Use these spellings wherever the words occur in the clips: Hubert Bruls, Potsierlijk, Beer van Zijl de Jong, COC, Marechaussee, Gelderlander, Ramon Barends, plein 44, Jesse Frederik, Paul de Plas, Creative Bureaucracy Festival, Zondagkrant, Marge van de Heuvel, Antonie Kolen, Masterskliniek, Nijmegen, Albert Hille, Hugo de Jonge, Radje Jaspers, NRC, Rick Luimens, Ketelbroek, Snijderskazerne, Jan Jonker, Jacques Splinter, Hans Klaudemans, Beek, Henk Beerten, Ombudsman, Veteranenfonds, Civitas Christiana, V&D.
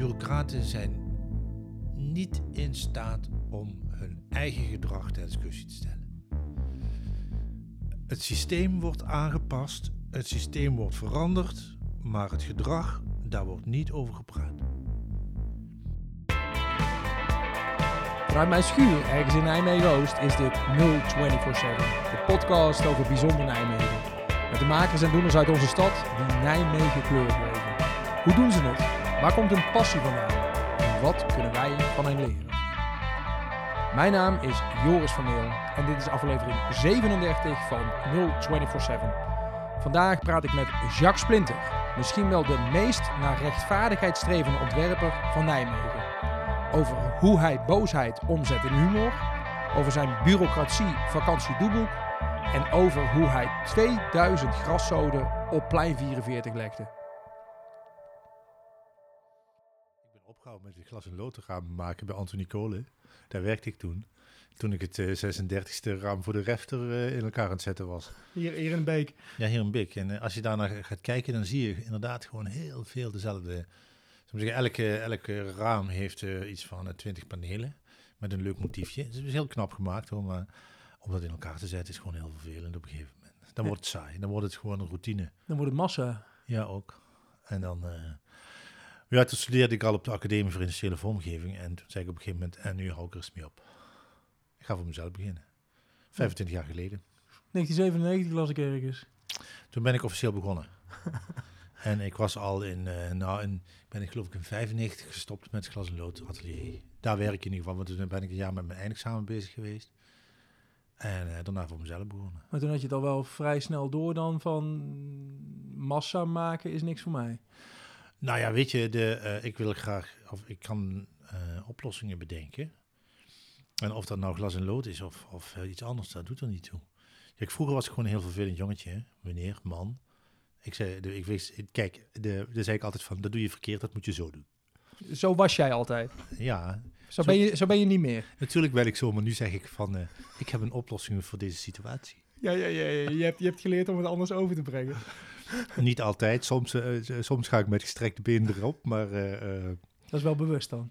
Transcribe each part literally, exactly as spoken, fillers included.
Bureaucraten zijn niet in staat om hun eigen gedrag ter discussie te stellen. Het systeem wordt aangepast, het systeem wordt veranderd, maar het gedrag, daar wordt niet over gepraat. Vanuit mijn schuur, ergens in Nijmegen-Oost, is dit nul twee vier zeven. De podcast over bijzonder Nijmegen. Met de makers en doeners uit onze stad die Nijmegen kleur geven. Hoe doen ze het? Waar komt hun passie vandaan? En wat kunnen wij van hen leren? Mijn naam is Joris van Meel en dit is aflevering zevenendertig van nul twee vier zeven. Vandaag praat ik met Jacques Splinter. Misschien wel de meest naar rechtvaardigheid strevende ontwerper van Nijmegen. Over hoe hij boosheid omzet in humor, over zijn bureaucratie-vakantiedoelboek en over hoe hij tweeduizend graszoden op plein vierenveertig legde. Ik ben opgehouden met een glas en lood te gaan maken bij Antonie Kolen. Daar werkte ik toen, toen ik het zesendertigste raam voor de Refter in elkaar aan het zetten was. Hier, hier in Beek. Ja, hier in Beek. En als je daarnaar gaat kijken, dan zie je inderdaad gewoon heel veel dezelfde... Elke, elke raam heeft uh, iets van twintig uh, panelen met een leuk motiefje. Het is heel knap gemaakt hoor, maar om dat in elkaar te zetten is gewoon heel vervelend op een gegeven moment. Dan wordt het saai, dan wordt het gewoon een routine. Dan wordt het massa. Ja, ook. En dan, uh, ja, toen studeerde ik al op de Academie voor Industriële Vormgeving en toen zei ik op een gegeven moment, en nu hou ik er eens mee op. Ik ga voor mezelf beginnen. vijfentwintig ja. jaar geleden. negentien zevenennegentig las ik ergens. Toen ben ik officieel begonnen. En ik was al in, uh, nou, in, ben ik geloof ik in vijfennegentig gestopt met het glas en lood atelier. Daar werk ik in ieder geval, want toen ben ik een jaar met mijn eindexamen bezig geweest. En uh, daarna voor mezelf begonnen. Maar toen had je het al wel vrij snel door dan van massa maken is niks voor mij. Nou ja, weet je, de, uh, ik wil graag, of ik kan uh, oplossingen bedenken. En of dat nou glas en lood is of, of uh, iets anders, dat doet er niet toe. Kijk, vroeger was ik gewoon een heel vervelend jongetje, hè? Meneer, man. Ik zei, ik wist, kijk, de, de zei ik altijd van, dat doe je verkeerd, dat moet je zo doen. Zo was jij altijd? Ja. Zo, zo, ben, je, zo ben je niet meer? Natuurlijk ben ik zo, maar nu zeg ik van, uh, ik heb een oplossing voor deze situatie. Ja, ja, ja, ja. Je, hebt, je hebt geleerd om het anders over te brengen. Niet altijd, soms, uh, soms ga ik met gestrekte benen erop, maar... Uh, dat is wel bewust dan?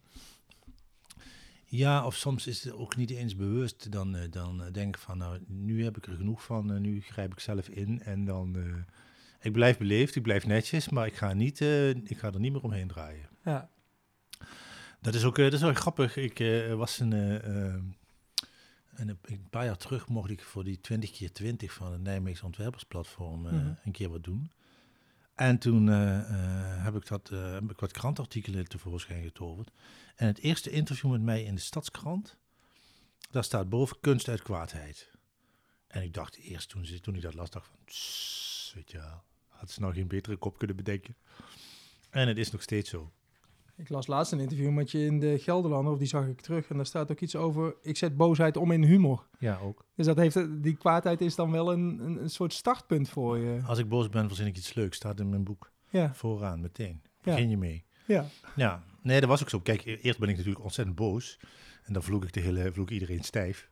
Ja, of soms is het ook niet eens bewust. Dan, uh, dan denk ik van, nou, nu heb ik er genoeg van, uh, nu grijp ik zelf in en dan... Uh, Ik blijf beleefd, ik blijf netjes, maar ik ga, niet, uh, ik ga er niet meer omheen draaien. Ja. Dat is ook uh, dat is wel grappig. Ik uh, was een, uh, uh, een, een paar jaar terug mocht ik voor die twintig keer twintig van het Nijmeegse ontwerpersplatform uh, mm-hmm. een keer wat doen. En toen uh, uh, heb, ik dat, uh, heb ik wat krantartikelen tevoorschijn getoverd. En het eerste interview met mij in de Stadskrant, daar staat boven kunst uit kwaadheid. En ik dacht eerst toen, toen ik dat las, dacht van... Tss, weet je wel. Had ze nou geen betere kop kunnen bedenken. En het is nog steeds zo. Ik las laatst een interview met je in de Gelderlander, of die zag ik terug. En daar staat ook iets over, ik zet boosheid om in humor. Ja, ook. Dus dat heeft, die kwaadheid is dan wel een, een, een soort startpunt voor je. Als ik boos ben, verzin ik iets leuks. Staat in mijn boek. Ja. Vooraan, meteen. Begin ja. je mee. Ja. Ja. Nee, dat was ook zo. Kijk, eerst ben ik natuurlijk ontzettend boos. En dan vloek ik de hele, vloek iedereen stijf.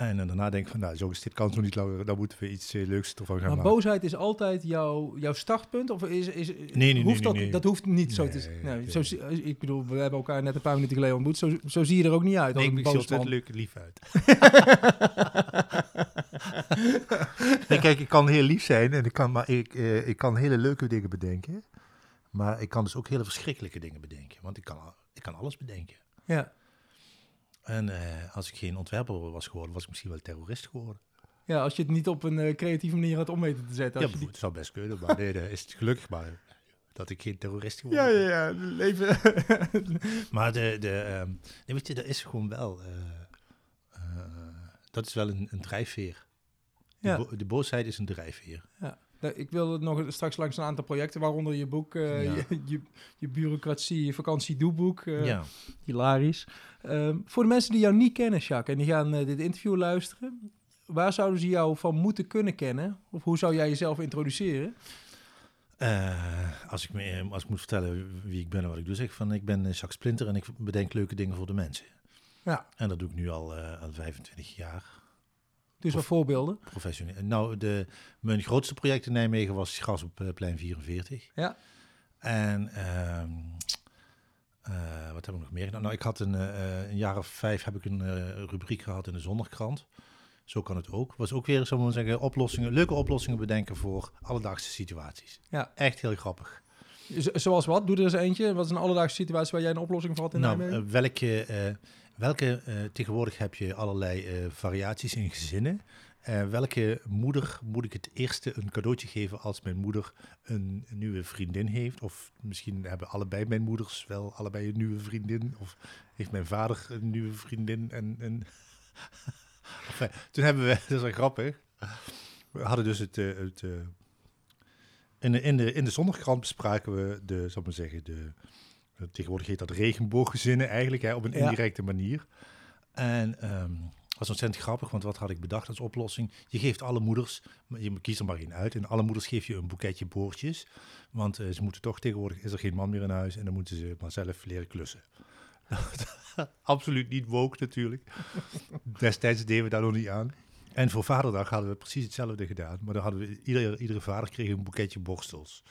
En daarna denk ik van, nou, zo is dit kans nog niet langer. Dan moeten we iets uh, leuks ervan gaan maar maken. Maar boosheid is altijd jouw, jouw startpunt? Of is, is, nee, nee, hoeft nee, nee, dat, nee. Dat hoeft niet zo nee, te nee, nee. Zo, ik bedoel, we hebben elkaar net een paar minuten geleden ontmoet. Zo, zo zie je er ook niet uit. Nee, ik, ik zie altijd leuk lief uit. Nee, kijk, ik kan heel lief zijn. En ik kan, maar ik, uh, ik kan hele leuke dingen bedenken. Maar ik kan dus ook hele verschrikkelijke dingen bedenken. Want ik kan, ik kan alles bedenken. Ja. En uh, als ik geen ontwerper was geworden, was ik misschien wel terrorist geworden. Ja, als je het niet op een uh, creatieve manier had om weten te zetten. Als ja, je het zou best kunnen, maar nee, dat is het gelukkig maar dat ik geen terrorist geworden ja, ben. Ja, ja, leven. Maar de, de, um, nee, weet je, dat is gewoon wel, uh, uh, dat is wel een, een drijfveer. Ja. De, bo- de boosheid is een drijfveer. Ja. Ik wil nog straks langs een aantal projecten, waaronder je boek, uh, ja. je, je, je bureaucratie, je vakantiedoelboek. Uh, ja. Hilarisch. Um, voor de mensen die jou niet kennen, Jacques, en die gaan uh, dit interview luisteren. Waar zouden ze jou van moeten kunnen kennen? Of hoe zou jij jezelf introduceren? Uh, als, ik me, als ik moet vertellen wie ik ben en wat ik doe, zeg ik van ik ben Jacques Splinter en ik bedenk leuke dingen voor de mensen. Ja. En dat doe ik nu al uh, al vijfentwintig jaar. Dus wat voorbeelden? Professioneel. Nou, de, mijn grootste project in Nijmegen was gras op uh, plein vierenveertig. Ja. En um, wat heb ik nog meer gedaan? Nou, ik had een, uh, een jaar of vijf heb ik een uh, rubriek gehad in de Zondagkrant. Zo kan het ook. Was ook weer, zullen we zeggen, oplossingen, leuke oplossingen bedenken voor alledaagse situaties. Ja. Echt heel grappig. Z- zoals wat? Doe er eens eentje. Wat is een alledaagse situatie waar jij een oplossing voor had in nou, Nijmegen? Uh, welke, uh, welke uh, tegenwoordig heb je allerlei uh, variaties in gezinnen. Uh, welke moeder moet ik het eerste een cadeautje geven als mijn moeder een, een nieuwe vriendin heeft? Of misschien hebben allebei mijn moeders wel allebei een nieuwe vriendin. Of heeft mijn vader een nieuwe vriendin en... en enfin, toen hebben we, dat is wel grappig, we hadden dus het, uh, het uh, in, de, in, de, in de Zondagkrant bespraken we de, zal ik maar zeggen, de, tegenwoordig heet dat regenbooggezinnen eigenlijk, hè, op een indirecte ja. manier. En um, was ontzettend grappig, want wat had ik bedacht als oplossing? Je geeft alle moeders, je kiest er maar één uit, en alle moeders geef je een boeketje boordjes, want uh, ze moeten toch tegenwoordig, is er geen man meer in huis en dan moeten ze maar zelf leren klussen. Absoluut niet woke natuurlijk. Destijds deden we daar nog niet aan. En voor Vaderdag hadden we precies hetzelfde gedaan. Maar dan hadden we, iedere, iedere vader kreeg een boeketje borstels.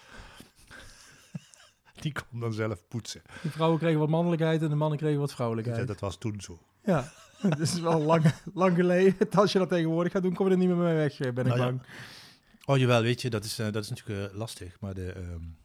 Die kon dan zelf poetsen. De vrouwen kregen wat mannelijkheid en de mannen kregen wat vrouwelijkheid. Ja, dat was toen zo. Ja, dat is wel lang, lang geleden. Als je dat tegenwoordig gaat doen, kom je er niet meer mee weg, ben ik nou, bang. Ja. Oh jawel, weet je, dat is, uh, dat is natuurlijk uh, lastig. Maar de... Um,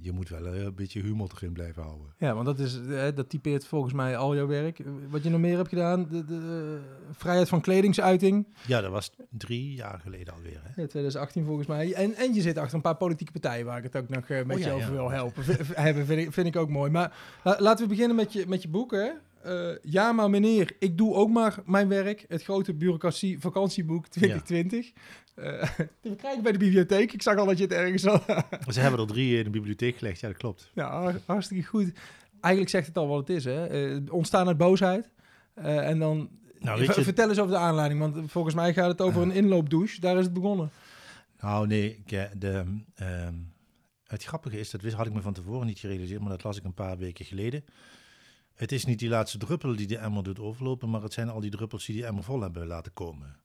je moet wel een beetje humor erin blijven houden. Ja, want dat, is, dat typeert volgens mij al jouw werk. Wat je nog meer hebt gedaan, de, de vrijheid van kledingsuiting. Ja, dat was drie jaar geleden alweer. Hè? Ja, twintig achttien volgens mij. En, en je zit achter een paar politieke partijen waar ik het ook nog met oh, ja, je over ja. wil helpen. Hebben vind, vind ik ook mooi. Maar la, laten we beginnen met je, met je boek, hè? Uh, ja, maar meneer, ik doe ook maar mijn werk. Het grote bureaucratie-vakantieboek twintig twintig. Ja. Uh, die we krijgen bij de bibliotheek. Ik zag al dat je het ergens had. Ze hebben er drie in de bibliotheek gelegd. Ja, dat klopt. Ja, hartstikke goed. Eigenlijk zegt het al wat het is, hè? Uh, ontstaan uit boosheid. Uh, en dan... Nou, weet je... Vertel eens over de aanleiding. Want volgens mij gaat het over uh, een inloopdouche. Daar is het begonnen. Nou, nee. Ik, de, um, het grappige is, dat wist, had ik me van tevoren niet gerealiseerd. Maar dat las ik een paar weken geleden. Het is niet die laatste druppel die de emmer doet overlopen, maar het zijn al die druppels die die emmer vol hebben laten komen.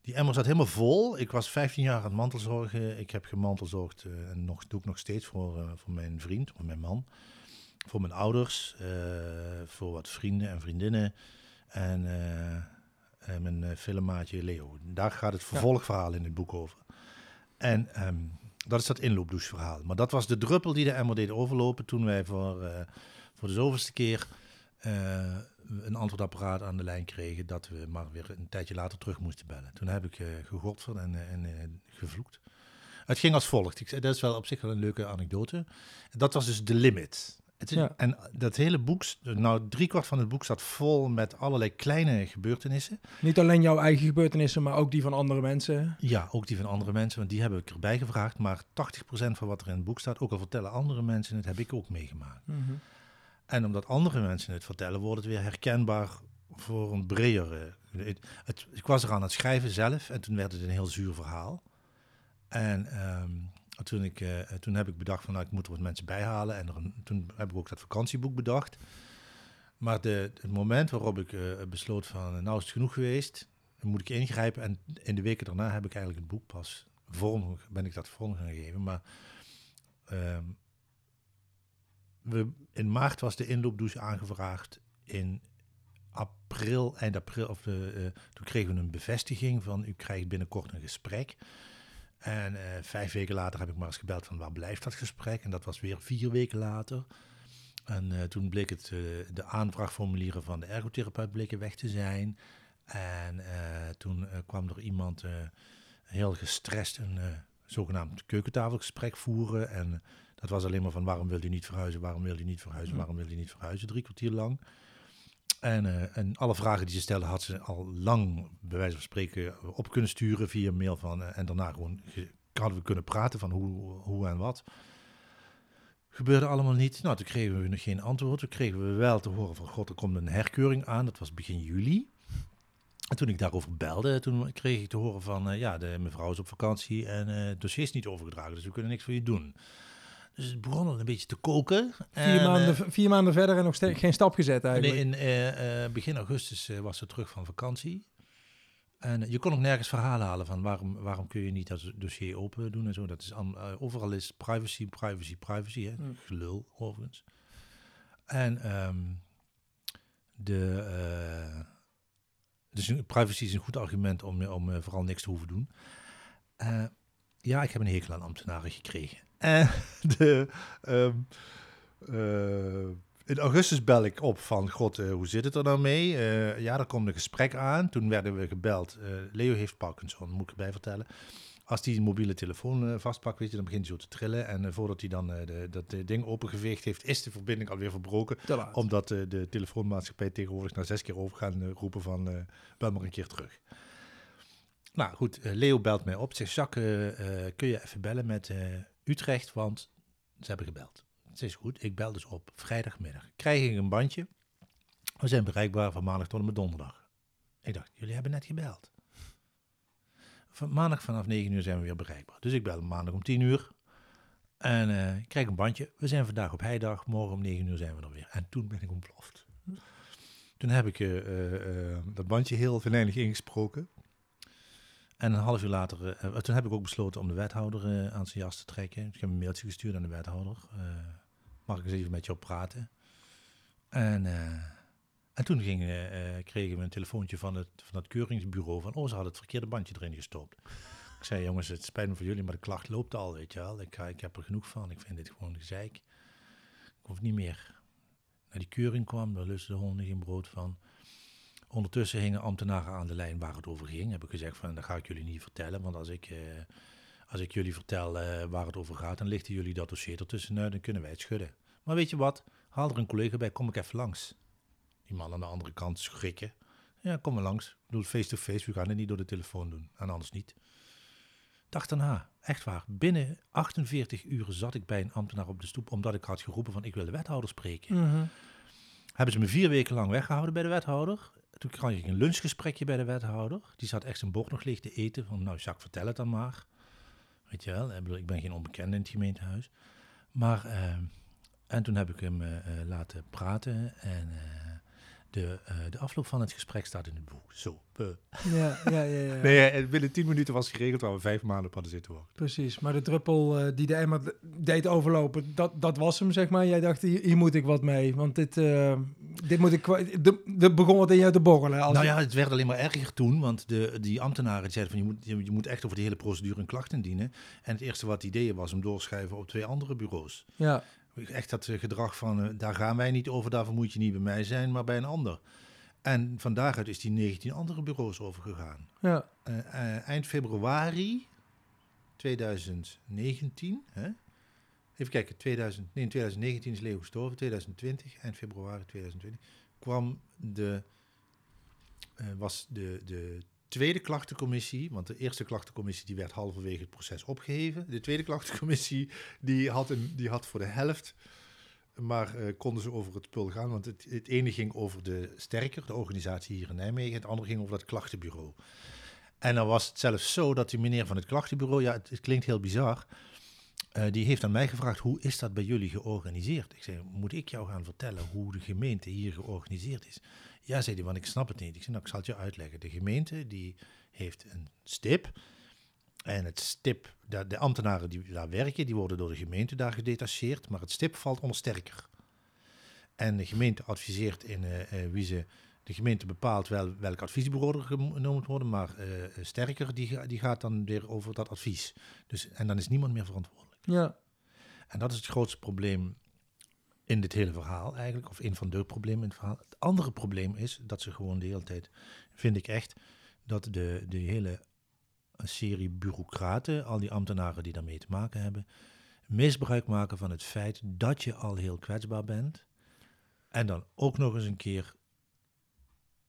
Die emmer zat helemaal vol. Ik was vijftien jaar aan het mantelzorgen. Ik heb gemantelzorgd uh, en nog, doe ik nog steeds voor, uh, voor mijn vriend, voor mijn man. Voor mijn ouders, uh, voor wat vrienden en vriendinnen. En, uh, en mijn uh, filmmaatje Leo. Daar gaat het vervolgverhaal in het boek over. En um, dat is dat inloopdoucheverhaal. Maar dat was de druppel die de emmer deed overlopen toen wij voor... Uh, voor de zoveelste keer uh, een antwoordapparaat aan de lijn kregen... dat we maar weer een tijdje later terug moesten bellen. Toen heb ik uh, gegorteld en, uh, en uh, gevloekt. Het ging als volgt. Ik, dat is wel op zich wel een leuke anekdote. Dat was dus de limit. Het is, ja. En dat hele boek, nou driekwart van het boek... zat vol met allerlei kleine gebeurtenissen. Niet alleen jouw eigen gebeurtenissen, maar ook die van andere mensen. Ja, ook die van andere mensen, want die heb ik erbij gevraagd. Maar tachtig procent van wat er in het boek staat... ook al vertellen andere mensen, het heb ik ook meegemaakt. Mm-hmm. En omdat andere mensen het vertellen, wordt het weer herkenbaar voor een bredere. Het, het, ik was er aan het schrijven zelf en toen werd het een heel zuur verhaal. En um, toen, ik, uh, toen heb ik bedacht van nou, ik moet er wat mensen bijhalen. En er een, toen heb ik ook dat vakantieboek bedacht. Maar de, het moment waarop ik uh, besloot van nou is het genoeg geweest, dan moet ik ingrijpen. En in de weken daarna heb ik eigenlijk het boek pas vorm, ben ik dat vorm gaan geven. Maar... Um, We, in maart was de inloopdouche aangevraagd. In april, eind april, of, uh, uh, toen kregen we een bevestiging van u krijgt binnenkort een gesprek. En uh, vijf weken later heb ik maar eens gebeld van waar blijft dat gesprek? En dat was weer vier weken later. En uh, toen bleek het, uh, de aanvraagformulieren van de ergotherapeut bleken weg te zijn. En uh, toen uh, kwam er iemand uh, heel gestrest een uh, zogenaamd keukentafelgesprek voeren en... Dat was alleen maar van waarom wil u niet verhuizen, waarom wil u niet verhuizen, waarom wil u niet verhuizen, drie kwartier lang. En, uh, en alle vragen die ze stelden had ze al lang, bij wijze van spreken, op kunnen sturen via mail van. Uh, en daarna gewoon ge- hadden we kunnen praten van hoe, hoe en wat. Gebeurde allemaal niet. Nou, toen kregen we nog geen antwoord. Toen kregen we wel te horen van god, er komt een herkeuring aan. Dat was begin juli. En toen ik daarover belde, toen kreeg ik te horen van uh, ja, de mevrouw is op vakantie en uh, het dossier is niet overgedragen, dus we kunnen niks voor je doen. Dus het begon al een beetje te koken. Vier, en, maanden, vier maanden verder en nog ste- geen stap gezet eigenlijk. In uh, uh, begin augustus uh, was ze terug van vakantie. En uh, je kon ook nergens verhalen halen van waarom, waarom kun je niet dat dossier open doen en zo. Dat is, uh, overal is privacy, privacy, privacy. Hè? Mm. Gelul overigens. En um, de, uh, dus privacy is een goed argument om, om uh, vooral niks te hoeven doen. Uh, ja, ik heb een hekel aan ambtenaren gekregen. En de, um, uh, in augustus bel ik op van, god, uh, hoe zit het er nou mee? Uh, ja, er komt een gesprek aan. Toen werden we gebeld. Uh, Leo heeft Parkinson, moet ik erbij vertellen. Als die mobiele telefoon uh, vastpakt, weet je, dan begint hij zo te trillen. En uh, voordat hij dan uh, de, dat uh, ding opengeveegd heeft, is de verbinding alweer verbroken. Omdat uh, de telefoonmaatschappij tegenwoordig na zes keer over gaan uh, roepen van, uh, bel maar een keer terug. Nou goed, uh, Leo belt mij op. Zegt, Jacques, uh, uh, kun je even bellen met uh, Utrecht, want ze hebben gebeld. Het is goed, ik bel dus op vrijdagmiddag. Krijg ik een bandje. We zijn bereikbaar van maandag tot en met donderdag. Ik dacht, jullie hebben net gebeld. Van maandag vanaf negen uur zijn we weer bereikbaar. Dus ik bel hem maandag om tien uur. En uh, ik krijg een bandje. We zijn vandaag op heidag. Morgen om negen uur zijn we er weer. En toen ben ik ontploft. Toen heb ik uh, uh, dat bandje heel venijnig ingesproken. En een half uur later... Uh, toen heb ik ook besloten om de wethouder uh, aan zijn jas te trekken. Ik heb een mailtje gestuurd aan de wethouder. Uh, mag ik eens even met jou praten? En... Uh, En toen ging, uh, kregen we een telefoontje van het, van het keuringsbureau van... oh, ze hadden het verkeerde bandje erin gestopt. Ik zei, jongens, het spijt me voor jullie, maar de klacht loopt al, weet je wel. Ik, ik heb er genoeg van, ik vind dit gewoon gezeik. Ik hoef niet meer. Naar die keuring kwam, daar lusten de honden geen brood van. Ondertussen hingen ambtenaren aan de lijn waar het over ging. Heb ik gezegd van, dat ga ik jullie niet vertellen, want als ik... Uh, als ik jullie vertel uh, waar het over gaat, dan lichten jullie dat dossier ertussenuit... dan kunnen wij het schudden. Maar weet je wat, haal er een collega bij, kom ik even langs. Die man aan de andere kant schrikken. Ja, kom maar langs. Ik bedoel, face-to-face, we gaan het niet door de telefoon doen. En anders niet. Dag daarna, echt waar. Binnen achtenveertig uur zat ik bij een ambtenaar op de stoep... omdat ik had geroepen van, ik wil de wethouder spreken. Mm-hmm. Hebben ze me vier weken lang weggehouden bij de wethouder. Toen kreeg ik een lunchgesprekje bij de wethouder. Die zat echt zijn bord nog leeg te eten. Van, nou Jacques, vertel het dan maar. Weet je wel, ik, bedoel, ik ben geen onbekende in het gemeentehuis. Maar, uh, en toen heb ik hem uh, laten praten en... Uh, De, uh, de afloop van het gesprek staat in het boek. Zo. Uh. Ja, ja, ja. ja. Nee, binnen tien minuten was het geregeld waar we vijf maanden op hadden zitten wachten. Precies, maar de druppel uh, die de emmer deed overlopen, dat, dat was hem, zeg maar. Jij dacht, hier, hier moet ik wat mee, want dit, uh, dit moet ik... Kwa- de, de begon wat in jou te borrelen. Als nou ja, het werd alleen maar erger toen, want de, die ambtenaren zeiden van, je moet, je, je moet echt over de hele procedure een klacht indienen. En het eerste wat hij deed was hem doorschuiven op twee andere bureaus. Ja. Echt dat gedrag van, uh, daar gaan wij niet over, daarvoor moet je niet bij mij zijn, maar bij een ander. En van daaruit is die negentien andere bureaus overgegaan. Ja. Uh, uh, eind februari twintig negentien, hè? Even kijken, tweeduizend, nee, twintig negentien is Leo gestorven, twintig twintig, eind februari twintig twintig, kwam de, uh, was de, de tweede klachtencommissie, want de eerste klachtencommissie die werd halverwege het proces opgeheven. De tweede klachtencommissie die had, een, die had voor de helft, maar uh, konden ze over het spul gaan. Want het, het ene ging over de Sterker, de organisatie hier in Nijmegen. Het andere ging over dat klachtenbureau. En dan was het zelfs zo dat die meneer van het klachtenbureau, ja het, het klinkt heel bizar, uh, die heeft aan mij gevraagd, hoe is dat bij jullie georganiseerd? Ik zei, moet ik jou gaan vertellen hoe de gemeente hier georganiseerd is? Ja, zei hij, want ik snap het niet. Ik zei, nou, ik zal het je uitleggen. De gemeente, die heeft een stip. En het stip, de, de ambtenaren die daar werken, die worden door de gemeente daar gedetacheerd. Maar het stip valt onder Sterker. En de gemeente adviseert in uh, uh, wie ze... De gemeente bepaalt wel welk adviesbureau er genomen moet worden. Maar uh, Sterker, die, die gaat dan weer over dat advies. Dus, en dan is niemand meer verantwoordelijk. Ja. En dat is het grootste probleem. In dit hele verhaal eigenlijk, of een van de problemen in het verhaal. Het andere probleem is dat ze gewoon de hele tijd, vind ik echt, dat de, de hele serie bureaucraten, al die ambtenaren die daarmee te maken hebben, misbruik maken van het feit dat je al heel kwetsbaar bent. En dan ook nog eens een keer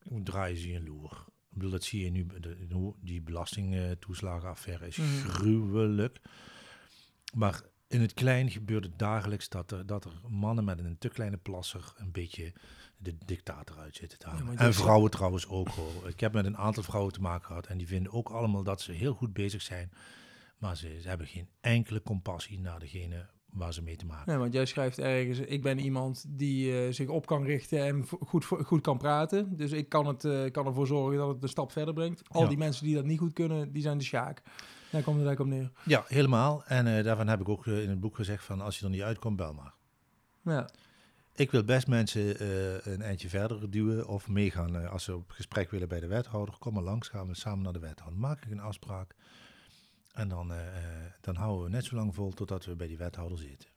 draaien ze je een loer. Ik bedoel, dat zie je nu, de, die belastingtoeslagenaffaire is mm. gruwelijk. Maar... In het klein gebeurde dagelijks dat er, dat er mannen met een te kleine plasser een beetje de dictator uit zitten te halen. Ja, en vrouwen is... trouwens ook hoor. Ik heb met een aantal vrouwen te maken gehad en die vinden ook allemaal dat ze heel goed bezig zijn. Maar ze, ze hebben geen enkele compassie naar degene waar ze mee te maken. Ja, want jij schrijft ergens, ik ben iemand die uh, zich op kan richten en v- goed, v- goed kan praten. Dus ik kan, het, uh, kan ervoor zorgen dat het een stap verder brengt. Al ja. die mensen die dat niet goed kunnen, die zijn de sjaak. Daar komt het eigenlijk op neer. Ja, helemaal. En uh, daarvan heb ik ook uh, in het boek gezegd van als je er niet uitkomt, bel maar. Ja. Ik wil best mensen uh, een eindje verder duwen of meegaan. Uh, als ze op gesprek willen bij de wethouder, kom maar langs, gaan we samen naar de wethouder. Maak ik een afspraak en dan, uh, dan houden we net zo lang vol totdat we bij die wethouder zitten.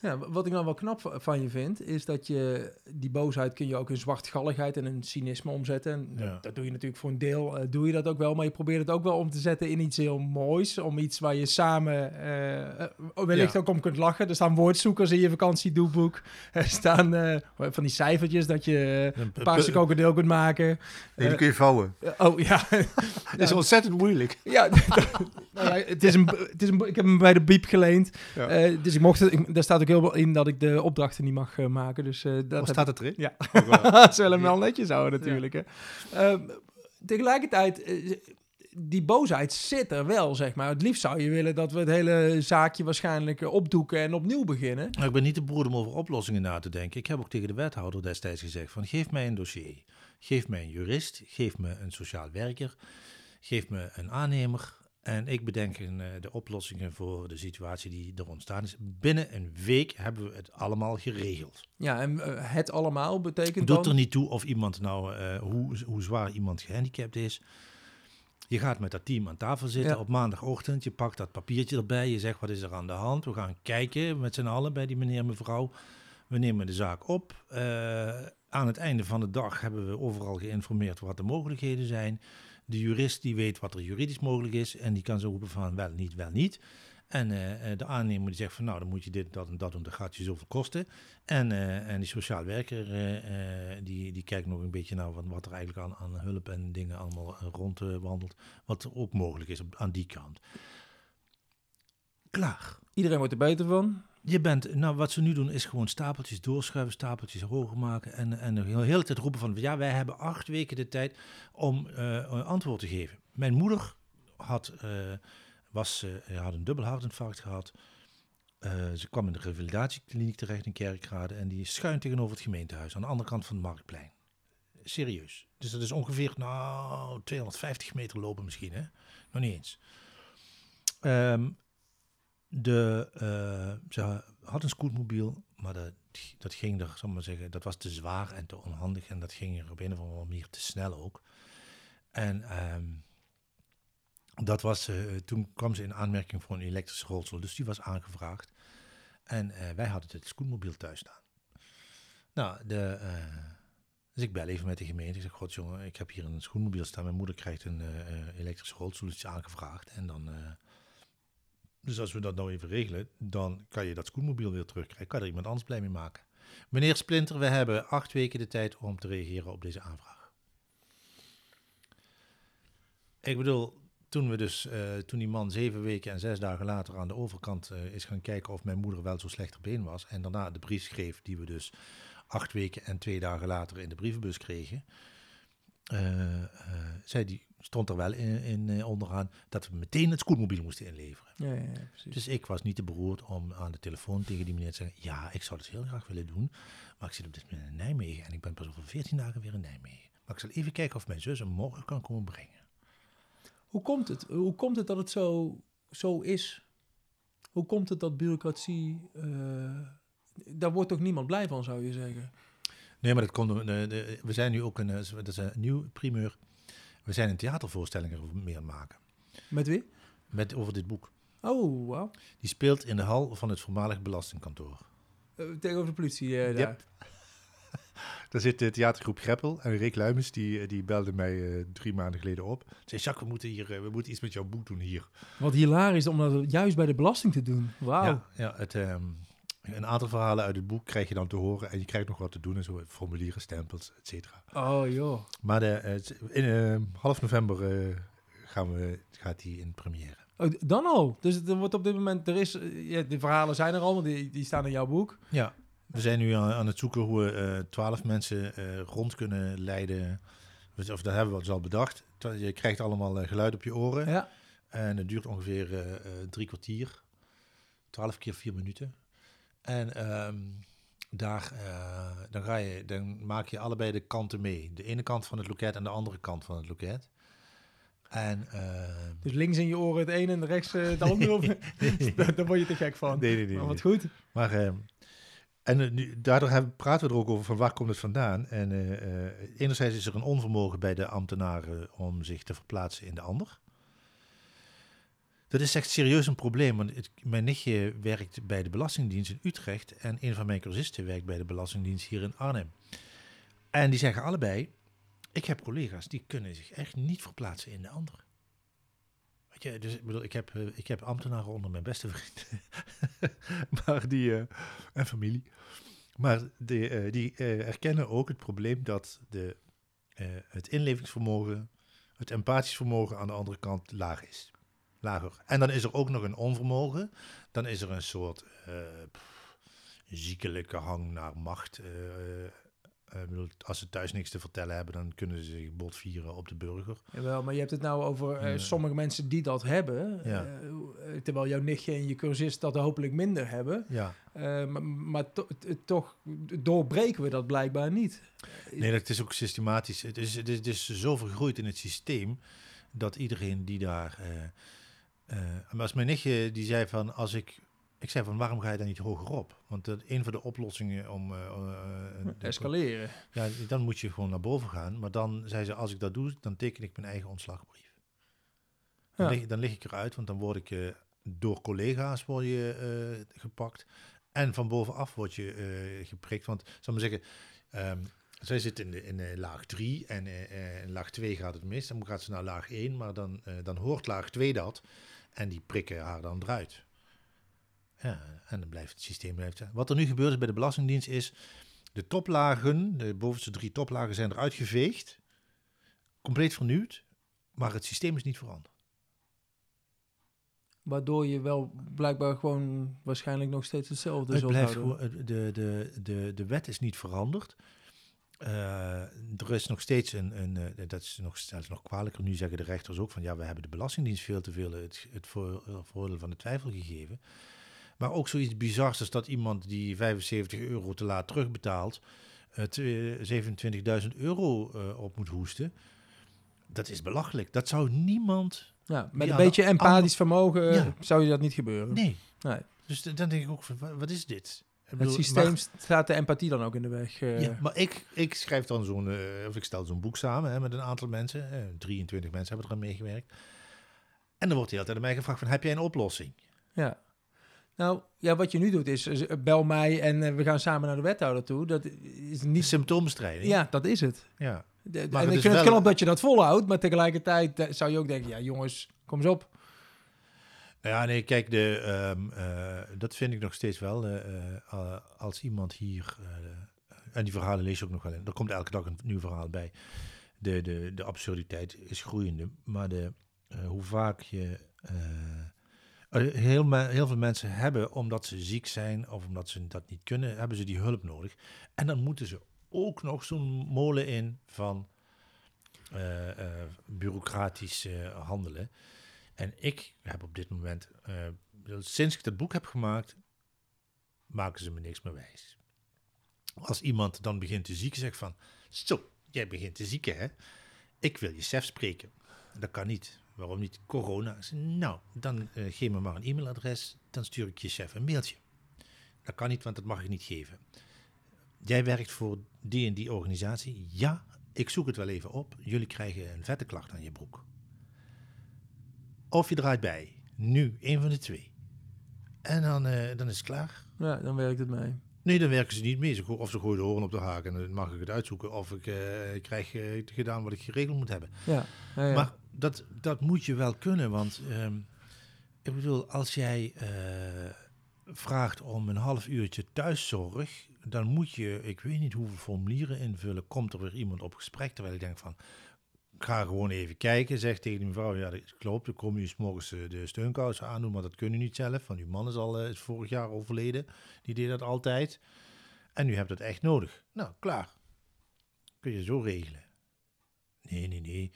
Ja, wat ik dan wel knap van je vind, is dat je die boosheid kun je ook in zwartgalligheid en een cynisme omzetten. En ja. Dat doe je natuurlijk voor een deel, uh, doe je dat ook wel, maar je probeert het ook wel om te zetten in iets heel moois. Om iets waar je samen uh, wellicht ja. ook om kunt lachen. Er staan woordzoekers in je vakantiedoelboek. Er staan uh, van die cijfertjes dat je uh, een paarse krokodil kunt maken. Nee, die kun je vouwen. Uh, oh ja. Dat is ja. ontzettend moeilijk. Ja, nou ja, het is een, het is een, ik heb hem bij de biep geleend. Ja. Uh, dus ik mocht het, ik, daar staat ook heel veel in dat ik de opdrachten niet mag uh, maken. Dus, uh, dat oh, staat het erin? Ja, dat ze willen wel netjes houden natuurlijk. Ja. Hè? Uh, tegelijkertijd, uh, die boosheid zit er wel, zeg maar. Het liefst zou je willen dat we het hele zaakje waarschijnlijk uh, opdoeken en opnieuw beginnen. Nou, ik ben niet de broer om over oplossingen na te denken. Ik heb ook tegen de wethouder destijds gezegd van geef mij een dossier. Geef mij een jurist, geef me een sociaal werker, geef me een aannemer. En ik bedenk de oplossingen voor de situatie die er ontstaan is. Binnen een week hebben we het allemaal geregeld. Ja, en het allemaal betekent dan... Doet er niet toe of iemand nou, uh, hoe, hoe zwaar iemand gehandicapt is. Je gaat met dat team aan tafel zitten ja. op maandagochtend. Je pakt dat papiertje erbij. Je zegt, wat is er aan de hand? We gaan kijken met z'n allen bij die meneer en mevrouw. We nemen de zaak op. Uh, aan het einde van de dag hebben we overal geïnformeerd wat de mogelijkheden zijn. De jurist die weet wat er juridisch mogelijk is en die kan zo roepen van wel niet, wel niet. En uh, de aannemer die zegt van nou dan moet je dit, dat en dat doen, dan gaat je zoveel kosten. En, uh, en die sociaal werker uh, die, die kijkt nog een beetje naar nou, wat er eigenlijk aan, aan hulp en dingen allemaal rondwandelt. Uh, wat er ook mogelijk is op, aan die kant. Klaar. Iedereen wordt er beter van. Je bent, nou wat ze nu doen is gewoon stapeltjes doorschuiven, stapeltjes hoger maken en, en de hele tijd roepen van ja, wij hebben acht weken de tijd om uh, antwoord te geven. Mijn moeder had, uh, was, uh, had een dubbel hartinfarct gehad. Uh, ze kwam in de revalidatiekliniek terecht in Kerkrade en die is schuin tegenover het gemeentehuis aan de andere kant van het Marktplein. Serieus. Dus dat is ongeveer nou tweehonderdvijftig meter lopen misschien, hè? Nog niet eens. Um, De, uh, ze had een scootmobiel, maar dat, dat ging er, zal ik maar zeggen, dat was te zwaar en te onhandig en dat ging er op een of andere manier te snel ook. En um, dat was, uh, toen kwam ze in aanmerking voor een elektrische rolstoel, dus die was aangevraagd. En uh, wij hadden het scootmobiel thuis staan. Nou, de, uh, dus ik bel even met de gemeente. Ik zeg, god jongen, ik heb hier een scootmobiel staan. Mijn moeder krijgt een uh, elektrische rolstoel, die is aangevraagd en dan... Uh, Dus als we dat nou even regelen, dan kan je dat scootmobiel weer terugkrijgen. Kan er iemand anders blij mee maken. Meneer Splinter, we hebben acht weken de tijd om te reageren op deze aanvraag. Ik bedoel, toen, we dus, uh, toen die man zeven weken en zes dagen later aan de overkant uh, is gaan kijken of mijn moeder wel zo slecht ter been was. En daarna de brief schreef die we dus acht weken en twee dagen later in de brievenbus kregen. Uh, uh, zei die... stond er wel in, in onderaan dat we meteen het scootmobiel moesten inleveren. Ja, ja, ja, dus ik was niet te beroerd om aan de telefoon tegen die meneer te zeggen... ja, ik zou dat heel graag willen doen, maar ik zit op dit moment in Nijmegen... en ik ben pas over veertien dagen weer in Nijmegen. Maar ik zal even kijken of mijn zus hem morgen kan komen brengen. Hoe komt het, Hoe komt het dat het zo, zo is? Hoe komt het dat bureaucratie... Uh, daar wordt toch niemand blij van, zou je zeggen? Nee, maar dat komt... Uh, de, we zijn nu ook een... Uh, dat is een nieuw primeur... We zijn een theatervoorstelling er meer aan maken. Met wie? Met over dit boek. Oh, wauw. Die speelt in de hal van het voormalig belastingkantoor. Uh, tegenover de politie uh, daar? Yep. Daar zit de theatergroep Greppel. En Rick Luimens, die, die belde mij uh, drie maanden geleden op. Zei, Jacques, we moeten, hier, uh, we moeten iets met jouw boek doen hier. Wat hilarisch om dat juist bij de belasting te doen. Wauw. Ja, ja het, um, een aantal verhalen uit het boek krijg je dan te horen. En je krijgt nog wat te doen en zo. Formulieren, stempels, et cetera. Oh, joh. Maar de, in, uh, half november uh, gaan we, gaat die in première. Oh, dan al? Dus er wordt op dit moment... Er is, ja, de verhalen zijn er al, want die, die staan in jouw boek. Ja. We zijn nu aan, aan het zoeken hoe we twaalf uh, mensen uh, rond kunnen leiden. Of dat hebben we dus al bedacht. Je krijgt allemaal uh, geluid op je oren. Ja. En het duurt ongeveer uh, drie kwartier. Twaalf keer vier minuten. En um, daar, uh, dan, ga je, dan maak je allebei de kanten mee. De ene kant van het loket en de andere kant van het loket. En, uh, dus links in je oren het ene en rechts uh, het andere? Nee. Daar word je te gek van. Nee, nee, nee. Maar wat nee. Goed. Maar um, En uh, nu, daardoor hebben, praten we er ook over van waar komt het vandaan. En uh, uh, enerzijds is er een onvermogen bij de ambtenaren om zich te verplaatsen in de ander. Dat is echt serieus een probleem, want het, mijn nichtje werkt bij de Belastingdienst in Utrecht en een van mijn cursisten werkt bij de Belastingdienst hier in Arnhem. En die zeggen allebei, ik heb collega's die kunnen zich echt niet verplaatsen in de ander. Weet je, dus ik bedoel, ik heb, ik heb ambtenaren onder mijn beste vrienden maar die, uh, en familie, maar die, uh, die uh, erkennen ook het probleem dat de, uh, het inlevingsvermogen, het empathisch vermogen aan de andere kant laag is. Lager. En dan is er ook nog een onvermogen. Dan is er een soort uh, pff, ziekelijke hang naar macht. Uh, uh, bedoel, als ze thuis niks te vertellen hebben, dan kunnen ze zich botvieren op de burger. Jawel, maar je hebt het nou over uh, sommige mensen die dat hebben. Ja. Uh, terwijl jouw nichtje en je cursist dat hopelijk minder hebben. Ja. Uh, maar maar to- toch doorbreken we dat blijkbaar niet. Nee, dat is ook systematisch. Het is, het is, het is zo vergroeid in het systeem dat iedereen die daar... Uh, Uh, maar als mijn nichtje, die zei van, als ik, ik zei van, waarom ga je dan niet hogerop? Want dat een van de oplossingen om... Uh, uh, Escaleren. De, ja, dan moet je gewoon naar boven gaan. Maar dan zei ze, als ik dat doe, dan teken ik mijn eigen ontslagbrief. Dan, ja. lig, dan lig ik eruit, want dan word ik uh, door collega's word je uh, gepakt. En van bovenaf word je uh, geprikt. Want, zal ik maar zeggen... Um, zij zit in, de, in de laag drie en uh, in laag twee gaat het mis. Dan gaat ze naar laag één, maar dan, uh, dan hoort laag twee dat. En die prikken haar dan eruit. Ja, en dan blijft het systeem... Blijft, wat er nu gebeurt is bij de Belastingdienst is... de toplagen, de bovenste drie toplagen zijn eruit geveegd. Compleet vernieuwd. Maar het systeem is niet veranderd. Waardoor je wel blijkbaar gewoon waarschijnlijk nog steeds hetzelfde het zult blijft, houden. De, de, de, de wet is niet veranderd. Uh, er is nog steeds een, een uh, dat, is nog, dat is nog kwalijker, nu zeggen de rechters ook van ja, we hebben de Belastingdienst veel te veel het, het voordeel van de twijfel gegeven. Maar ook zoiets bizars als dat iemand die vijfenzeventig euro te laat terugbetaalt, het uh, zevenentwintigduizend euro uh, op moet hoesten. Dat is belachelijk. Dat zou niemand... Ja, met een beetje empathisch ander... vermogen ja. zou je dat niet gebeuren. Nee. nee. Dus d- dan denk ik ook van, wat is dit? Het bedoel, systeem maar, staat de empathie dan ook in de weg. Uh. Ja, maar ik, ik schrijf dan zo'n, uh, of ik stel zo'n boek samen hè, met een aantal mensen. Uh, drieëntwintig mensen hebben eraan meegewerkt. En dan wordt de hele tijd aan mij gevraagd van, heb jij een oplossing? Ja. Nou, ja, wat je nu doet is, uh, bel mij en uh, we gaan samen naar de wethouder toe. Dat is niet... Symptoombestrijding. Ja, dat is het. Ja. De, maar en het ik vind wel... het knap dat je dat volhoudt, maar tegelijkertijd uh, zou je ook denken, ja jongens, kom eens op. Ja, nee, kijk, de, um, uh, dat vind ik nog steeds wel. Uh, uh, als iemand hier... Uh, en die verhalen lees je ook nog wel in. Er komt elke dag een nieuw verhaal bij. De, de, de absurditeit is groeiende. Maar de, uh, hoe vaak je... Uh, uh, heel, me, heel veel mensen hebben, omdat ze ziek zijn... of omdat ze dat niet kunnen, hebben ze die hulp nodig. En dan moeten ze ook nog zo'n molen in van uh, uh, bureaucratisch uh, handelen... En ik heb op dit moment, uh, sinds ik dat boek heb gemaakt, maken ze me niks meer wijs. Als iemand dan begint te zieken, zeg van, zo, jij begint te zieken, hè? Ik wil je chef spreken. Dat kan niet. Waarom niet? Corona. Nou, dan uh, geef me maar een e-mailadres, dan stuur ik je chef een mailtje. Dat kan niet, want dat mag ik niet geven. Jij werkt voor die en die organisatie. Ja, ik zoek het wel even op. Jullie krijgen een vette klacht aan je broek. Of je draait bij. Nu, een van de twee. En dan, uh, dan is het klaar. Ja, dan werkt het mee. Nee, dan werken ze niet mee. Ze go- of ze gooien de hoorn op de haak en dan mag ik het uitzoeken. Of ik uh, krijg uh, gedaan wat ik geregeld moet hebben. Ja, ja, ja. Maar dat, dat moet je wel kunnen. Want um, ik bedoel, als jij uh, vraagt om een half uurtje thuiszorg... dan moet je, ik weet niet hoeveel formulieren invullen... komt er weer iemand op gesprek, terwijl ik denk van... Ik ga gewoon even kijken, zeg tegen die mevrouw, ja dat klopt, dan kom je 's morgens de steunkousen aandoen, maar dat kunnen u niet zelf, want uw man is al is vorig jaar overleden, die deed dat altijd. En u hebt dat echt nodig. Nou, klaar. Kun je zo regelen. Nee, nee, nee.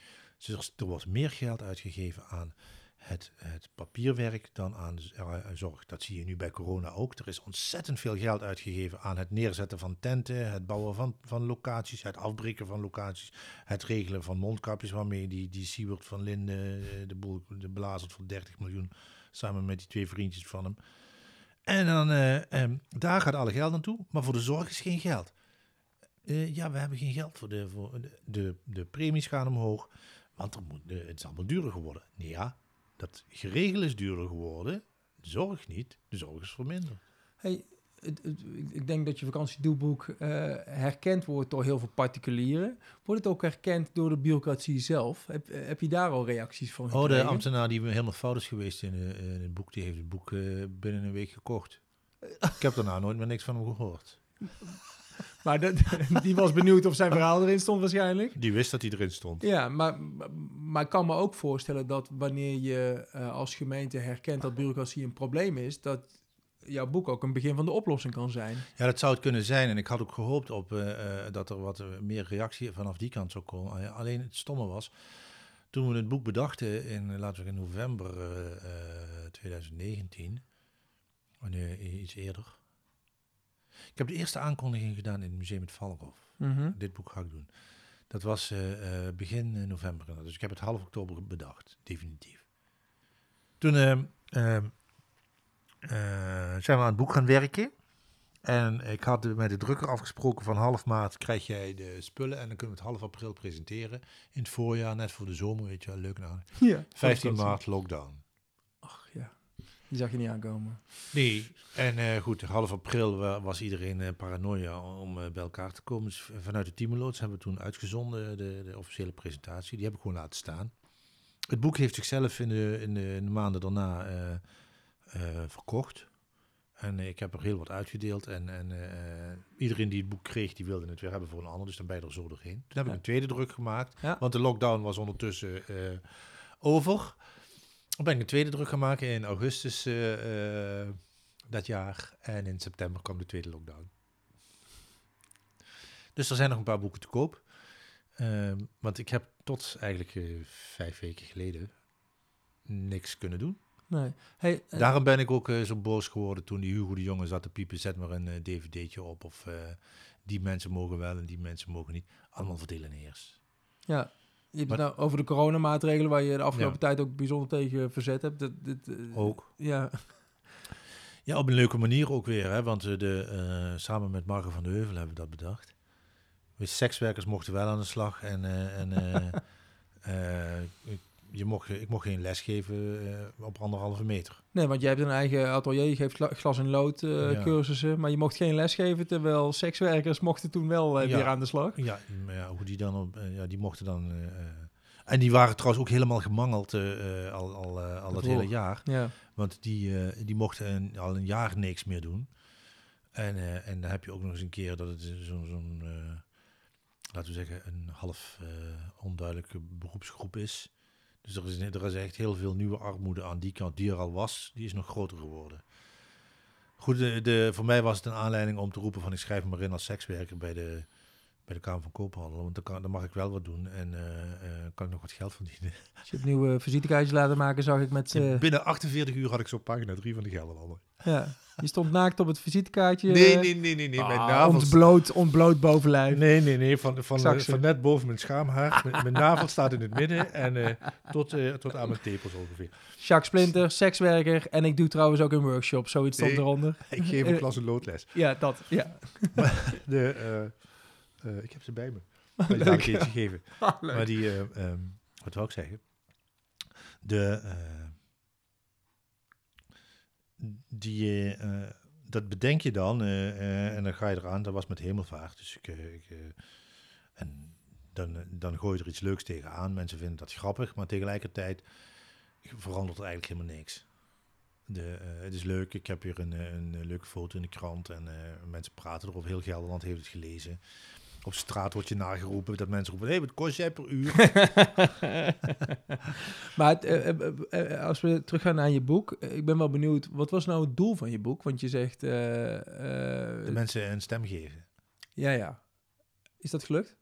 Er wordt meer geld uitgegeven aan het, het papierwerk dan aan de zorg. Dat zie je nu bij corona ook. Er is ontzettend veel geld uitgegeven aan het neerzetten van tenten, het bouwen van, van locaties, het afbreken van locaties, het regelen van mondkapjes waarmee die, die Siebert van Linden de boel de blazert voor dertig miljoen samen met die twee vriendjes van hem. En dan, uh, um, daar gaat alle geld naartoe, maar voor de zorg is geen geld. Uh, ja, we hebben geen geld voor de, voor de, de, de premies gaan omhoog, want er moet, uh, het is allemaal duurder geworden. Nee, ja, dat geregel is duurder geworden, de zorg niet, de zorg is verminderd. Hey, ik denk dat je vakantiedoelboek uh, herkend wordt door heel veel particulieren. Wordt het ook herkend door de bureaucratie zelf? Heb, heb je daar al reacties van gekregen? Oh, de ambtenaar die helemaal fout is geweest in, uh, in het boek, die heeft het boek uh, binnen een week gekocht. Ik heb daarna nooit meer niks van hem gehoord. Maar dat, die was benieuwd of zijn verhaal erin stond waarschijnlijk. Die wist dat hij erin stond. Ja, maar, maar ik kan me ook voorstellen dat wanneer je uh, als gemeente herkent dat bureaucratie een probleem is, dat jouw boek ook een begin van de oplossing kan zijn. Ja, dat zou het kunnen zijn. En ik had ook gehoopt op uh, dat er wat meer reactie vanaf die kant zou komen. Alleen het stomme was, toen we het boek bedachten in, laten we in november uh, twintig negentien, nee, iets eerder. Ik heb de eerste aankondiging gedaan in het Museum Valkhof. Mm-hmm. Dit boek ga ik doen. Dat was uh, begin november. Dus ik heb het half oktober bedacht, definitief. Toen Uh, uh, Uh, zijn we aan het boek gaan werken. En ik had met de drukker afgesproken van half maart krijg jij de spullen en dan kunnen we het half april presenteren. In het voorjaar, net voor de zomer, weet je wel, leuk nou. Ja, vijftien maart, lockdown. Ach ja, die zag je niet aankomen. Nee, en uh, goed, half april uh, was iedereen uh, paranoia om uh, bij elkaar te komen. Dus vanuit de teamloods hebben we toen uitgezonden de, de officiële presentatie. Die heb ik gewoon laten staan. Het boek heeft zichzelf in de, in de, in de maanden daarna Uh, Uh, verkocht. En uh, ik heb er heel wat uitgedeeld. En, en uh, iedereen die het boek kreeg, die wilde het weer hebben voor een ander. Dus dan ben je er zo doorheen. Toen heb ja. ik een tweede druk gemaakt. Ja. Want de lockdown was ondertussen uh, over. Dan ben ik een tweede druk gemaakt in augustus uh, uh, dat jaar. En in september kwam de tweede lockdown. Dus er zijn nog een paar boeken te koop. Uh, want ik heb tot eigenlijk uh, vijf weken geleden niks kunnen doen. Nee. Hey, uh, Daarom ben ik ook uh, zo boos geworden toen die Hugo de Jonge zat te piepen, zet maar een uh, dvd'tje op of uh, die mensen mogen wel en die mensen mogen niet. Allemaal verdelen eerst. Ja, je hebt maar, nou over de coronamaatregelen waar je de afgelopen ja. tijd ook bijzonder tegen verzet hebt. Dat, dat, uh, ook. Ja. ja, op een leuke manier ook weer, hè, want de, uh, samen met Marge van de Heuvel hebben we dat bedacht. We sekswerkers mochten wel aan de slag en Uh, en uh, uh, Je mocht, ik mocht geen les geven uh, op anderhalve meter. Nee, want jij hebt een eigen atelier, je geeft glas- en lood uh, ja. cursussen, maar je mocht geen les geven, terwijl sekswerkers mochten toen wel uh, ja. weer aan de slag. Ja, maar ja, hoe die dan op, uh, ja, die mochten dan. Uh, en die waren trouwens ook helemaal gemangeld uh, al, al, uh, al het hele jaar. Ja. Want die, uh, die mochten een, al een jaar niks meer doen. En, uh, en dan heb je ook nog eens een keer dat het zo'n, zo'n uh, laten we zeggen, een half uh, onduidelijke beroepsgroep is. Dus er is, er is echt heel veel nieuwe armoede aan die kant die er al was. Die is nog groter geworden. Goed, de, de, voor mij was het een aanleiding om te roepen van ik schrijf me in als sekswerker bij de, bij de Kamer van Koophandel. Want dan, kan, dan mag ik wel wat doen en uh, uh, kan ik nog wat geld verdienen. Dus je hebt nieuwe visitekaartjes laten maken, zag ik met Uh... binnen achtenveertig uur had ik zo'n pagina drie van de Gelderlander. Ja, je stond naakt op het visitekaartje. Nee, nee, nee, nee. nee. Mijn navels ontbloot, ontbloot bovenlijf. Nee, nee, nee. Van, van, van, van net boven mijn schaamhaar. Mijn, mijn navel staat in het midden en uh, tot, uh, tot aan mijn tepels ongeveer. Jacques Splinter, sekswerker. En ik doe trouwens ook een workshop. Zoiets stond nee, eronder. Ik geef een klas een loodles. Ja, dat. Ja. Maar de, uh, uh, ik heb ze bij me. Maar die ik eentje geven. Ah, maar die, uh, um, wat wou ik zeggen? De Uh, Die, uh, dat bedenk je dan uh, uh, en dan ga je eraan. Dat was met hemelvaart. Dus ik, uh, ik, uh, en dan, uh, dan gooi je er iets leuks tegenaan. Mensen vinden dat grappig, maar tegelijkertijd verandert er eigenlijk helemaal niks. De, uh, het is leuk, ik heb hier een, een leuke foto in de krant en uh, mensen praten erover. Heel Gelderland heeft het gelezen. Op straat wordt je nageroepen dat mensen roepen, hé, hey, wat kost jij per uur? Maar uh, als we teruggaan naar je boek, ik ben wel benieuwd, wat was nou het doel van je boek? Want je zegt Uh, uh, de mensen een stem geven. Ja, ja. Is dat gelukt?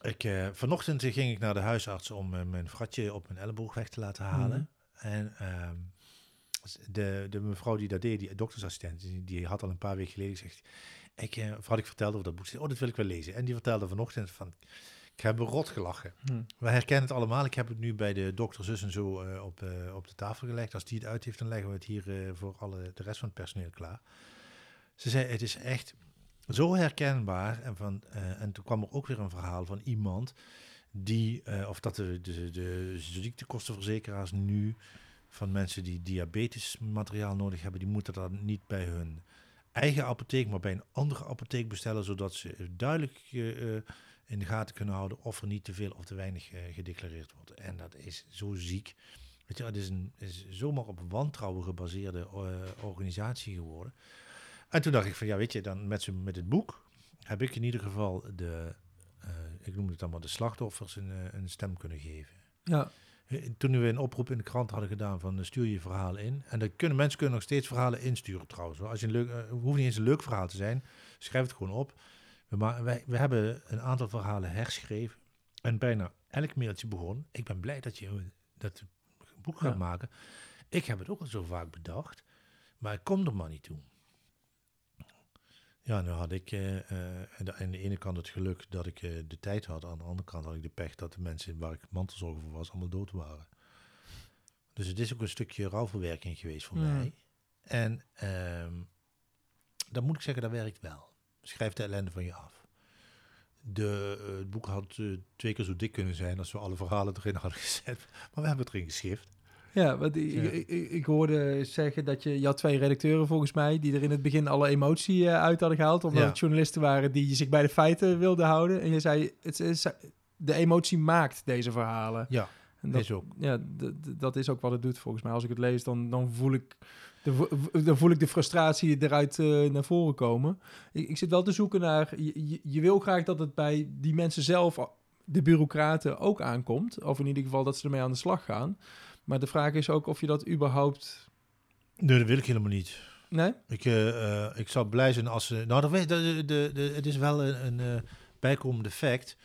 Ik, uh, vanochtend ging ik naar de huisarts om uh, mijn fratje op mijn elleboog weg te laten halen. Mm-hmm. En Uh, De, de mevrouw die dat deed, die doktersassistent, die, die had al een paar weken geleden gezegd, ik, eh, had ik verteld over dat boek, oh, dat wil ik wel lezen. En die vertelde vanochtend van, Ik heb rot gelachen. Hmm. We herkennen het allemaal. Ik heb het nu bij de dokter zus en zo uh, op, uh, op de tafel gelegd. Als die het uit heeft, dan leggen we het hier uh, voor alle, de rest van het personeel klaar. Ze zei, het is echt zo herkenbaar. En, van, uh, en toen kwam er ook weer een verhaal van iemand die, uh, of dat de, de, de ziektekostenverzekeraars nu van mensen die diabetesmateriaal nodig hebben, die moeten dat niet bij hun eigen apotheek, maar bij een andere apotheek bestellen, zodat ze duidelijk uh, in de gaten kunnen houden of er niet te veel of te weinig uh, gedeclareerd wordt. En dat is zo ziek. Weet je, het is, een, is zomaar op wantrouwen gebaseerde uh, organisatie geworden. En toen dacht ik van, ja, weet je, dan met, met het boek heb ik in ieder geval de, uh, ik noem het dan maar, de slachtoffers een, uh, een stem kunnen geven. Ja. Toen we een oproep in de krant hadden gedaan van stuur je verhaal in. En dat kunnen, mensen kunnen nog steeds verhalen insturen trouwens. Als je een leuk, het hoeft niet eens een leuk verhaal te zijn. Schrijf het gewoon op. Maar wij, we hebben een aantal verhalen herschreven. En bijna elk mailtje begon. Ik ben blij dat je dat boek gaat ja. maken. Ik heb het ook al zo vaak bedacht. Maar ik kom er maar niet toe. Ja, nu had ik uh, uh, aan de ene kant het geluk dat ik uh, de tijd had. Aan de andere kant had ik de pech dat de mensen waar ik mantelzorger voor was, allemaal dood waren. Dus het is ook een stukje rouwverwerking geweest voor mm. mij. En um, dan moet ik zeggen, dat werkt wel. Schrijf de ellende van je af. De, uh, het boek had uh, twee keer zo dik kunnen zijn als we alle verhalen erin hadden gezet. Maar we hebben het erin geschift. Ja, want ik, ja. Ik, ik, ik hoorde zeggen dat je, je had twee redacteuren volgens mij die er in het begin alle emotie uh, uit hadden gehaald. Omdat ja. het journalisten waren die zich bij de feiten wilden houden. En je zei, het is, de emotie maakt deze verhalen. Ja, en dat is ook. Ja, d- d- dat is ook wat het doet volgens mij. Als ik het lees, dan, dan, voel, ik de, v- dan voel ik de frustratie eruit uh, naar voren komen. Ik, ik zit wel te zoeken naar, je, je wil graag dat het bij die mensen zelf, de bureaucraten, ook aankomt. Of in ieder geval dat ze ermee aan de slag gaan. Maar de vraag is ook of je dat überhaupt... Nee, dat wil ik helemaal niet. Nee? Ik, uh, ik zou blij zijn als... Uh, nou, dat weet, de, de, de, het is wel een, een uh, bijkomend effect.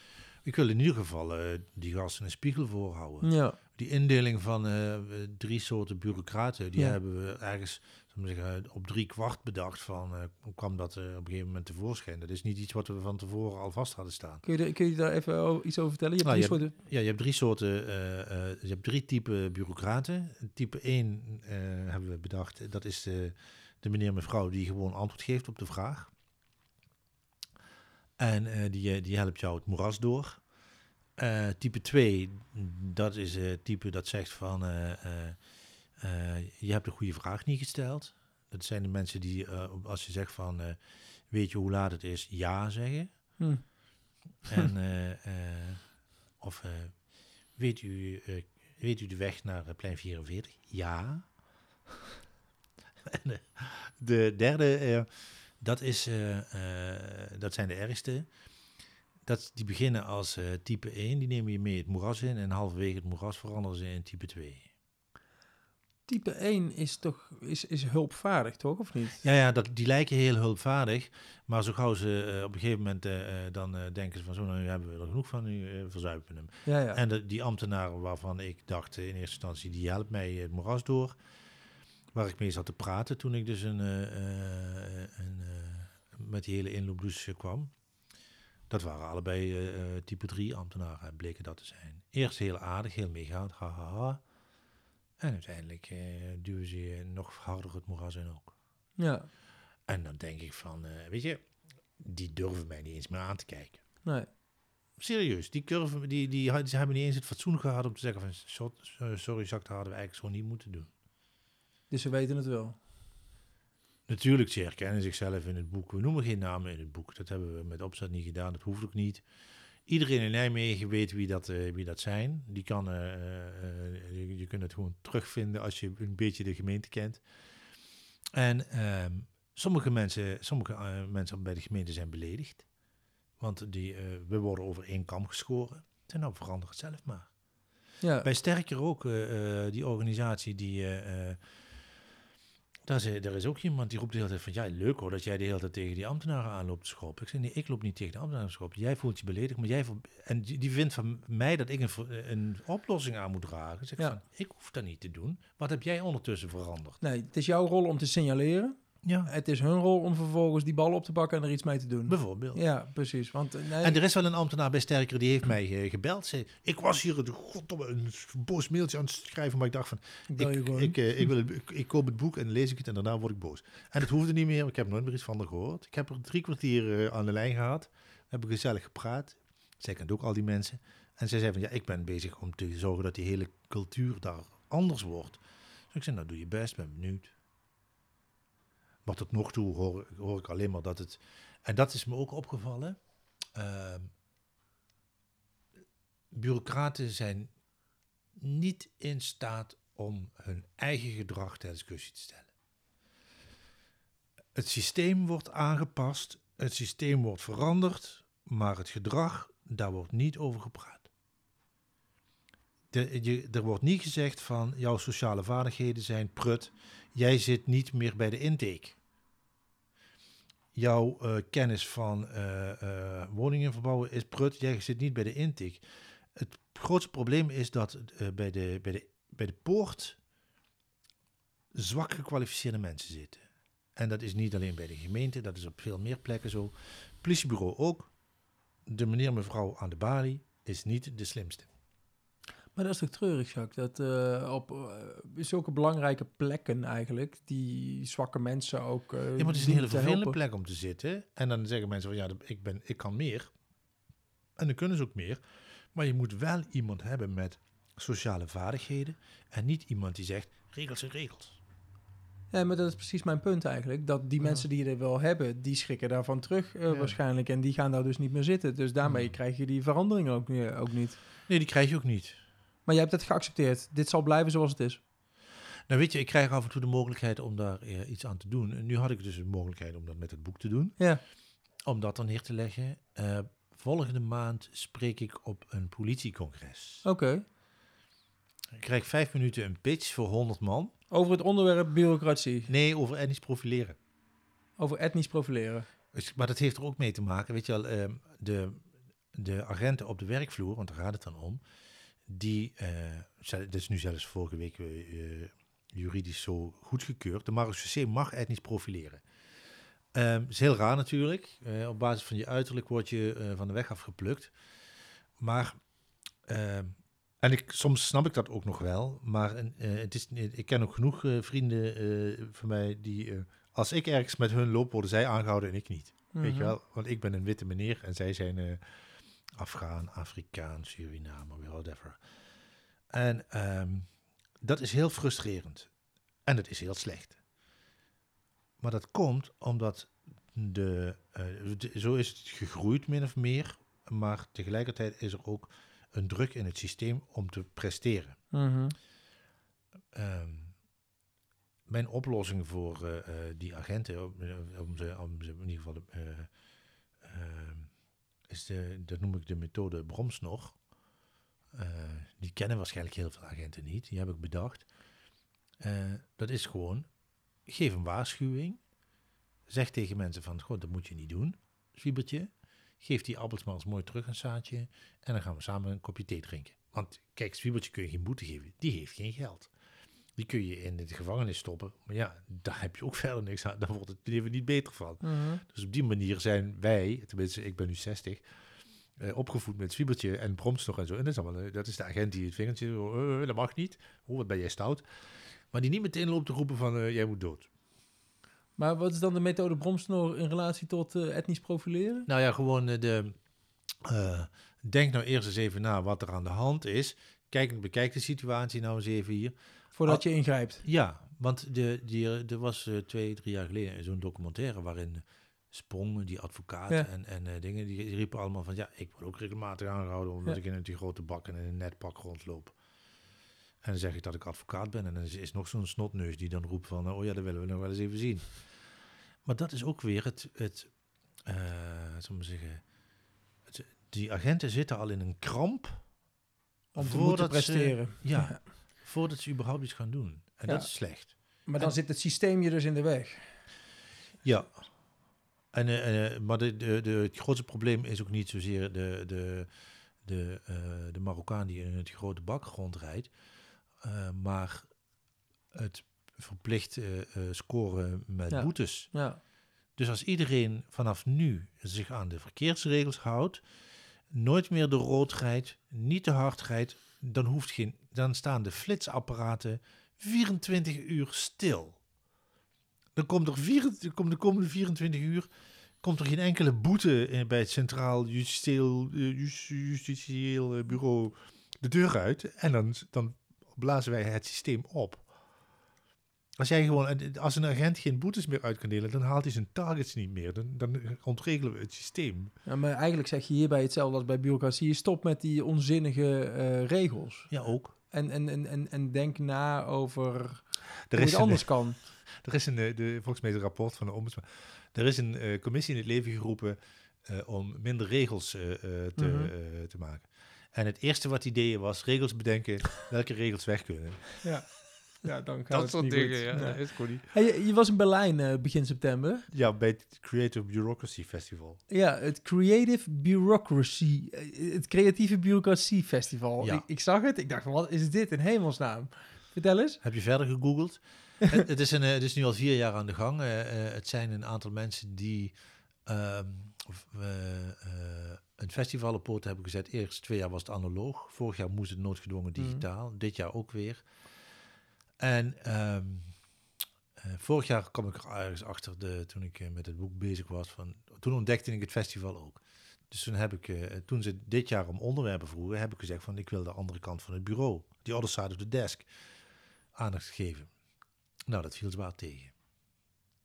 Ik wil in ieder geval uh, die gasten een spiegel voorhouden. Ja. Die indeling van uh, drie soorten bureaucraten... die ja. hebben we ergens zeggen, op drie kwart bedacht van... Uh, hoe kwam dat uh, op een gegeven moment tevoorschijn? Dat is niet iets wat we van tevoren al vast hadden staan. Kun je, kun je daar even iets over vertellen? Je hebt nou, drie je soorten... Hebt, ja, je hebt drie soorten... Uh, uh, je hebt drie typen bureaucraten. Type één uh, hebben we bedacht. Dat is de, de meneer mevrouw die gewoon antwoord geeft op de vraag. En uh, die, die helpt jou het moeras door. Uh, type twee, dat is het uh, type dat zegt van... Uh, uh, uh, je hebt de goede vraag niet gesteld. Dat zijn de mensen die, uh, als je zegt van... Uh, weet je hoe laat het is? Ja zeggen. Hm. En, uh, uh, of uh, weet, u, uh, weet u de weg naar uh, plein vierenveertig? Ja. En, uh, de derde, uh, dat, is, uh, uh, dat zijn de ergste... Dat, die beginnen als uh, type één, die nemen je mee het moeras in... en halverwege het moeras veranderen ze in type twee. Type één is toch is, is hulpvaardig, toch? Of niet? Ja, ja dat, die lijken heel hulpvaardig. Maar zo gauw ze uh, op een gegeven moment uh, dan uh, denken ze van... zo, nou hebben we er genoeg van, nu uh, verzuipen hem. Ja, ja. En de, die ambtenaren waarvan ik dacht uh, in eerste instantie... die helpt mij het moeras door. Waar ik mee zat te praten toen ik dus een, uh, uh, een, uh, met die hele inloopdouche kwam... Dat waren allebei uh, type drie ambtenaren, bleken dat te zijn. Eerst heel aardig, heel meegaand, haha. Ha, ha. En uiteindelijk uh, duwen ze nog harder het moeras in ook. Ja. En dan denk ik van, uh, weet je, die durven mij niet eens meer aan te kijken. Nee. Serieus, die, curve, die, die, die hebben niet eens het fatsoen gehad om te zeggen van... sorry Jacques, dat hadden we eigenlijk zo niet moeten doen. Dus ze weten het wel? Natuurlijk, ze herkennen zichzelf in het boek. We noemen geen namen in het boek. Dat hebben we met opzet niet gedaan. Dat hoeft ook niet. Iedereen in Nijmegen weet wie dat, uh, wie dat zijn. Die kan, uh, uh, je, je kunt het gewoon terugvinden als je een beetje de gemeente kent. En uh, sommige, mensen, sommige uh, mensen bij de gemeente zijn beledigd. Want die, uh, we worden over één kam geschoren. En dan verandert het zelf maar. Ja. Bij Sterker ook, uh, uh, die organisatie die... Uh, uh, Daar is, er is ook iemand die roept de hele tijd van... ja, leuk hoor dat jij de hele tijd tegen die ambtenaren aanloopt te schoppen. Ik zeg, nee, ik loop niet tegen de ambtenaren te schoppen. Jij voelt je beledigd, maar jij... Voelt, en die, die vindt van mij dat ik een, een oplossing aan moet dragen. Zeg ja. van, ik hoef dat niet te doen. Wat heb jij ondertussen veranderd? Nee, het is jouw rol om te signaleren. Ja. Het is hun rol om vervolgens die bal op te pakken en er iets mee te doen. Bijvoorbeeld. Ja, precies. Want, nee. En er is wel een ambtenaar bij Sterker, die heeft mij uh, gebeld. Zei, ik was hier goddomme, een boos mailtje aan het schrijven, maar ik dacht van... Ik, ik, ik, uh, ik, wil het, ik, ik koop het boek en lees ik het en daarna word ik boos. En dat hoefde niet meer, ik heb nooit meer iets van haar gehoord. Ik heb er drie kwartier uh, aan de lijn gehad. We hebben gezellig gepraat. Zij kent ook al die mensen. En zij zei van, ja, ik ben bezig om te zorgen dat die hele cultuur daar anders wordt. Dus ik zei, nou doe je best, ben benieuwd. Maar tot nog toe hoor, hoor ik alleen maar dat het... En dat is me ook opgevallen. Uh, bureaucraten zijn niet in staat om hun eigen gedrag ter discussie te stellen. Het systeem wordt aangepast, het systeem wordt veranderd, maar het gedrag, daar wordt niet over gepraat. De, je, er wordt niet gezegd van, jouw sociale vaardigheden zijn prut. Jij zit niet meer bij de intake. Jouw uh, kennis van uh, uh, woningen verbouwen is prut. Jij zit niet bij de intake. Het grootste probleem is dat uh, bij, de, bij, de, bij de poort zwak gekwalificeerde mensen zitten. En dat is niet alleen bij de gemeente, dat is op veel meer plekken zo. Politiebureau ook. De meneer mevrouw aan de balie is niet de slimste. Maar dat is toch treurig, Jacques, dat uh, op uh, zulke belangrijke plekken eigenlijk, die zwakke mensen ook... Uh, ja, maar het is een hele vervelende helpen. plek om te zitten. En dan zeggen mensen van, ja, ik, ben, ik kan meer. En dan kunnen ze ook meer. Maar je moet wel iemand hebben met sociale vaardigheden en niet iemand die zegt, regels zijn regels. Ja, maar dat is precies mijn punt eigenlijk. Dat die ja. mensen die er wel hebben, die schrikken daarvan terug uh, ja. waarschijnlijk. En die gaan daar dus niet meer zitten. Dus daarmee ja. krijg je die verandering ook, uh, ook niet. Nee, die krijg je ook niet. Maar jij hebt het geaccepteerd. Dit zal blijven zoals het is. Nou weet je, ik krijg af en toe de mogelijkheid om daar uh, iets aan te doen. En nu had ik dus de mogelijkheid om dat met het boek te doen. Ja. Om dat dan neer te leggen. Uh, volgende maand spreek ik op een politiecongres. Oké. Okay. Ik krijg vijf minuten een pitch voor honderd man. Over het onderwerp bureaucratie? Nee, over etnisch profileren. Over etnisch profileren? Maar dat heeft er ook mee te maken. Weet je wel, uh, de, de agenten op de werkvloer, want daar gaat het dan om... Die, uh, dat is nu zelfs vorige week uh, juridisch zo goedgekeurd. De marechaussee mag etnisch profileren. Uh, is heel raar natuurlijk. Uh, op basis van je uiterlijk word je uh, van de weg afgeplukt. Maar, uh, en ik, soms snap ik dat ook nog wel. Maar uh, het is, ik ken ook genoeg uh, vrienden uh, van mij die, uh, als ik ergens met hun loop, worden zij aangehouden en ik niet. Mm-hmm. Weet je wel, want ik ben een witte meneer en zij zijn... Uh, Afghaan, Afrikaan, Suriname, whatever. En um, dat is heel frustrerend. En dat is heel slecht. Maar dat komt omdat de, uh, de... Zo is het gegroeid min of meer. Maar tegelijkertijd is er ook een druk in het systeem om te presteren. Mm-hmm. Um, mijn oplossing voor uh, uh, die agenten... Om, om, ze, om ze in ieder geval... De, uh, uh, Is de, dat noem ik de methode Bromsnor. Uh, die kennen waarschijnlijk heel veel agenten niet. Die heb ik bedacht. Uh, dat is gewoon, geef een waarschuwing. Zeg tegen mensen van, goh, dat moet je niet doen. Zwiebertje. Geef die appels maar eens mooi terug een zaadje. En dan gaan we samen een kopje thee drinken. Want kijk, Zwiebertje kun je geen boete geven. Die heeft geen geld. Die kun je in de gevangenis stoppen. Maar ja, daar heb je ook verder niks aan. Daar wordt het leven niet beter van. Mm-hmm. Dus op die manier zijn wij, tenminste ik ben nu zestig, eh, opgevoed met Zwiebertje en Bromsnor en zo. En dat is, allemaal, dat is de agent die het vingertje, uh, dat mag niet. Oh, wat ben jij stout. Maar die niet meteen loopt te roepen van, uh, jij moet dood. Maar wat is dan de methode Bromsnor in relatie tot uh, etnisch profileren? Nou ja, gewoon uh, de... Uh, denk nou eerst eens even na wat er aan de hand is. Kijk, bekijk de situatie nou eens even hier. Voordat je ingrijpt. Ja, want de, die, er was uh, twee, drie jaar geleden zo'n documentaire waarin Sprongen, die advocaat ja. en, en uh, dingen, die, die riepen allemaal van ja, ik word ook regelmatig aangehouden omdat ja. ik in die grote bak en in een netpak rondloop. En dan zeg ik dat ik advocaat ben en dan is, is nog zo'n snotneus die dan roept van uh, oh ja, dat willen we nog wel eens even zien. Maar dat is ook weer het, het uh, zal maar zeggen, het, die agenten zitten al in een kramp om te moeten presteren. Ze, ja. ja. Voordat ze überhaupt iets gaan doen. En ja. dat is slecht. Maar dan en, zit het systeem je dus in de weg. Ja. En, uh, uh, maar de, de, de, het grootste probleem is ook niet zozeer de, de, de, uh, de Marokkaan die in het grote bak rondrijdt. Uh, maar het verplicht uh, uh, scoren met ja. boetes. Ja. Dus als iedereen vanaf nu zich aan de verkeersregels houdt, nooit meer de rood rijdt, niet te hard rijdt, dan, hoeft geen, dan staan de flitsapparaten vierentwintig uur stil. Dan komt er vier, de komende vierentwintig uur komt er geen enkele boete bij het Centraal Justitieel, Justitieel Bureau de deur uit. En dan, dan blazen wij het systeem op. Als, jij gewoon, als een agent geen boetes meer uit kan delen, dan haalt hij zijn targets niet meer. Dan, dan ontregelen we het systeem. Ja, maar eigenlijk zeg je hierbij hetzelfde als bij bureaucratie. Stop met die onzinnige uh, regels. Ja, ook. En, en, en, en, en denk na over er hoe het anders een, kan. Er is een, de, volgens mij het rapport van de Ombudsman. Er is een uh, commissie in het leven geroepen uh, om minder regels uh, te, mm-hmm. uh, te maken. En het eerste wat die deden was regels bedenken welke regels weg kunnen. Ja. Ja, dan gaat dat soort niet dingen, ja, ja. Is cool. Hey, je, je was in Berlijn uh, begin september. Ja, bij het Creative Bureaucracy Festival. Ja, het Creative Bureaucracy, het Creatieve Bureaucracy Festival. Ja. Ik, ik zag het, ik dacht van, wat is dit in hemelsnaam? Vertel eens. Heb je verder gegoogeld? het, het, is een, het is nu al vier jaar aan de gang. Uh, uh, het zijn een aantal mensen die uh, uh, uh, een festival op poten hebben gezet. Eerst twee jaar was het analoog. Vorig jaar moest het noodgedwongen digitaal. Mm. Dit jaar ook weer. En um, uh, vorig jaar kwam ik er ergens achter de, toen ik uh, met het boek bezig was. Van, toen ontdekte ik het festival ook. Dus toen, heb ik, uh, toen ze dit jaar om onderwerpen vroegen, heb ik gezegd van ik wil de andere kant van het bureau, the other side of the desk, aandacht geven. Nou, dat viel zwaar tegen.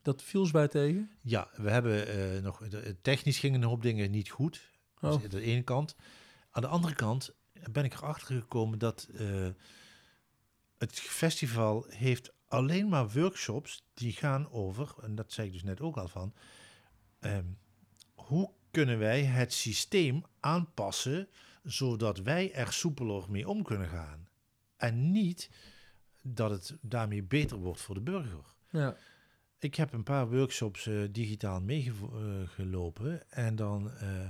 Dat viel zwaar tegen? Ja, we hebben uh, nog, technisch gingen een hoop dingen niet goed. Oh. Dus aan de ene kant. Aan de andere kant ben ik erachter gekomen dat... Uh, Het festival heeft alleen maar workshops die gaan over, en dat zei ik dus net ook al van, um, hoe kunnen wij het systeem aanpassen zodat wij er soepeler mee om kunnen gaan. En niet dat het daarmee beter wordt voor de burger. Ja. Ik heb een paar workshops uh, digitaal meegelopen uh, en dan uh,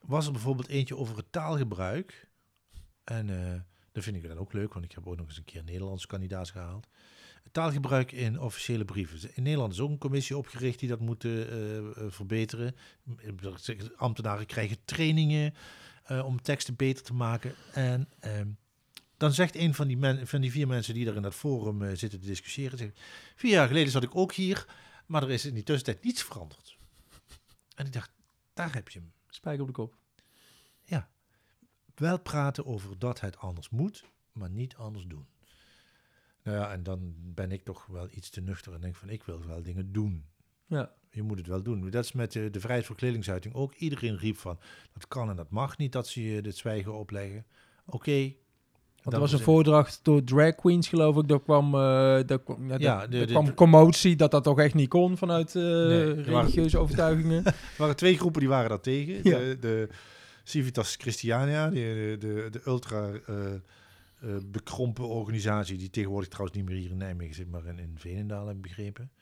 was er bijvoorbeeld eentje over het taalgebruik en... Uh, Dat vind ik dan ook leuk, want ik heb ook nog eens een keer Nederlandse kandidaat gehaald. Taalgebruik in officiële brieven. In Nederland is ook een commissie opgericht die dat moet uh, verbeteren. Ambtenaren krijgen trainingen uh, om teksten beter te maken. En um, dan zegt een van die, men, van die vier mensen die daar in dat forum uh, zitten te discussiëren... Zegt, vier jaar geleden zat ik ook hier, maar er is in die tussentijd niets veranderd. En ik dacht, daar heb je hem. Spijker op de kop. Ja. Wel praten over dat het anders moet, maar niet anders doen. Nou ja, en dan ben ik toch wel iets te nuchter en denk van, ik wil wel dingen doen. Ja. Je moet het wel doen. Dat is met de, de vrijheid voor kledingsuiting ook. Iedereen riep van, dat kan en dat mag niet dat ze je dit zwijgen opleggen. Oké. Okay, want er was een voordracht door drag queens, geloof ik. Daar kwam, uh, daar kwam, ja, ja, de, daar de, kwam de, commotie dat dat toch echt niet kon vanuit uh, nee, religieuze waren, overtuigingen. Er waren twee groepen die waren daar tegen. Ja. De, de, Civitas Christiana, de, de, de ultra uh, uh, bekrompen organisatie... die tegenwoordig trouwens niet meer hier in Nijmegen zit... maar in, in Veenendaal, heb ik begrepen.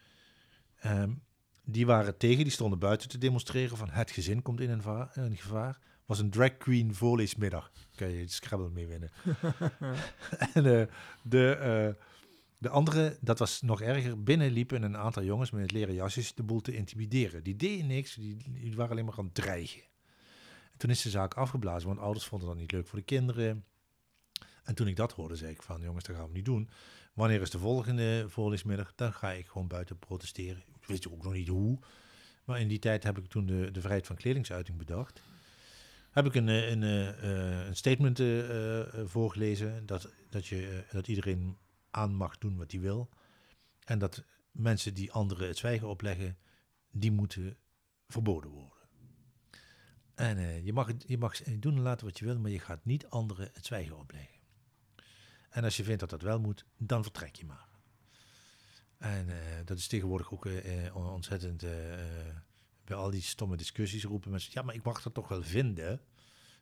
Um, die waren tegen, die stonden buiten te demonstreren... van het gezin komt in een, va- een gevaar. Was een drag queen voorleesmiddag. Kan je het Scrabble mee winnen. en uh, de, uh, de andere, dat was nog erger... binnen liepen een aantal jongens met leren jasjes... de boel te intimideren. Die deden niks, die, die waren alleen maar aan het dreigen. Toen is de zaak afgeblazen, want ouders vonden dat niet leuk voor de kinderen. En toen ik dat hoorde, zei ik van, jongens, dat gaan we niet doen. Wanneer is de volgende voorleesmiddag? Dan ga ik gewoon buiten protesteren. Ik wist ook nog niet hoe. Maar in die tijd heb ik toen de, de vrijheid van kledingsuiting bedacht. Heb ik een, een, een, een statement uh, voorgelezen dat, dat, je, dat iedereen aan mag doen wat hij wil. En dat mensen die anderen het zwijgen opleggen, die moeten verboden worden. En uh, je, mag, je mag doen en laten wat je wil, maar je gaat niet anderen het zwijgen opleggen. En als je vindt dat dat wel moet, dan vertrek je maar. En uh, dat is tegenwoordig ook uh, ontzettend... Uh, bij al die stomme discussies roepen mensen... Ja, maar ik mag dat toch wel vinden?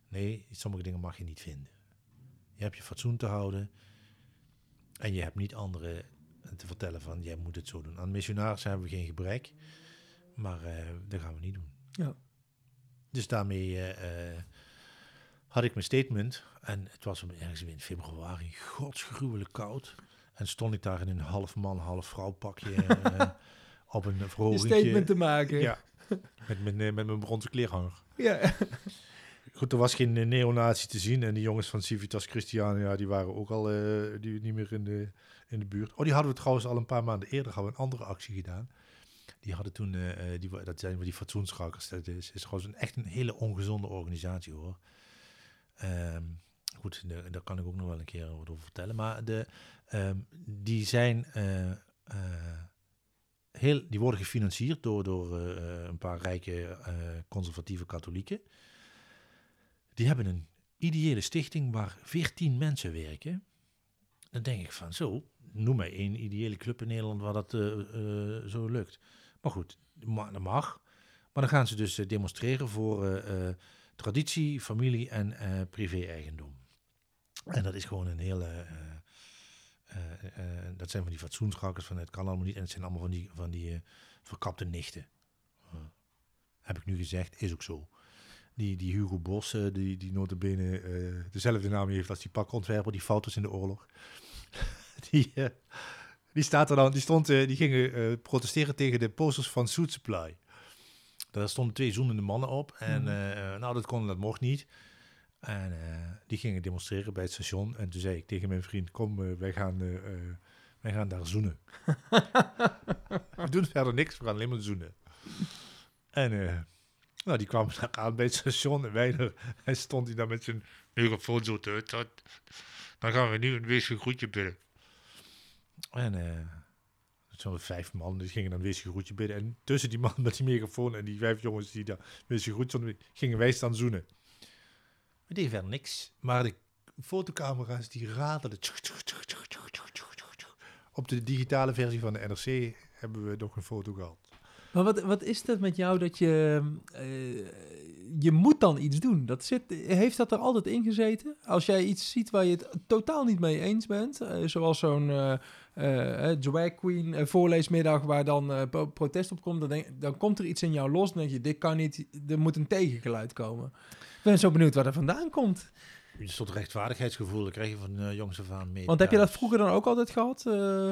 Nee, sommige dingen mag je niet vinden. Je hebt je fatsoen te houden... en je hebt niet anderen te vertellen van... jij moet het zo doen. Aan missionarissen hebben we geen gebrek... maar uh, dat gaan we niet doen. Ja. Dus daarmee uh, uh, had ik mijn statement. En het was ergens in februari godsgruwelijk koud. En stond ik daar in een half man, half vrouw pakje uh, op een verhogingje. Een statement te maken. Ja, met, met, met mijn bronzen kleerhanger. Ja. Goed, er was geen uh, neonatie te zien. En die jongens van Civitas Christiana, ja, die waren ook al uh, die, niet meer in de, in de buurt. Oh, die hadden we trouwens al een paar maanden eerder hadden we een andere actie gedaan. Die hadden toen, uh, die, dat zijn we die fatsoenschakkers. Dat is, is gewoon een, echt een hele ongezonde organisatie, hoor. Um, goed, de, daar kan ik ook nog wel een keer wat over vertellen. Maar de, um, die zijn... Uh, uh, heel, die worden gefinancierd door, door uh, een paar rijke uh, conservatieve katholieken. Die hebben een ideële stichting waar veertien mensen werken. Dan denk ik van, zo, noem mij één ideële club in Nederland waar dat uh, uh, zo lukt. Maar goed, dat mag. Maar dan gaan ze dus demonstreren voor uh, uh, traditie, familie en uh, privé-eigendom. En dat is gewoon een hele... Uh, uh, uh, uh, dat zijn van die fatsoenschakkers van het kan allemaal niet. En het zijn allemaal van die, van die uh, verkapte nichten. Uh, heb ik nu gezegd, is ook zo. Die, die Hugo Bos, uh, die, die nota bene uh, dezelfde naam heeft als die pakontwerper, die fout was in de oorlog. die, uh, die, staat er dan, die, stond, uh, die gingen uh, protesteren tegen de posters van Suit Supply. Daar stonden twee zoenende mannen op. En uh, nou, dat kon, dat mocht niet. En uh, die gingen demonstreren bij het station. En toen zei ik tegen mijn vriend, kom, uh, wij, gaan, uh, wij gaan daar zoenen. We doen verder niks, we gaan alleen maar zoenen. En... Uh, Nou, die kwamen daar aan bij het station en wij en stond hij daar met zijn microfoon zo te... Dat, dan gaan we nu een weesje groetje bidden. En uh, zo'n vijf man, die gingen dan een weesje groetje bidden. En tussen die man met die microfoon en die vijf jongens die daar weesje groetje stonden, gingen wij staan zoenen. We deden verder niks, maar de fotocamera's die raderden. Op de digitale versie van de N R C hebben we nog een foto gehad. Maar wat, wat is dat met jou dat je... Uh, je moet dan iets doen. Dat zit, heeft dat er altijd in gezeten? Als jij iets ziet waar je het totaal niet mee eens bent... Uh, zoals zo'n uh, uh, drag queen uh, voorleesmiddag waar dan uh, protest op komt... Dan, denk, dan komt er iets in jou los en denk je... dit kan niet, er moet een tegengeluid komen. Ik ben zo benieuwd waar dat vandaan komt. Een soort rechtvaardigheidsgevoel, dat krijg je van uh, jongs af aan mee. Want heb je dat vroeger dan ook altijd gehad... Uh,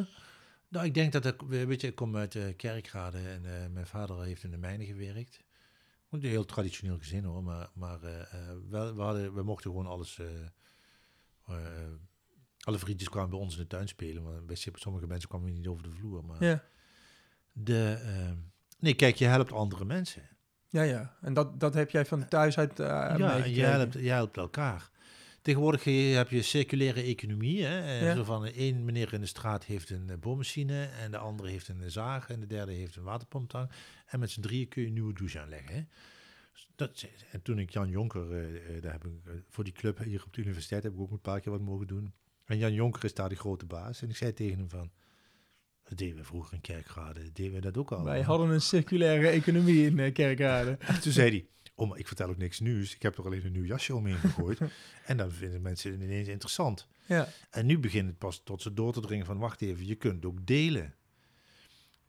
Nou, ik denk dat ik, weet je, ik kom uit uh, Kerkrade en uh, mijn vader heeft in de mijnen gewerkt. Een heel traditioneel gezin hoor, maar, maar uh, wel, we, hadden, we mochten gewoon alles, uh, uh, alle vriendjes kwamen bij ons in de tuin spelen. Maar bij sommige mensen kwamen we niet over de vloer. Maar ja. de, uh, nee, kijk, je helpt andere mensen. Ja, ja. En dat, dat heb jij van thuis uit uh, ja, je helpt, je helpt elkaar. Tegenwoordig heb je circulaire economie. Hè? Ja. Zo van één meneer in de straat heeft een boormachine... en de andere heeft een zaag en de derde heeft een waterpomptang. En met z'n drieën kun je een nieuwe douche aanleggen. Hè? Dat, en toen ik Jan Jonker... Uh, daar heb ik, uh, voor die club hier op de universiteit heb ik ook een paar keer wat mogen doen. En Jan Jonker is daar de grote baas. En ik zei tegen hem van... dat deden we vroeger in Kerkrade, deden we dat ook al. Wij hadden een circulaire economie in uh, Kerkrade. Toen zei hij... oh, maar ik vertel ook niks nieuws. Ik heb er alleen een nieuw jasje omheen gegooid. En dan vinden mensen het ineens interessant. Ja. En nu begint het pas tot ze door te dringen van... wacht even, je kunt ook delen.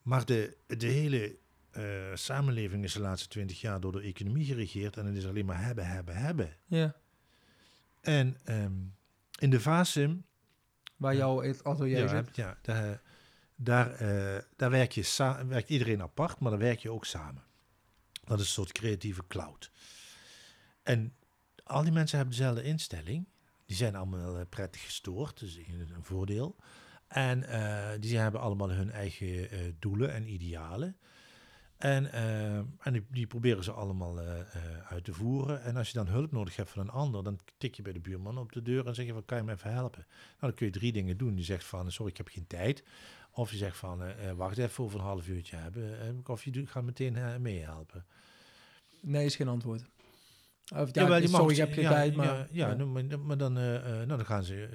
Maar de, de hele uh, samenleving is de laatste twintig jaar... door de economie geregeerd. En het is alleen maar hebben, hebben, hebben. Ja. En um, in de Vasim... waar jouw uh, atelier ja, zit. Ja, daar, daar, uh, daar werk je sa- werkt iedereen apart, maar dan werk je ook samen. Dat is een soort creatieve cloud. En al die mensen hebben dezelfde instelling. Die zijn allemaal prettig gestoord, dus een voordeel. En uh, die hebben allemaal hun eigen uh, doelen en idealen. En, uh, en die, die proberen ze allemaal uh, uh, uit te voeren. En als je dan hulp nodig hebt van een ander... dan tik je bij de buurman op de deur en zeg je van... kan je me even helpen? Nou, dan kun je drie dingen doen. Die zegt van, sorry, ik heb geen tijd... Of je zegt van, uh, wacht even, over een half uurtje hebben. Uh, of je gaat meteen uh, meehelpen. Nee, is geen antwoord. Of, ja, ja, je sorry, mag, je hebt geen ja, tijd, maar... Ja, ja, ja. Nou, maar, maar dan, uh, nou, dan gaan ze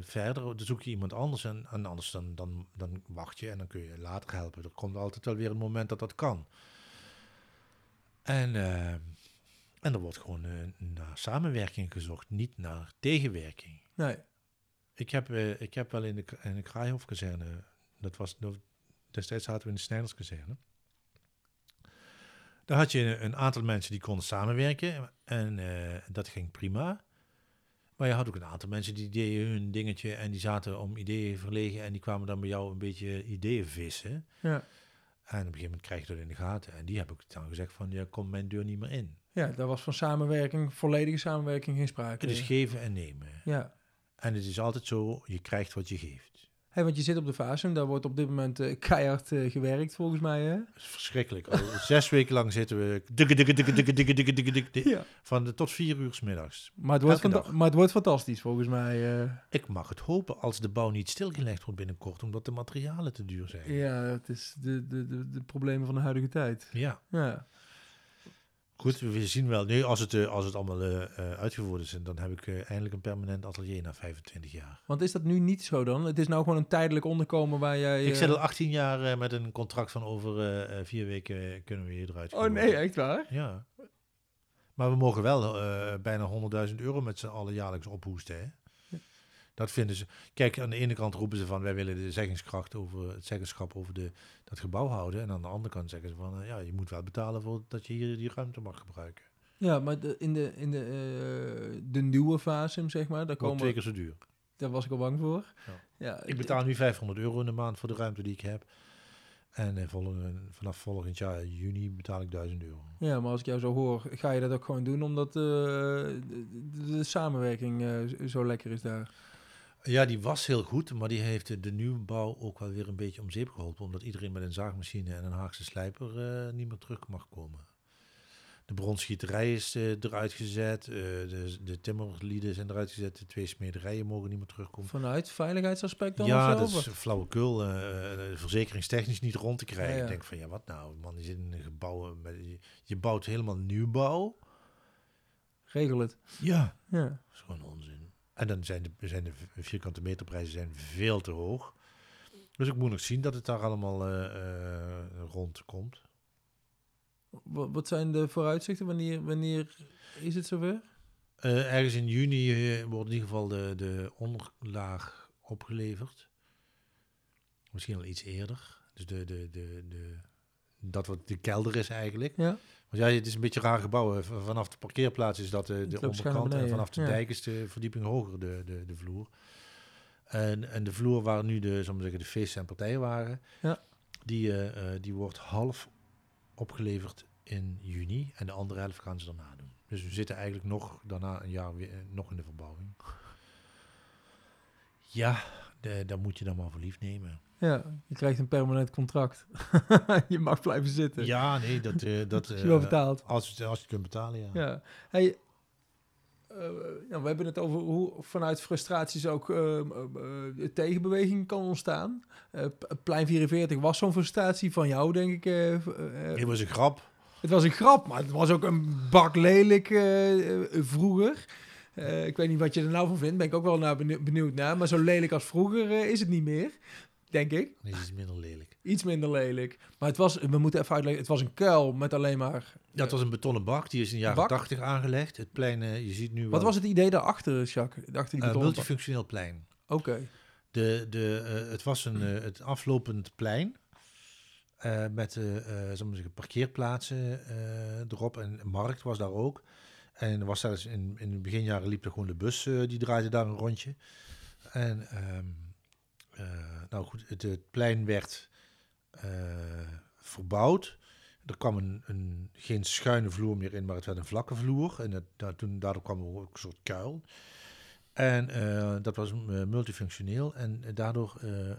uh, verder. Dan zoek je iemand anders en, en anders dan, dan, dan wacht je. En dan kun je later helpen. Er komt altijd wel weer een moment dat dat kan. En, uh, en er wordt gewoon uh, naar samenwerking gezocht, niet naar tegenwerking. Nee. Ik heb, uh, ik heb wel in de, in de Kraaienhof-kazerne... Dat was, destijds zaten we in de Snijderskazerne. Daar had je een aantal mensen die konden samenwerken. En uh, dat ging prima. Maar je had ook een aantal mensen die deden hun dingetje en die zaten om ideeën verlegen en die kwamen dan bij jou een beetje ideeën vissen. Ja. En op een gegeven moment krijg je dat in de gaten. En die heb ik dan gezegd van, ja, kom mijn deur niet meer in. Ja, daar was van samenwerking, volledige samenwerking geen sprake. Het is geven en nemen. Ja. En het is altijd zo, je krijgt wat je geeft. Hey, want je zit op de fase, daar wordt op dit moment uh, keihard uh, gewerkt volgens mij. Hè? Dat is verschrikkelijk. Al zes weken lang zitten we dikke, dikke, dikke, dikke, dikke, dikke, dikke, dikke, ja. van de tot vier uur 's middags. Maar het, wordt fanta- maar het wordt fantastisch volgens mij. Uh... Ik mag het hopen als de bouw niet stilgelegd wordt binnenkort, omdat de materialen te duur zijn. Ja, het is de, de, de, de problemen van de huidige tijd. Ja. ja. Goed, we zien wel. Nee, als het, als het allemaal uh, uitgevoerd is, dan heb ik uh, eindelijk een permanent atelier na vijfentwintig jaar. Want is dat nu niet zo dan? Het is nou gewoon een tijdelijk onderkomen waar jij... Uh... Ik zit al achttien jaar uh, met een contract van over uh, vier weken kunnen we hier eruit komen. Oh nee, echt waar? Ja. Maar we mogen wel uh, bijna honderdduizend euro met z'n allen jaarlijks ophoesten, hè? Ja. Dat vinden ze... Kijk, aan de ene kant roepen ze van wij willen de zeggingskracht over het zeggenschap over de, dat gebouw houden. En aan de andere kant zeggen ze van uh, ja, je moet wel betalen voor dat je hier die ruimte mag gebruiken. Ja, maar de, in, de, in de, uh, de nieuwe fase, zeg maar... Daar komen twee keer zo duur. Daar was ik al bang voor. Ja. Ja, ik betaal nu vijfhonderd euro in de maand voor de ruimte die ik heb. En uh, volgende, vanaf volgend jaar juni betaal ik duizend euro. Ja, maar als ik jou zo hoor, ga je dat ook gewoon doen omdat uh, de, de samenwerking uh, zo lekker is daar? Ja, die was heel goed, maar die heeft de nieuwbouw ook wel weer een beetje om zeep geholpen. Omdat iedereen met een zaagmachine en een Haagse slijper uh, niet meer terug mag komen. De bronsgieterij is uh, eruit gezet, uh, de, de timmerlieden zijn eruit gezet, de twee smederijen mogen niet meer terugkomen. Vanuit veiligheidsaspect dan? Ja, dat is flauwekul, uh, verzekeringstechnisch niet rond te krijgen. Ja, ja. Ik denk van, ja wat nou, man, je zit in een gebouw, met, je, je bouwt helemaal nieuwbouw. Regel het. Ja, ja. Dat is gewoon onzin. En dan zijn de, zijn de vierkante meterprijzen zijn veel te hoog. Dus ik moet nog zien dat het daar allemaal uh, uh, rond komt. Wat, wat zijn de vooruitzichten? Wanneer, wanneer is het zover? Uh, ergens in juni uh, wordt in ieder geval de, de onderlaag opgeleverd. Misschien al iets eerder. Dus de, de, de, de, dat wat de kelder is eigenlijk. Ja. Want ja, het is een beetje raar gebouw. Vanaf de parkeerplaats is dat de, de onderkant. En vanaf de ja. dijk is de verdieping hoger, de, de, de vloer. En, en de vloer waar nu de, zal maar zeggen, de feesten en partijen waren... Ja. Die, uh, die wordt half opgeleverd in juni. En de andere helft gaan ze daarna doen. Dus we zitten eigenlijk nog daarna een jaar weer, nog in de verbouwing. Ja, de, dat moet je dan maar voor lief nemen. Ja, je krijgt een permanent contract. Je mag blijven zitten. Ja, nee, dat... Uh, dat uh, je betaald. Als, als je kunt betalen, ja. ja. Hey, uh, nou, we hebben het over hoe vanuit frustraties ook uh, uh, tegenbeweging kan ontstaan. Uh, plein vierenveertig was zo'n frustratie van jou, denk ik. Uh, uh, het was een grap. Het was een grap, maar het was ook een bak lelijk uh, uh, vroeger. Uh, ik weet niet wat je er nou van vindt, ben ik ook wel naar benieu- benieuwd naar. Maar zo lelijk als vroeger uh, is het niet meer. Denk ik. Nee, iets minder lelijk. Iets minder lelijk. Maar het was, we moeten even uitleggen, het was een kuil met alleen maar... Ja, het was een betonnen bak, die is in de jaren tachtig aangelegd. Het plein, uh, je ziet nu... Wat wel... was het idee daarachter, Jacques? Daarachter die uh, multifunctioneel plein. Oké. Okay. De, de, uh, het was een, uh, het aflopend plein uh, met uh, uh, zal maar zeggen, parkeerplaatsen uh, erop en een markt was daar ook. En er was zelfs in, in de beginjaren liep er gewoon de bus, uh, die draaide daar een rondje. En... Um, Uh, nou goed, het, het plein werd uh, verbouwd. Er kwam een, een, geen schuine vloer meer in, maar het werd een vlakke vloer. En het, da- toen, daardoor kwam er ook een soort kuil. En uh, dat was uh, multifunctioneel. En daardoor, uh, uh,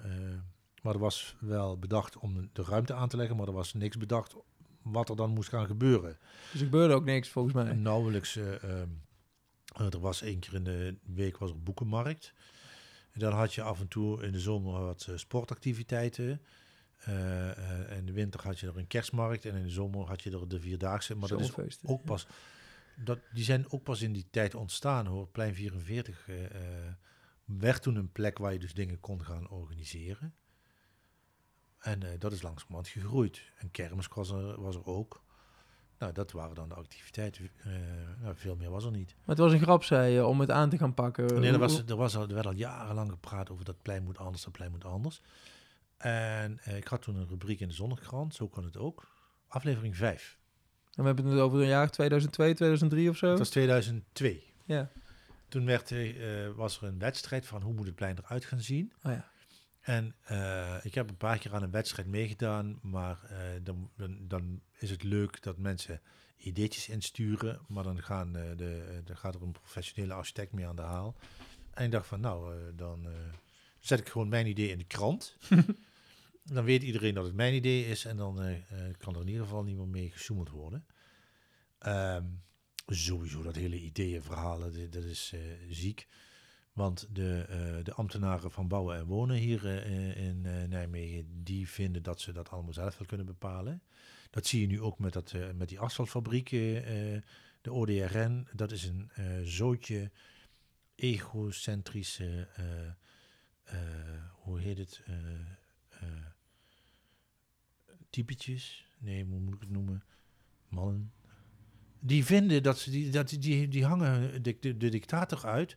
maar er was wel bedacht om de ruimte aan te leggen, maar er was niks bedacht wat er dan moest gaan gebeuren. Dus er gebeurde ook niks volgens mij? En nauwelijks. Uh, uh, er was één keer in de week was er boekenmarkt. Dan had je af en toe in de zomer wat sportactiviteiten. Uh, in de winter had je er een kerstmarkt. En in de zomer had je er de Vierdaagse. Maar dat is ook pas, dat, die zijn ook pas in die tijd ontstaan, hoor. Plein vierenveertig uh, werd toen een plek waar je dus dingen kon gaan organiseren. En uh, dat is langzamerhand gegroeid. En kermis was er, was er ook. Nou, dat waren dan de activiteiten. Uh, nou, veel meer was er niet. Maar het was een grap, zei je, om het aan te gaan pakken. Nee, er, was, er, was al, er werd al jarenlang gepraat over dat plein moet anders, dat plein moet anders. En uh, ik had toen een rubriek in de Zondagkrant, zo kan het ook. Aflevering vijf. En we hebben het over een jaar tweeduizend twee, tweeduizend drie of zo? Dat was tweeduizend twee. Ja. Toen werd, uh, was er een wedstrijd van hoe moet het plein eruit gaan zien. Oh ja. En uh, ik heb een paar keer aan een wedstrijd meegedaan, maar uh, dan, dan is het leuk dat mensen ideetjes insturen, maar dan, gaan, uh, de, dan gaat er een professionele architect mee aan de haal. En ik dacht van nou, uh, dan uh, zet ik gewoon mijn idee in de krant. Dan weet iedereen dat het mijn idee is en dan uh, kan er in ieder geval niet meer mee gesjoemeld worden. Um, sowieso dat hele ideeën, verhalen, dat is uh, ziek. Want de, uh, de ambtenaren van bouwen en wonen hier uh, in uh, Nijmegen, die vinden dat ze dat allemaal zelf wel kunnen bepalen. Dat zie je nu ook met, dat, uh, met die asfaltfabriek, uh, de O D R N. Dat is een uh, zootje egocentrische, uh, uh, hoe heet het, uh, uh, typetjes, nee, hoe moet ik het noemen, mannen. Die vinden dat ze, die, dat die, die hangen de, de, de dictator uit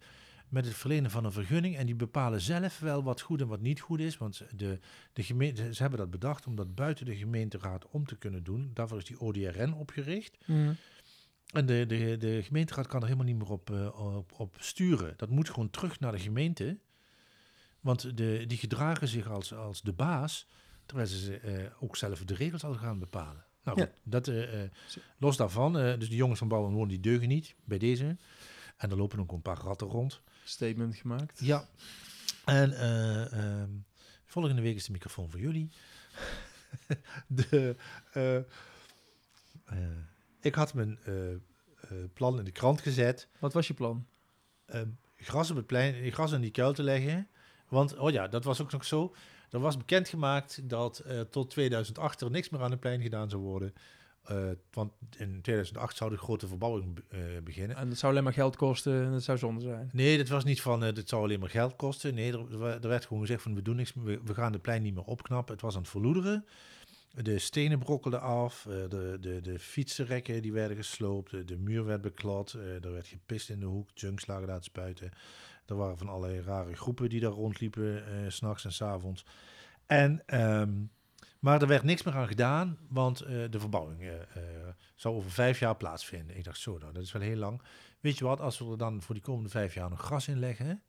met het verlenen van een vergunning. En die bepalen zelf wel wat goed en wat niet goed is. Want de, de gemeente, ze hebben dat bedacht om dat buiten de gemeenteraad om te kunnen doen. Daarvoor is die O D R N opgericht. Mm. En de, de, de gemeenteraad kan er helemaal niet meer op, uh, op, op sturen. Dat moet gewoon terug naar de gemeente. Want de, die gedragen zich als, als de baas, terwijl ze uh, ook zelf de regels al gaan bepalen. Nou, ja. dat, uh, uh, los daarvan, uh, dus de jongens van Bouw en Wonen die deugen niet bij deze. En er lopen ook een paar ratten rond. Statement gemaakt. Ja. En uh, uh, volgende week is de microfoon voor jullie. de, uh, uh, ik had mijn uh, uh, plan in de krant gezet. Wat was je plan? Uh, gras op het plein, gras in die kuil te leggen. Want, oh ja, dat was ook nog zo. Er was bekendgemaakt dat uh, tot tweeduizend acht er niks meer aan het plein gedaan zou worden. Uh, want in tweeduizend acht zou de grote verbouwing uh, beginnen. En dat zou alleen maar geld kosten en dat zou zonde zijn? Nee, dat was niet van, uh, dat zou alleen maar geld kosten. Nee, er, er werd gewoon gezegd van, we doen niks, we, we gaan de plein niet meer opknappen. Het was aan het verloederen. De stenen brokkelden af, uh, de, de, de fietsenrekken die werden gesloopt, de, de muur werd beklad, uh, er werd gepist in de hoek, junks lagen daar te spuiten. Er waren van allerlei rare groepen die daar rondliepen, uh, 's nachts en 's avonds. En, um, maar er werd niks meer aan gedaan, want uh, de verbouwing uh, uh, zou over vijf jaar plaatsvinden. Ik dacht, zo nou, dat is wel heel lang. Weet je wat, als we er dan voor die komende vijf jaar nog gras in leggen,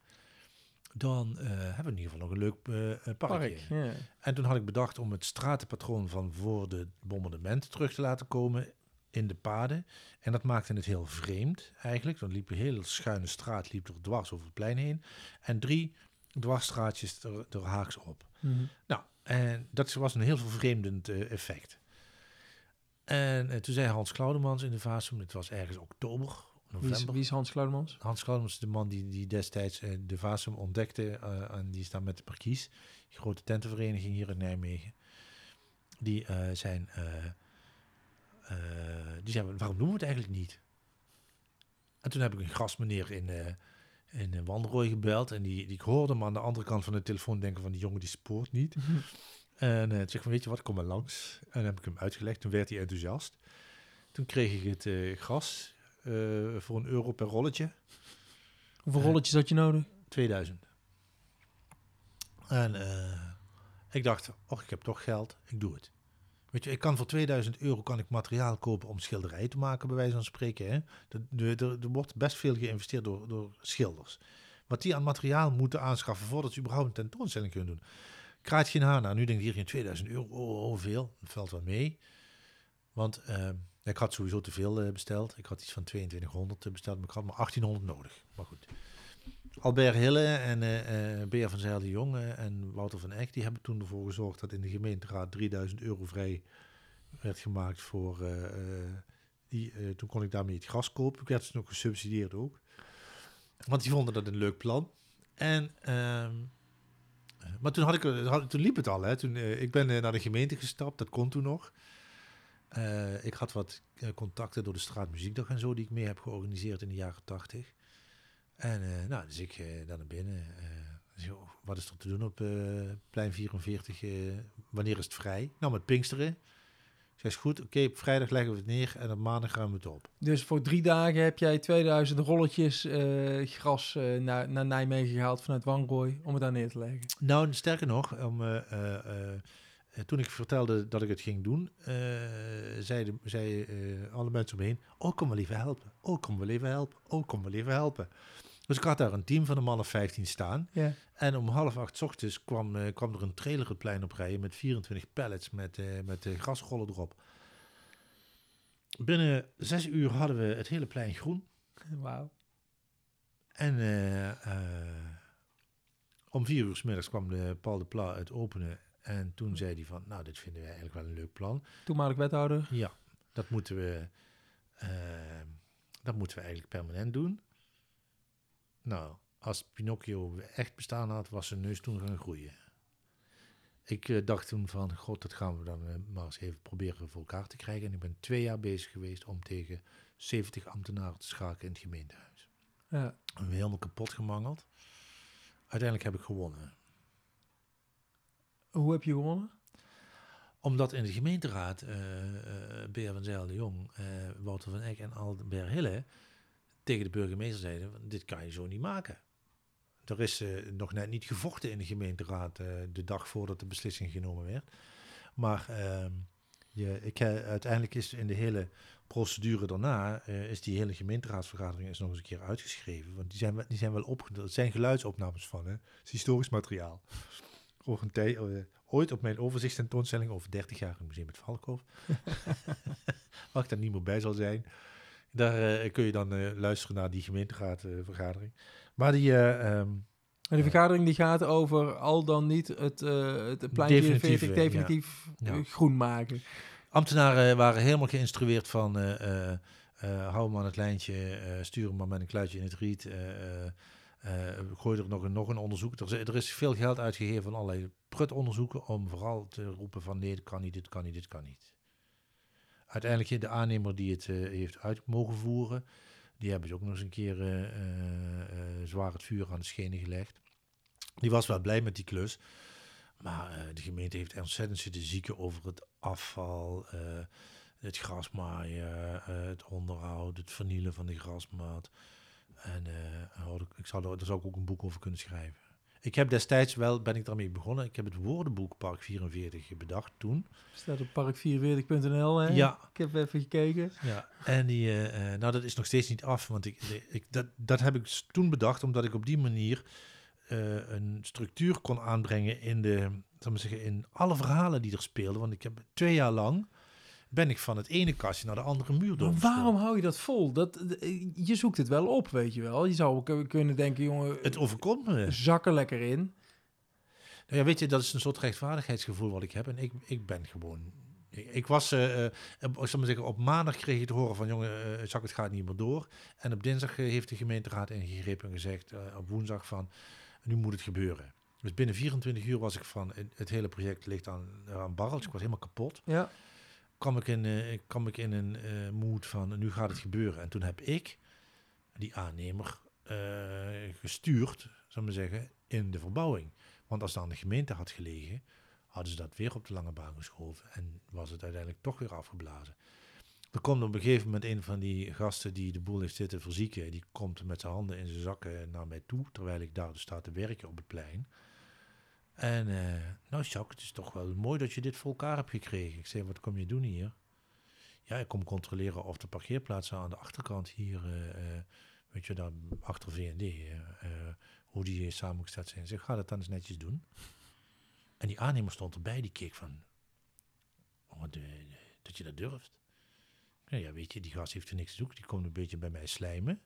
dan uh, hebben we in ieder geval nog een leuk uh, parkje. Park, yeah. En toen had ik bedacht om het stratenpatroon van voor de bombardementen terug te laten komen in de paden. En dat maakte het heel vreemd eigenlijk. Dan liep een hele schuine straat, liep er dwars over het plein heen. En drie dwarsstraatjes er, er haaks op. Mm-hmm. Nou, en dat was een heel vervreemdend uh, effect. En uh, toen zei Hans Klaudemans in de fase, het was ergens oktober, november. Wie is, wie is Hans Klaudemans? Hans Klaudemans is de man die, die destijds uh, de Vasim ontdekte. Uh, en die staat met de Parkies, die grote tentenvereniging hier in Nijmegen. Die uh, zijn... Uh, Uh, die zeiden, waarom doen we het eigenlijk niet? En toen heb ik een grasmeneer in, uh, in Wanrooy gebeld. En die, die, ik hoorde hem aan de andere kant van de telefoon denken van, die jongen die spoort niet. Mm-hmm. En uh, toen zei ik, weet je wat, kom maar langs. En dan heb ik hem uitgelegd. Toen werd hij enthousiast. Toen kreeg ik het uh, gras uh, voor een euro per rolletje. Hoeveel uh, rolletjes had je nodig? tweeduizend. En uh, ik dacht, och, ik heb toch geld. Ik doe het. Weet je, ik kan voor tweeduizend euro kan ik materiaal kopen om schilderijen te maken, bij wijze van spreken. Hè? De, de, er wordt best veel geïnvesteerd door, door schilders. Wat die aan materiaal moeten aanschaffen voordat ze überhaupt een tentoonstelling kunnen doen. Kraait geen haar naar. Nu denk ik hier in tweeduizend euro, oh, oh, veel. Dat valt wel mee. Want uh, ik had sowieso te veel uh, besteld. Ik had iets van tweeëntwintighonderd besteld, maar ik had maar achttienhonderd nodig. Maar goed. Albert Hille en uh, uh, Beer van Zijl de Jong uh, en Wouter van Eck, die hebben toen ervoor gezorgd dat in de gemeenteraad drieduizend euro vrij werd gemaakt voor... Uh, uh, die, uh, toen kon ik daarmee het gras kopen. Ik werd dus nog gesubsidieerd ook. Want die vonden dat een leuk plan. En, uh, maar toen, had ik, had, toen liep het al. Hè. Toen, uh, ik ben uh, naar de gemeente gestapt, dat kon toen nog. Uh, ik had wat uh, contacten door de straatmuziekdag en zo, die ik mee heb georganiseerd in de jaren tachtig. En uh, nou, dus ik uh, daar naar binnen. Uh, zo, wat is er te doen op uh, plein vierenveertig? Uh, wanneer is het vrij? Nou, met Pinksteren. Ik zei, is goed, oké, okay, op vrijdag leggen we het neer en op maandag gaan we het op. Dus voor drie dagen heb jij tweeduizend rolletjes uh, gras uh, naar, naar Nijmegen gehaald vanuit Wanrooy om het daar neer te leggen? Nou, sterker nog, om, uh, uh, uh, toen ik vertelde dat ik het ging doen, uh, zeiden zei, uh, alle mensen omheen, me oh, kom wel even helpen, oh, kom wel even helpen, oh, kom wel even helpen. Dus ik had daar een team van een man of vijftien staan. Ja. En om half acht 's ochtends kwam, uh, kwam er een trailer het plein op rijden met vierentwintig pallets met, uh, met uh, grasrollen erop. Binnen zes uur hadden we het hele plein groen. Wauw. En uh, uh, om vier uur 's middags kwam de Paul de Plas het openen. En toen zei hij van, nou, dit vinden wij eigenlijk wel een leuk plan. Toenmalig wethouder. Ja, dat moeten we, uh, dat moeten we eigenlijk permanent doen. Nou, als Pinocchio echt bestaan had, was zijn neus toen gaan groeien. Ik uh, dacht toen van, god, dat gaan we dan uh, maar eens even proberen voor elkaar te krijgen. En ik ben twee jaar bezig geweest om tegen zeventig ambtenaren te schakelen in het gemeentehuis. Ja. En we helemaal kapot gemangeld. Uiteindelijk heb ik gewonnen. Hoe heb je gewonnen? Omdat in de gemeenteraad uh, uh, Beer van Zijl de Jong, uh, Wouter van Eck en Albert Hille tegen de burgemeester zeiden, dit kan je zo niet maken. Er is uh, nog net niet gevochten in de gemeenteraad uh, de dag voordat de beslissing genomen werd. Maar uh, je, ik, uh, uiteindelijk is in de hele procedure daarna, uh, is die hele gemeenteraadsvergadering is nog eens een keer uitgeschreven. Want die zijn, die zijn wel opgenomen, er zijn geluidsopnames van, hè? Het is historisch materiaal. Een tij, uh, ooit op mijn overzichtstentoonstelling over dertig jaar in het Museum Valkhof, waar ik daar niet meer bij zal zijn. Daar uh, kun je dan uh, luisteren naar die gemeenteraadvergadering. Uh, maar die, uh, um, die vergadering die gaat over al dan niet het, uh, het plein definitief, veertig definitief ja. Ja. groen maken. Ambtenaren waren helemaal geïnstrueerd van uh, uh, uh, hou maar aan het lijntje, uh, stuur maar met een kluitje in het riet. Uh, uh, Uh, gooi er nog een, nog een onderzoek. Er, er is veel geld uitgegeven van allerlei prutonderzoeken om vooral te roepen van nee, dit kan niet, dit kan niet, dit kan niet. Uiteindelijk de aannemer die het uh, heeft uit mogen voeren, die hebben ze ook nog eens een keer uh, uh, uh, zwaar het vuur aan de schenen gelegd. Die was wel blij met die klus. Maar uh, de gemeente heeft ontzettend zitten zieken over het afval, uh, het grasmaaien, uh, het onderhoud, het vernielen van de grasmaat. En uh, ik zou er, daar zou ik ook een boek over kunnen schrijven. Ik heb destijds wel, ben ik daarmee begonnen, ik heb het woordenboek Park vierenveertig bedacht toen. Staat op park vierenveertig punt n l, hè? Ja. Ik heb even gekeken. Ja, en die, uh, nou dat is nog steeds niet af, want ik, ik, dat, dat heb ik toen bedacht, omdat ik op die manier uh, een structuur kon aanbrengen in, de, zal ik zeggen, in alle verhalen die er speelden. Want ik heb twee jaar lang... ben ik van het ene kastje naar de andere muur door. Maar waarom hou je dat vol? Dat, je zoekt het wel op, weet je wel. Je zou kunnen denken, jongen... Het overkomt me. Zak er lekker in. Nou ja, weet je, dat is een soort rechtvaardigheidsgevoel wat ik heb. En ik, ik ben gewoon... Ik, ik was, uh, uh, zal maar zeggen, op maandag kreeg ik te horen van... jongen, uh, Zak, het gaat niet meer door. En op dinsdag uh, heeft de gemeenteraad ingegrepen en gezegd... Uh, op woensdag van, nu moet het gebeuren. Dus binnen vierentwintig uur was ik van... het hele project ligt aan, aan barrels. Ik was helemaal kapot. Ja. Kwam ik in, uh, kwam ik in een uh, mood van, nu gaat het gebeuren. En toen heb ik die aannemer uh, gestuurd, zal ik maar zeggen, in de verbouwing. Want als het aan de gemeente had gelegen, hadden ze dat weer op de lange baan geschoven. En was het uiteindelijk toch weer afgeblazen. Er komt op een gegeven moment een van die gasten die de boel heeft zitten verzieken. Die komt met zijn handen in zijn zakken naar mij toe, terwijl ik daar dus sta te werken op het plein. En, uh, nou Jacques, het is toch wel mooi dat je dit voor elkaar hebt gekregen. Ik zei, wat kom je doen hier? Ja, ik kom controleren of de parkeerplaatsen aan de achterkant hier, uh, uh, weet je, daar achter V en D, uh, uh, hoe die samengesteld zijn. Zeg, ga dat dan eens netjes doen. En die aannemer stond erbij, die keek van, oh, de, de, dat je dat durft. Nou ja, weet je, die gast heeft er niks te doen, die komt een beetje bij mij slijmen.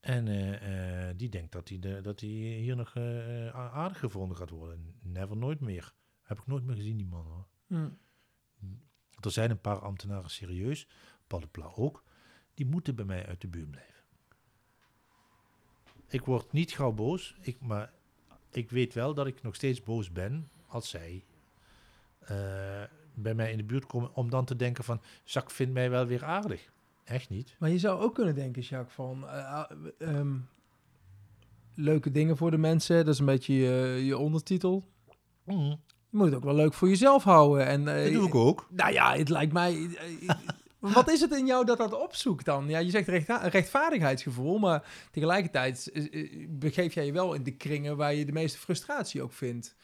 En uh, uh, die denkt dat hij de, dat hij hier nog uh, aardig gevonden gaat worden. Never, nooit meer. Heb ik nooit meer gezien, die man, hoor. Mm. Er zijn een paar ambtenaren serieus, Paul de Pla ook, die moeten bij mij uit de buurt blijven. Ik word niet gauw boos, ik, maar ik weet wel dat ik nog steeds boos ben als zij uh, bij mij in de buurt komen, om dan te denken van, Zak vindt mij wel weer aardig. Echt niet. Maar je zou ook kunnen denken, Jacques, van uh, um, leuke dingen voor de mensen. Dat is een beetje je, je ondertitel. Mm. Je moet het ook wel leuk voor jezelf houden. En, uh, dat doe ik ook. Nou ja, het lijkt mij... Uh, wat is het in jou dat dat opzoekt dan? Ja, je zegt recht, rechtvaardigheidsgevoel, maar tegelijkertijd uh, begeef jij je wel in de kringen waar je de meeste frustratie ook vindt.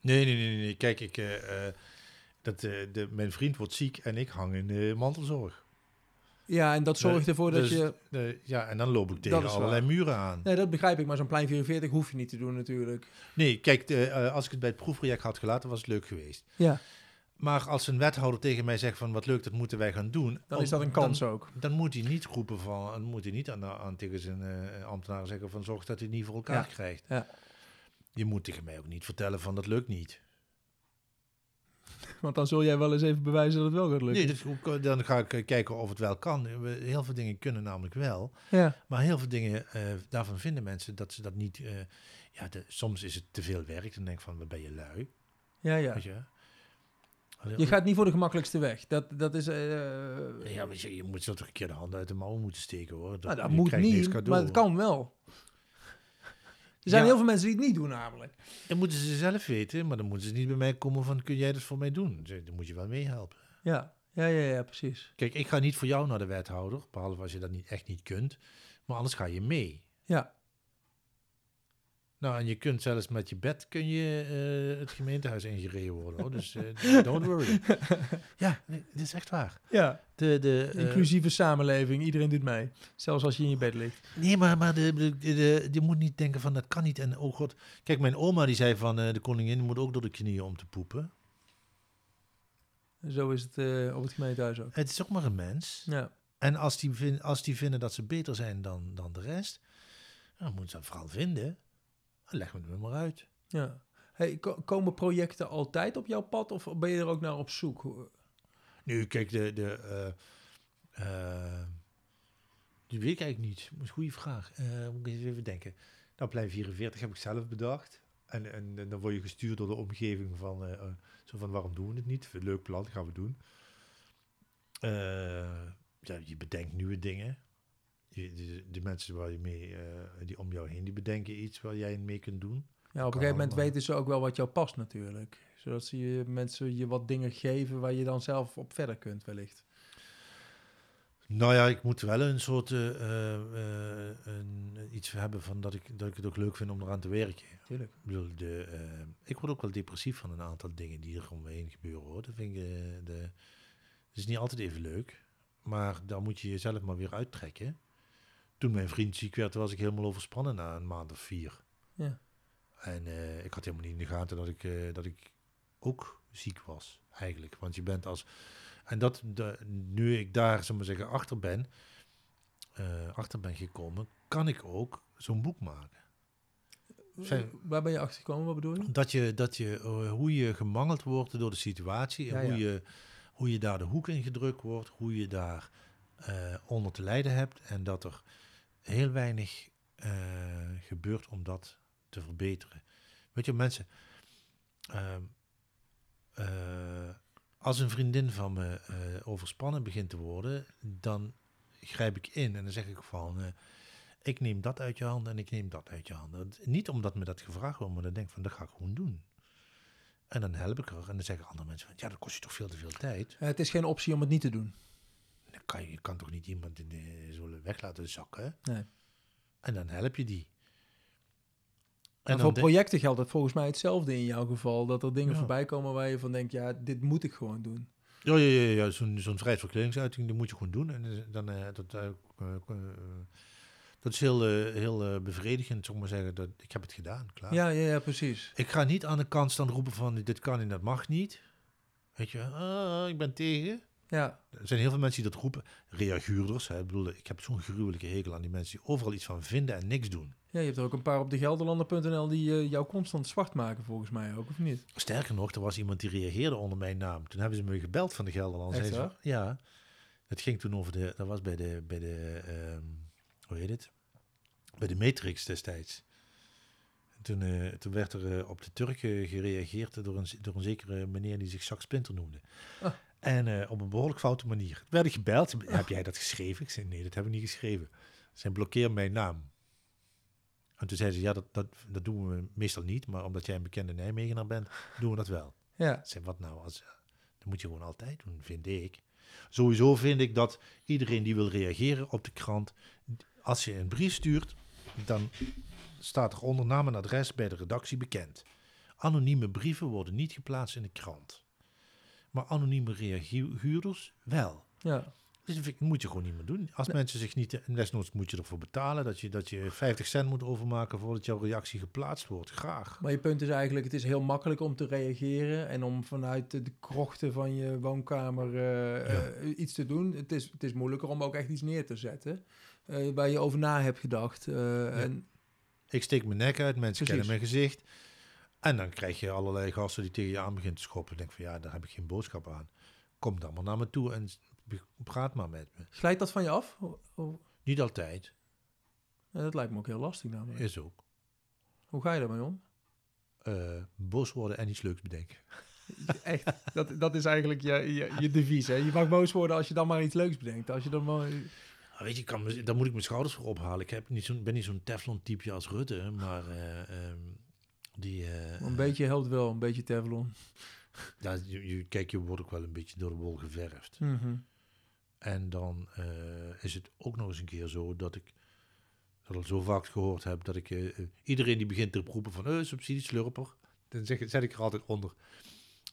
Nee, nee, nee. nee. Kijk, ik, uh, dat, uh, de, mijn vriend wordt ziek en ik hang in de mantelzorg. Ja, en dat zorgt ervoor dat dus, je... De, ja, en dan loop ik tegen allerlei waar. muren aan. Nee, dat begrijp ik. Maar zo'n plein vierenveertig hoef je niet te doen natuurlijk. Nee, kijk, de, als ik het bij het proefproject had gelaten, was het leuk geweest. Ja. Maar als een wethouder tegen mij zegt van wat leuk, dat moeten wij gaan doen... Dan om, is dat een kans dan, ook. Dan moet hij niet roepen van... Dan moet hij niet aan, aan tegen zijn uh, ambtenaren zeggen van zorg dat hij het niet voor elkaar ja. krijgt. Ja. Je moet tegen mij ook niet vertellen van dat lukt niet. Want dan zul jij wel eens even bewijzen dat het wel gaat lukken. Nee, dan ga ik kijken of het wel kan. Heel veel dingen kunnen namelijk wel. Ja. Maar heel veel dingen, uh, daarvan vinden mensen dat ze dat niet... Uh, ja, de, soms is het te veel werk. Dan denk ik van, wat ben je lui? Ja, ja. Weet je? Je gaat niet voor de gemakkelijkste weg. Dat, dat is... Uh, ja, maar je, je moet zo toch een keer de handen uit de mouwen moeten steken, hoor. Dat, nou, dat moet niet, maar het kan wel. Er zijn ja. heel veel mensen die het niet doen namelijk. Dat moeten ze zelf weten, maar dan moeten ze niet bij mij komen van... kun jij dat voor mij doen? Dan moet je wel meehelpen. Ja. Ja, ja, ja, precies. Kijk, ik ga niet voor jou naar de wethouder, behalve als je dat niet, echt niet kunt. Maar anders ga je mee. Ja. Nou, en je kunt zelfs met je bed kun je uh, het gemeentehuis ingereden worden. Hoor. Dus uh, don't worry. Ja, nee, dit is echt waar. Ja, de, de uh, inclusieve samenleving. Iedereen doet mee. Zelfs als je in je bed ligt. Nee, maar, maar de, de, de, je moet niet denken van dat kan niet. En oh god. Kijk, mijn oma die zei van uh, de koningin moet ook door de knieën om te poepen. Zo is het uh, op het gemeentehuis ook. Het is ook maar een mens. Ja. En als die, vind, als die vinden dat ze beter zijn dan, dan de rest, dan moeten ze dat vooral vinden. Leg me het maar uit. Ja. Hey, ko- komen projecten altijd op jouw pad of ben je er ook naar op zoek? Nu, kijk, de, de, uh, uh, die weet ik eigenlijk niet. Dat is een goede vraag. Uh, moet ik even denken. Nou, plein vierenveertig heb ik zelf bedacht. En, en, en dan word je gestuurd door de omgeving van, uh, zo van waarom doen we het niet? Leuk plan, gaan we doen. Uh, ja, je bedenkt nieuwe dingen. De mensen waar je mee, uh, die om jou heen, die bedenken iets waar jij mee kunt doen. Ja, op een gegeven moment weten ze ook wel wat jou past natuurlijk. Zodat ze je, mensen je wat dingen geven waar je dan zelf op verder kunt wellicht. Nou ja, ik moet wel een soort uh, uh, een, iets hebben van dat ik, dat ik het ook leuk vind om eraan te werken. Tuurlijk. Ik bedoel, de, uh, ik word ook wel depressief van een aantal dingen die er om me heen gebeuren, hoor. Dat vind ik, uh, de, dat is niet altijd even leuk. Maar daar moet je jezelf maar weer uittrekken. Toen mijn vriend ziek werd, was ik helemaal overspannen na een maand of vier. Ja. En uh, ik had helemaal niet in de gaten dat ik, uh, dat ik ook ziek was, eigenlijk. Want je bent als... En dat, de, nu ik daar, zullen we zeggen, achter ben, uh, achter ben gekomen, kan ik ook zo'n boek maken. Zijn, Waar ben je achter gekomen, wat bedoel je? Dat je, dat je uh, hoe je gemangeld wordt door de situatie en ja, ja. hoe je... Hoe je daar de hoek in gedrukt wordt, hoe je daar uh, onder te lijden hebt. En dat er heel weinig uh, gebeurt om dat te verbeteren. Weet je, mensen... Uh, uh, als een vriendin van me uh, overspannen begint te worden, dan grijp ik in en dan zeg ik van... Uh, ik neem dat uit je handen en ik neem dat uit je handen. Niet omdat me dat gevraagd wordt, maar dan denk ik van, dat ga ik gewoon doen. En dan help ik er. En dan zeggen andere mensen van, ja, dat kost je toch veel te veel tijd. Het is geen optie om het niet te doen. Dan kan je, je kan toch niet iemand in de, zo weg laten zakken? Nee. En dan help je die. En, en voor de... projecten geldt dat volgens mij hetzelfde in jouw geval. Dat er dingen ja. voorbij komen waar je van denkt, ja, dit moet ik gewoon doen. Ja, ja, ja, ja. Zo'n, zo'n vrijheidsverkleringsuiting, dat moet je gewoon doen. En dan, uh, dat, uh, uh, dat is heel, uh, heel uh, bevredigend, zou ik maar zeggen. Dat, ik heb het gedaan, klaar. Ja, ja, ja, precies. Ik ga niet aan de kant staan roepen van dit kan en dat mag niet. Weet je, ah, ik ben tegen. Ja. Er zijn heel veel mensen die dat roepen. Reaguurders, hè. Ik bedoel, ik heb zo'n gruwelijke hekel aan die mensen die overal iets van vinden en niks doen. Ja, je hebt er ook een paar op de Gelderlander punt n l die uh, jou constant zwart maken, volgens mij ook, of niet? Sterker nog, er was iemand die reageerde onder mijn naam. Toen hebben ze me gebeld van de Gelderlander. Echt, ze, ja. Het ging toen over de... Dat was bij de... Bij de um, hoe heet het? Bij de Matrix destijds. Toen, uh, toen werd er uh, op de Turken gereageerd door een, door een zekere meneer die zich Jacques Splinter noemde. Oh. En uh, op een behoorlijk foute manier. Werd ik gebeld. Oh. Heb jij dat geschreven? Ik zei, nee, dat heb ik niet geschreven. Zij blokkeer mijn naam. En toen zei ze, ja, dat, dat, dat doen we meestal niet. Maar omdat jij een bekende Nijmegenaar bent, doen we dat wel. Ja. Ik zei, wat nou? Als, dat moet je gewoon altijd doen, vind ik. Sowieso vind ik dat iedereen die wil reageren op de krant... Als je een brief stuurt, dan staat er onder naam en adres bij de redactie bekend. Anonieme brieven worden niet geplaatst in de krant. Maar anonieme reaguurders wel. Ja. Dus dat moet je gewoon niet meer doen. Als nee. mensen zich niet... En desnoods moet je ervoor betalen dat je, dat je vijftig cent moet overmaken voordat jouw reactie geplaatst wordt. Graag. Maar je punt is eigenlijk, het is heel makkelijk om te reageren en om vanuit de krochten van je woonkamer uh, ja. uh, iets te doen. Het is, het is moeilijker om ook echt iets neer te zetten uh, waar je over na hebt gedacht. Uh, ja. en... Ik steek mijn nek uit, mensen Precies. kennen mijn gezicht. En dan krijg je allerlei gasten die tegen je aan beginnen te schoppen. Ik denk van ja, daar heb ik geen boodschap aan. Kom dan maar naar me toe en praat maar met me. Glijdt dat van je af? Of? Niet altijd. Ja, dat lijkt me ook heel lastig namelijk. Is ook. Hoe ga je daarmee om? Uh, boos worden en iets leuks bedenken. Echt, dat, dat is eigenlijk je, je, je devies. Hè? Je mag boos worden als je dan maar iets leuks bedenkt. Als je dan maar... Weet je, kan, daar moet ik mijn schouders voor ophalen. Ik heb niet zo, ben niet zo'n Teflon-type als Rutte, maar uh, um, die... Uh, een beetje helpt wel, een beetje Teflon. Ja, je, je, kijk, je wordt ook wel een beetje door de wol geverfd. Mm-hmm. En dan uh, is het ook nog eens een keer zo dat ik dat al zo vaak gehoord heb, dat ik uh, iedereen die begint te roepen van uh, subsidieslurper, dan zeg, zet ik er altijd onder.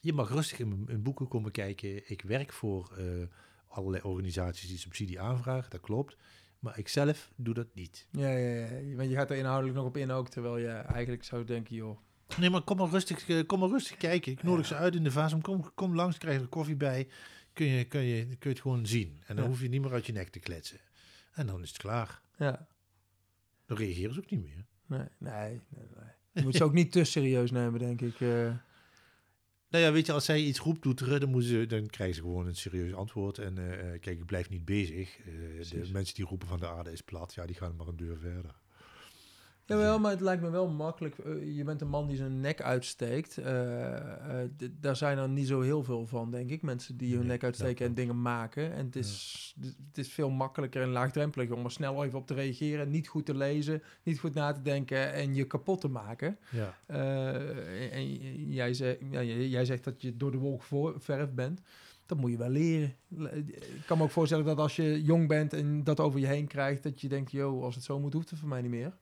Je mag rustig in, in boeken komen kijken. Ik werk voor... Uh, allerlei organisaties die subsidie aanvragen, dat klopt. Maar ik zelf doe dat niet. Ja, ja, ja. Want je gaat er inhoudelijk nog op in ook, terwijl je eigenlijk zou denken, joh... Nee, maar kom maar rustig, kom maar rustig kijken. Ik nodig ja. ze uit in de Vasim. Kom, kom langs, krijg er koffie bij. Kun je, kun je, kun je het gewoon zien. En dan ja. hoef je niet meer uit je nek te kletsen. En dan is het klaar. Ja. Dan reageren ze ook niet meer. Nee, nee, nee. nee. Je moet ze ook niet te serieus nemen, denk ik. Uh... Nou ja, weet je, als zij iets roept doet, dan, ze, dan krijgen ze gewoon een serieus antwoord. En uh, kijk, ik blijf niet bezig. Uh, de mensen die roepen van de aarde is plat, ja, die gaan maar een deur verder. Jawel, maar het lijkt me wel makkelijk. Uh, je bent een man die zijn nek uitsteekt. Uh, uh, d- daar zijn er niet zo heel veel van, denk ik. Mensen die hun nee, nek uitsteken en dingen maken. En het is, ja. d- het is veel makkelijker en laagdrempeliger om er snel even op te reageren. Niet goed te lezen, niet goed na te denken en je kapot te maken. Ja. Uh, en jij, zeg, ja, jij zegt dat je door de wolk verf bent. Dat moet je wel leren. Ik kan me ook voorstellen dat als je jong bent en dat over je heen krijgt, dat je denkt, yo, als het zo moet, hoeft het voor mij niet meer.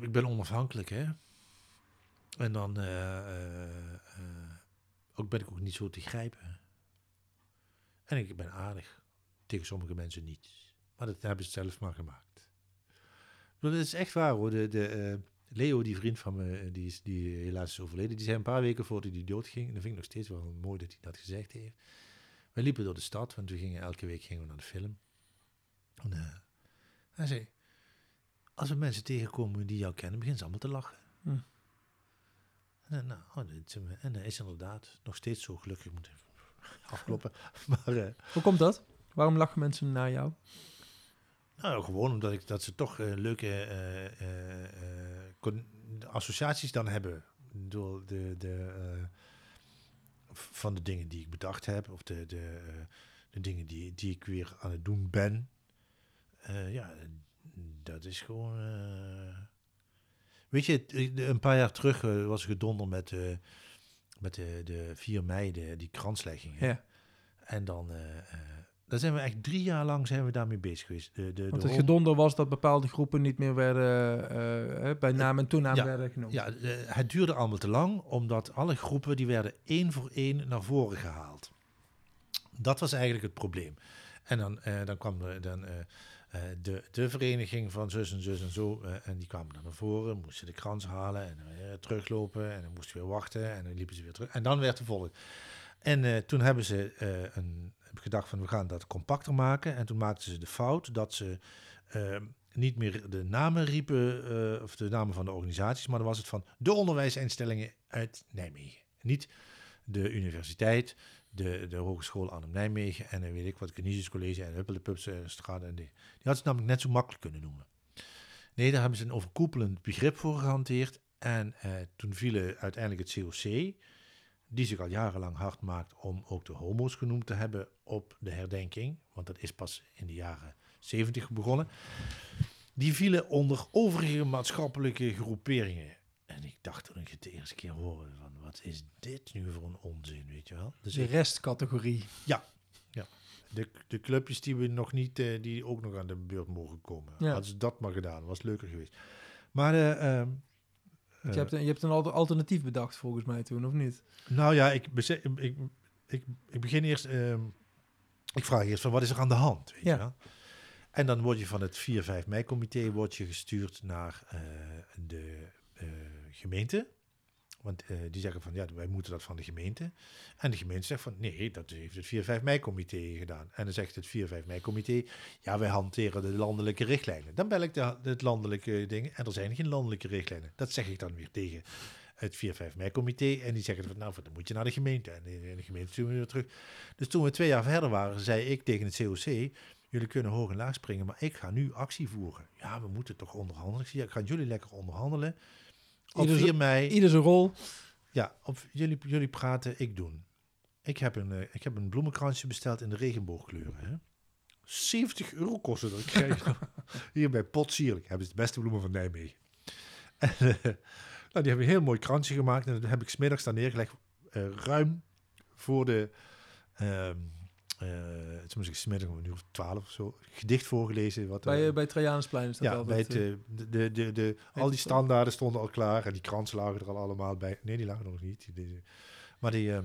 Ik ben onafhankelijk, hè. En dan uh, uh, uh, ook ben ik ook niet zo te grijpen. En ik ben aardig. Tegen sommige mensen niet. Maar dat hebben ze zelf maar gemaakt. Dat is echt waar, hoor. De, de, uh, Leo, die vriend van me, die, is, die helaas is overleden, die zei een paar weken voordat hij dood ging, en dat vind ik nog steeds wel mooi dat hij dat gezegd heeft. We liepen door de stad, want we gingen elke week gingen we naar de film. En uh, hij zei... Als we mensen tegenkomen die jou kennen, beginnen ze allemaal te lachen. Hm. En, nou, oh, dit, en dat is inderdaad nog steeds zo, gelukkig moet even afkloppen. Maar, uh, hoe komt dat? Waarom lachen mensen naar jou? Nou, gewoon omdat ik, dat ze toch uh, leuke uh, uh, con- associaties dan hebben door de, de, uh, van de dingen die ik bedacht heb of de, de, uh, de dingen die, die ik weer aan het doen ben. Uh, ja, dat is gewoon... Uh... Weet je, een paar jaar terug uh, was ik gedonder met, uh, met de, de vier mei, die kransleggingen. Ja. En dan, uh, uh, dan zijn we echt drie jaar lang zijn we daarmee bezig geweest. De, de, Want het de... gedonder was dat bepaalde groepen niet meer werden, uh, bij naam en toenaam ja, werden genoemd. Ja, het duurde allemaal te lang, omdat alle groepen die werden één voor één naar voren gehaald. Dat was eigenlijk het probleem. En dan, uh, dan kwam er... Dan, uh, Uh, de, de vereniging van zus en zus en zo. Uh, en die kwamen dan naar voren, moesten de krans halen en uh, teruglopen. En dan moesten we weer wachten en dan liepen ze weer terug. En dan werd de volgende. En uh, toen hebben ze uh, een, gedacht van we gaan dat compacter maken. En toen maakten ze de fout dat ze uh, niet meer de namen riepen, uh, of de namen van de organisaties. Maar dan was het van de onderwijsinstellingen uit Nijmegen. Niet de universiteit, de, de Hogeschool Arnhem Nijmegen en weet ik wat, Canisius College en Huppelepups en Straden. En die. die hadden ze namelijk net zo makkelijk kunnen noemen. Nee, daar hebben ze een overkoepelend begrip voor gehanteerd. En eh, toen vielen uiteindelijk het C O C, die zich al jarenlang hard maakt om ook de homo's genoemd te hebben op de herdenking. Want dat is pas in de jaren zeventig begonnen. Die vielen onder overige maatschappelijke groeperingen. En ik dacht toen ik het de eerste keer hoorde van wat is dit nu voor een onzin, weet je wel? Dus de restcategorie. Ja, ja. De, de clubjes die we nog niet, uh, die ook nog aan de beurt mogen komen. Ja. Hadden ze dat maar gedaan, was leuker geweest. Maar uh, uh, je, hebt een, je hebt een alternatief bedacht volgens mij toen, of niet? Nou ja, ik, ik, ik, ik begin eerst uh, Ik vraag eerst van wat is er aan de hand? Weet ja. je wel? En dan word je van het vier vijf mei-comité word je gestuurd naar uh, de uh, gemeente. Want uh, die zeggen van, ja, wij moeten dat van de gemeente. En de gemeente zegt van, nee, dat heeft het vier vijf mei-comité gedaan. En dan zegt het vier vijf mei-comité, ja, wij hanteren de landelijke richtlijnen. Dan bel ik de, het landelijke dingen en er zijn geen landelijke richtlijnen. Dat zeg ik dan weer tegen het vier vijf mei-comité. En die zeggen van, nou, dan moet je naar de gemeente. En de, en de gemeente stuurt we weer terug. Dus toen we twee jaar verder waren, zei ik tegen het C O C... Jullie kunnen hoog en laag springen, maar ik ga nu actie voeren. Ja, we moeten toch onderhandelen. Ik ga jullie lekker onderhandelen. Op ieder vier mei... Ieder zijn rol. Ja, op, jullie, jullie praten, ik doen. Ik heb een, uh, ik heb een bloemenkransje besteld in de regenboogkleuren. Hè? zeventig euro kostte dat. Krijg hier bij Potsierlijk hebben ze de beste bloemen van Nijmegen. En, uh, nou, die hebben een heel mooi kransje gemaakt. En dat heb ik 's middags daar neergelegd. Uh, ruim voor de... Uh, Uh, toen moest ik smiddag om een uur of twaalf of zo gedicht voorgelezen. Wat bij, uh, bij Trajansplein is dat ja, al. Bij het, de, de, de, de, al die standaarden stonden al klaar en die kransen lagen er al allemaal bij. Nee, die lagen er nog niet. Die, die, maar die, uh,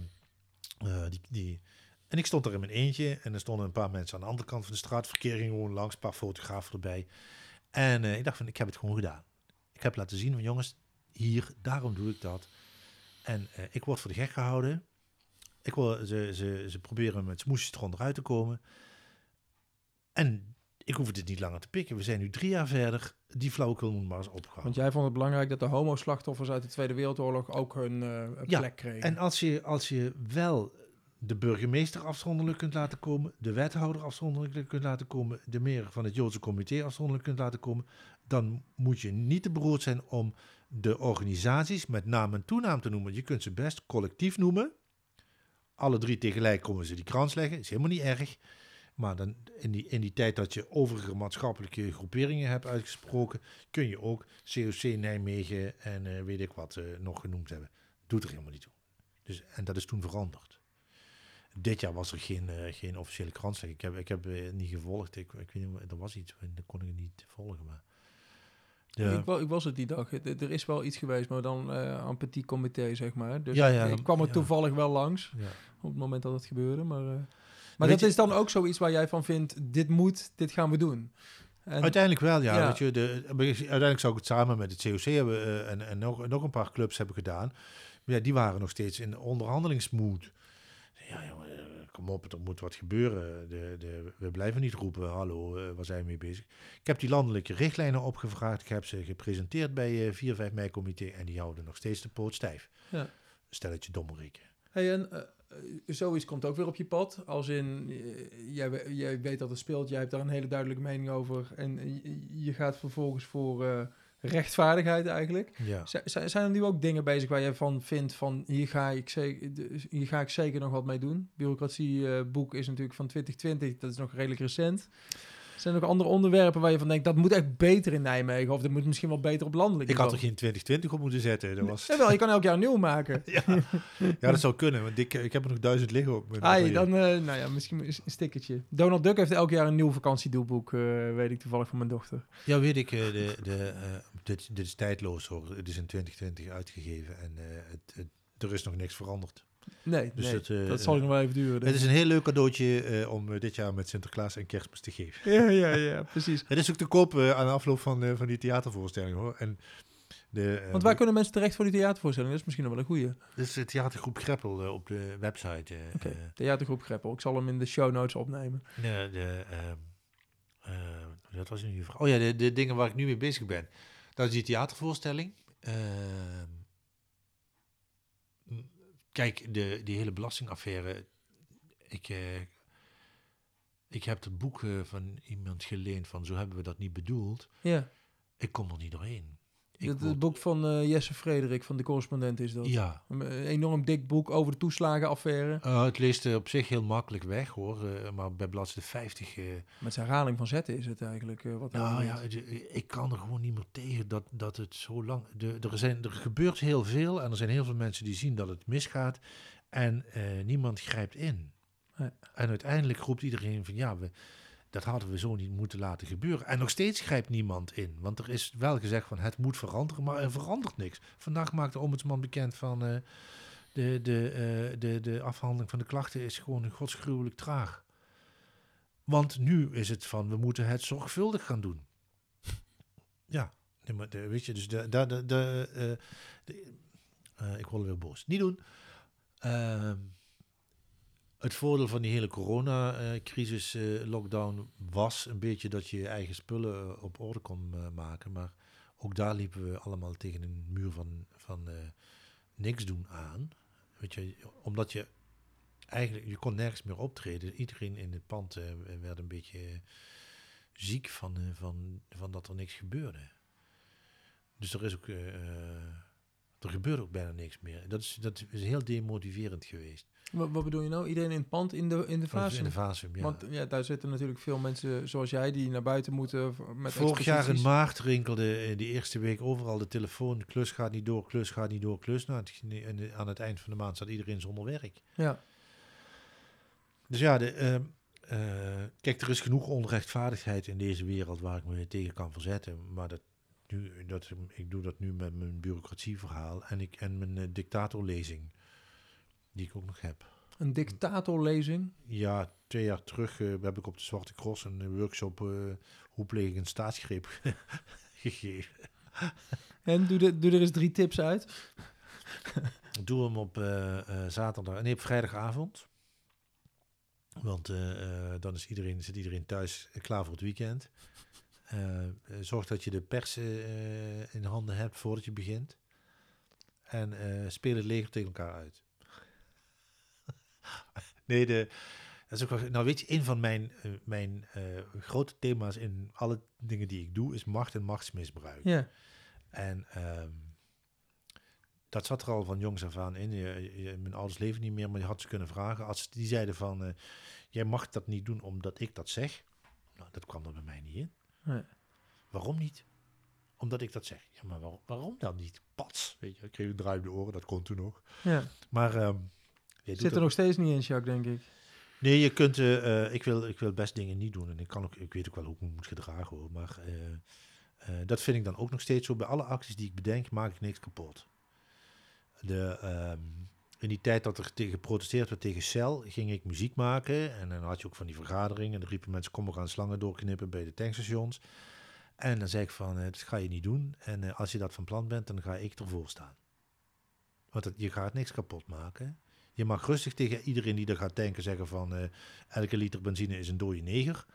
die, die... En ik stond er in mijn eentje en er stonden een paar mensen aan de andere kant van de straat. Verkeer ging gewoon langs, een paar fotografen erbij. En uh, ik dacht van, ik heb het gewoon gedaan. Ik heb laten zien van, jongens, hier, daarom doe ik dat. En uh, ik word voor de gek gehouden. Ik wil, ze, ze, ze proberen met smoesjes er onderuit te komen. En ik hoef dit niet langer te pikken. We zijn nu drie jaar verder. Die flauwekul moet maar eens opgehouden. Want jij vond het belangrijk dat de homoslachtoffers uit de Tweede Wereldoorlog ook hun uh, plek ja, kregen. En als je, als je wel de burgemeester afzonderlijk kunt laten komen, de wethouder afzonderlijk kunt laten komen, de meer van het Joodse comité afzonderlijk kunt laten komen, dan moet je niet te beroerd zijn om de organisaties met naam en toenaam te noemen. Je kunt ze best collectief noemen. Alle drie tegelijk komen ze die krans leggen. Is helemaal niet erg. Maar dan in die, in die tijd dat je overige maatschappelijke groeperingen hebt uitgesproken, kun je ook C O C Nijmegen en uh, weet ik wat uh, nog genoemd hebben. Doet er helemaal niet toe. Dus, en dat is toen veranderd. Dit jaar was er geen, uh, geen officiële kranslegging. Ik heb, ik heb uh, niet gevolgd. Ik, ik weet niet, er was iets. Dat kon ik niet volgen. Maar ja. Ik, ik was het die dag. Er is wel iets geweest, maar dan uh, een petit comité, zeg maar. Dus ja, ja, ik kwam er ja. toevallig wel langs ja. op het moment dat het gebeurde. Maar, uh, maar dat je, is dan ook zoiets waar jij van vindt, dit moet, dit gaan we doen. En, uiteindelijk wel, ja. ja. Weet je, de, uiteindelijk zou ik het samen met het C O C hebben uh, en, en nog, nog een paar clubs hebben gedaan. Maar ja, die waren nog steeds in onderhandelingsmoed. Ja, jongen, kom op, er moet wat gebeuren. De, de, we blijven niet roepen, hallo, uh, waar zijn we mee bezig? Ik heb die landelijke richtlijnen opgevraagd. Ik heb ze gepresenteerd bij uh, vier vijf mei-comité en die houden nog steeds de poot stijf. Ja. Stelletje dommerikken. Hey, en uh, zoiets komt ook weer op je pad. Als in, uh, jij, jij weet dat het speelt, jij hebt daar een hele duidelijke mening over. En uh, je gaat vervolgens voor uh, rechtvaardigheid eigenlijk. Ja. Z- zijn er nu ook dingen bezig waar jij van vindt van hier ga ik zeker, hier ga ik zeker nog wat mee doen? Bureaucratieboek is natuurlijk van twintig twintig, dat is nog redelijk recent. Zijn er ook andere onderwerpen waar je van denkt, dat moet echt beter in Nijmegen of dat moet misschien wel beter op landelijk? Ik had er geen twintig twintig op moeten zetten. Dat was... ja, wel, je kan elk jaar nieuw maken. ja. ja, dat zou kunnen, want ik, ik heb er nog duizend liggen op. Ah, dan, uh, nou ja, misschien een stickertje. Donald Duck heeft elk jaar een nieuw vakantiedoelboek, uh, weet ik toevallig van mijn dochter. Ja, weet ik. Uh, de, de, uh, dit, dit is tijdloos hoor. Het is in twintig twintig uitgegeven en uh, het, het, er is nog niks veranderd. Nee, dus nee het, uh, dat zal ik nog wel even duren. Het is een heel leuk cadeautje uh, om dit jaar met Sinterklaas en Kerstmis te geven. Ja, ja, ja, precies. Het is ook te koop uh, aan de afloop van, uh, van die theatervoorstelling, hoor. En de, uh, Want waar de... kunnen mensen terecht voor die theatervoorstelling? Dat is misschien nog wel een goeie. Dat is de Theatergroep Greppel uh, op de website. Uh, okay. uh, Theatergroep Greppel. Ik zal hem in de show notes opnemen. De, de, uh, uh, dat was nu vraag. Oh ja, de, de dingen waar ik nu mee bezig ben. Dat is die theatervoorstelling. Uh, Kijk, de, die hele belastingaffaire. Ik, eh, ik heb het boek eh, van iemand geleend van zo hebben we dat niet bedoeld. Ja. Ik kom er niet doorheen. Ik dat, word... Het boek van uh, Jesse Frederik van de Correspondent is dat. Ja. Een, een enorm dik boek over de toeslagenaffaire. Uh, het leest uh, op zich heel makkelijk weg hoor. Uh, maar bij bladzijde vijftig... Uh... Met zijn herhaling van zetten is het eigenlijk... Uh, wat nou ja, de, ik kan er gewoon niet meer tegen dat, dat het zo lang... De, er, zijn, er gebeurt heel veel en er zijn heel veel mensen die zien dat het misgaat. En uh, niemand grijpt in. Ja. En uiteindelijk roept iedereen van ja... we. Dat hadden we zo niet moeten laten gebeuren. En nog steeds grijpt niemand in. Want er is wel gezegd van het moet veranderen, maar er verandert niks. Vandaag maakt de ombudsman bekend van uh, de, de, uh, de, de afhandeling van de klachten is gewoon godsgruwelijk traag. Want nu is het van, we moeten het zorgvuldig gaan doen. Ja, weet je, dus de, de, de, de, de, de uh, ik word weer boos. Niet doen. Uh, het voordeel van die hele coronacrisis uh, lockdown was een beetje dat je je eigen spullen op orde kon uh, maken. Maar ook daar liepen we allemaal tegen een muur van, van uh, niks doen aan. Weet je, omdat je eigenlijk, je kon nergens meer optreden. Iedereen in het pand uh, werd een beetje ziek van, uh, van, van dat er niks gebeurde. Dus er is ook, uh, er gebeurde ook bijna niks meer. Dat is, dat is heel demotiverend geweest. Wat, wat bedoel je nou? Iedereen in het pand in de, in de fase? In de fase, ja. Want ja, daar zitten natuurlijk veel mensen zoals jij die naar buiten moeten. Met vorig jaar in maart rinkelde die eerste week overal de telefoon. Klus gaat niet door, klus gaat niet door, klus. Nou, en aan het eind van de maand staat iedereen zonder werk. Ja. Dus ja, de, uh, uh, kijk, er is genoeg onrechtvaardigheid in deze wereld waar ik me tegen kan verzetten. Maar dat, nu, dat, ik doe dat nu met mijn bureaucratieverhaal en, ik, en mijn uh, dictatorlezing. Die ik ook nog heb. Een dictatorlezing? Ja, twee jaar terug uh, heb ik op de Zwarte Cross een workshop uh, hoe pleeg ik een staatsgreep gegeven. En doe, de, doe er eens drie tips uit. Doe hem op uh, uh, zaterdag, nee, op vrijdagavond. Want uh, uh, dan is iedereen, zit iedereen thuis uh, klaar voor het weekend. Uh, zorg dat je de pers uh, in handen hebt voordat je begint. En uh, speel het leger tegen elkaar uit. Nee, de, dat is ook wel, nou weet je, een van mijn, uh, mijn uh, grote thema's in alle dingen die ik doe is macht en machtsmisbruik. Ja. En um, dat zat er al van jongs af aan in. Je, je, mijn ouders leven niet meer, maar je had ze kunnen vragen. Als die zeiden van, uh, jij mag dat niet doen omdat ik dat zeg. Nou, dat kwam er bij mij niet in. Nee. Waarom niet? Omdat ik dat zeg. Ja, maar waarom, waarom dan niet? Pats, weet je. Ik kreeg een draai op de oren, dat kon toen nog. Ja. Maar... Um, zit er ook nog steeds niet in, Jacques, denk ik. Nee, je kunt... Uh, uh, ik, wil, ik wil best dingen niet doen. En ik, kan ook, ik weet ook wel hoe ik me moet gedragen, hoor. Maar uh, uh, dat vind ik dan ook nog steeds zo. Bij alle acties die ik bedenk, maak ik niks kapot. De, uh, in die tijd dat er tegen geprotesteerd werd tegen Shell, ging ik muziek maken. En dan had je ook van die vergaderingen. En dan riepen mensen, kom, we gaan slangen doorknippen bij de tankstations. En dan zei ik van, uh, dat ga je niet doen. En uh, als je dat van plan bent, dan ga ik ervoor staan. Want dat, je gaat niks kapot maken. Je mag rustig tegen iedereen die er gaat tanken zeggen van... Uh, elke liter benzine is een dode neger.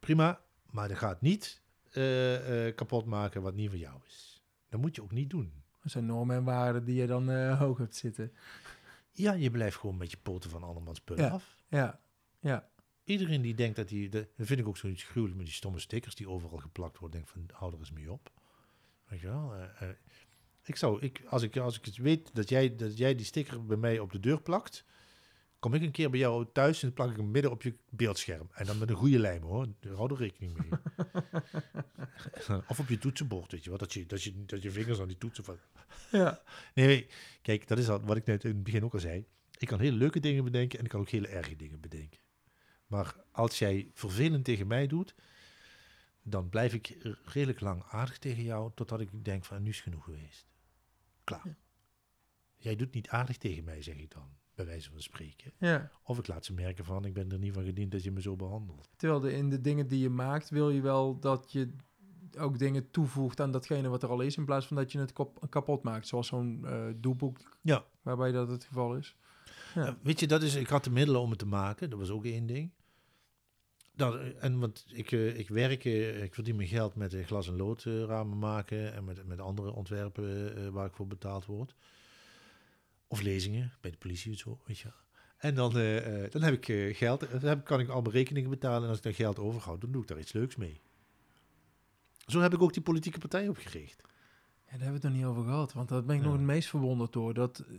Prima, maar dat gaat niet uh, uh, kapot maken wat niet van jou is. Dat moet je ook niet doen. Dat zijn normen en waarden die je dan uh, hoog hebt zitten. Ja, je blijft gewoon met je poten van andermans punt ja, af. Ja, ja. Iedereen die denkt dat hij... Dat vind ik ook zoiets gruwelijk met die stomme stickers die overal geplakt worden. Denk van, hou er eens mee op. Weet je wel... Uh, uh, Ik zou, ik, als, ik, als ik het weet dat jij, dat jij die sticker bij mij op de deur plakt, kom ik een keer bij jou thuis en plak ik hem midden op je beeldscherm. En dan met een goede lijm, hoor. Hou er rekening mee. Of op je toetsenbord, weet je wel. Dat je, dat je, dat je vingers aan die toetsen van... Ja. Nee, nee, kijk, dat is al wat ik net in het begin ook al zei. Ik kan hele leuke dingen bedenken en ik kan ook hele erge dingen bedenken. Maar als jij vervelend tegen mij doet... dan blijf ik redelijk lang aardig tegen jou... totdat ik denk van, nu is genoeg geweest. Klaar. Ja. Jij doet niet aardig tegen mij, zeg ik dan. Bij wijze van spreken. Ja. Of ik laat ze merken van, ik ben er niet van gediend... dat je me zo behandelt. Terwijl de, in de dingen die je maakt... wil je wel dat je ook dingen toevoegt... aan datgene wat er al is... in plaats van dat je het kop, kapot maakt. Zoals zo'n uh, doelboek, ja. Waarbij dat het geval is. Ja. Uh, weet je, dat is, ik had de middelen om het te maken. Dat was ook één ding. Nou, en want ik, ik werk, ik verdien mijn geld met glas- en loodramen maken... en met, met andere ontwerpen waar ik voor betaald word. Of lezingen, bij de politie of zo, weet je. En dan, uh, dan heb ik geld, dan kan ik al mijn rekeningen betalen... en als ik dan geld overhoud, dan doe ik daar iets leuks mee. Zo heb ik ook die politieke partij opgericht. Ja, daar hebben we het nog niet over gehad, want daar ben ik ja. nog het meest verwonderd door. Dat uh,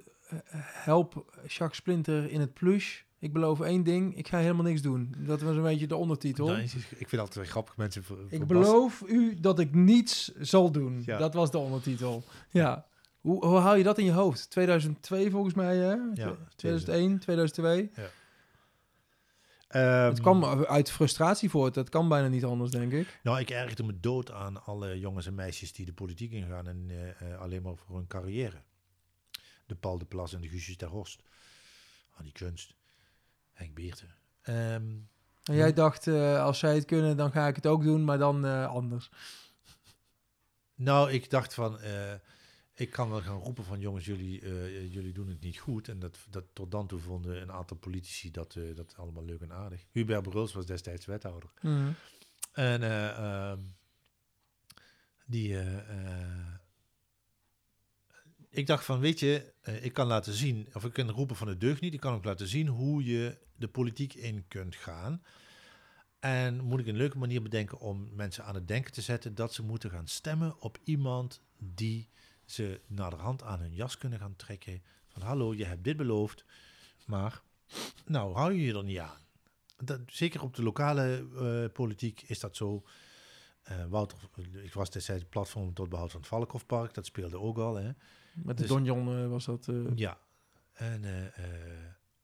help Jacques Splinter in het plush... Ik beloof één ding, ik ga helemaal niks doen. Dat was een beetje de ondertitel. Nou, ik vind altijd wel grappig mensen... Voor, voor ik beloof Bas. u dat ik niets zal doen. Ja. Dat was de ondertitel. Ja. Hoe, hoe hou je dat in je hoofd? tweeduizend twee volgens mij, hè? Ja, tweeduizend één, tweeduizend twee. Ja. Um, het kwam uit frustratie voort. Dat kan bijna niet anders, denk ik. Nou, ik ergerde me dood aan alle jongens en meisjes die de politiek ingaan... en uh, uh, alleen maar voor hun carrière. De Paul de Plas en de Guusjes ter Horst. Aan die kunst. Henk Beerten. Um, En jij dacht, uh, als zij het kunnen, dan ga ik het ook doen, maar dan uh, anders. Nou, ik dacht van, uh, ik kan wel gaan roepen van jongens, jullie, uh, jullie doen het niet goed. En dat, dat tot dan toe vonden een aantal politici dat, uh, dat allemaal leuk en aardig. Hubert Bruls was destijds wethouder. Mm. En uh, uh, die... Uh, uh, ik dacht van, weet je, uh, ik kan laten zien, of ik kan roepen van het deugt niet. Ik kan ook laten zien hoe je de politiek in kunt gaan. En moet ik een leuke manier bedenken om mensen aan het denken te zetten dat ze moeten gaan stemmen op iemand die ze naderhand aan hun jas kunnen gaan trekken. Van hallo, je hebt dit beloofd, maar nou hou je je er niet aan. Dat, zeker op de lokale uh, politiek is dat zo. Uh, Wouter, ik was destijds platform tot behoud van het Valkhofpark, dat speelde ook al. Hè. Met de dus, Donjon uh, was dat... Uh... Ja, en... Uh, uh,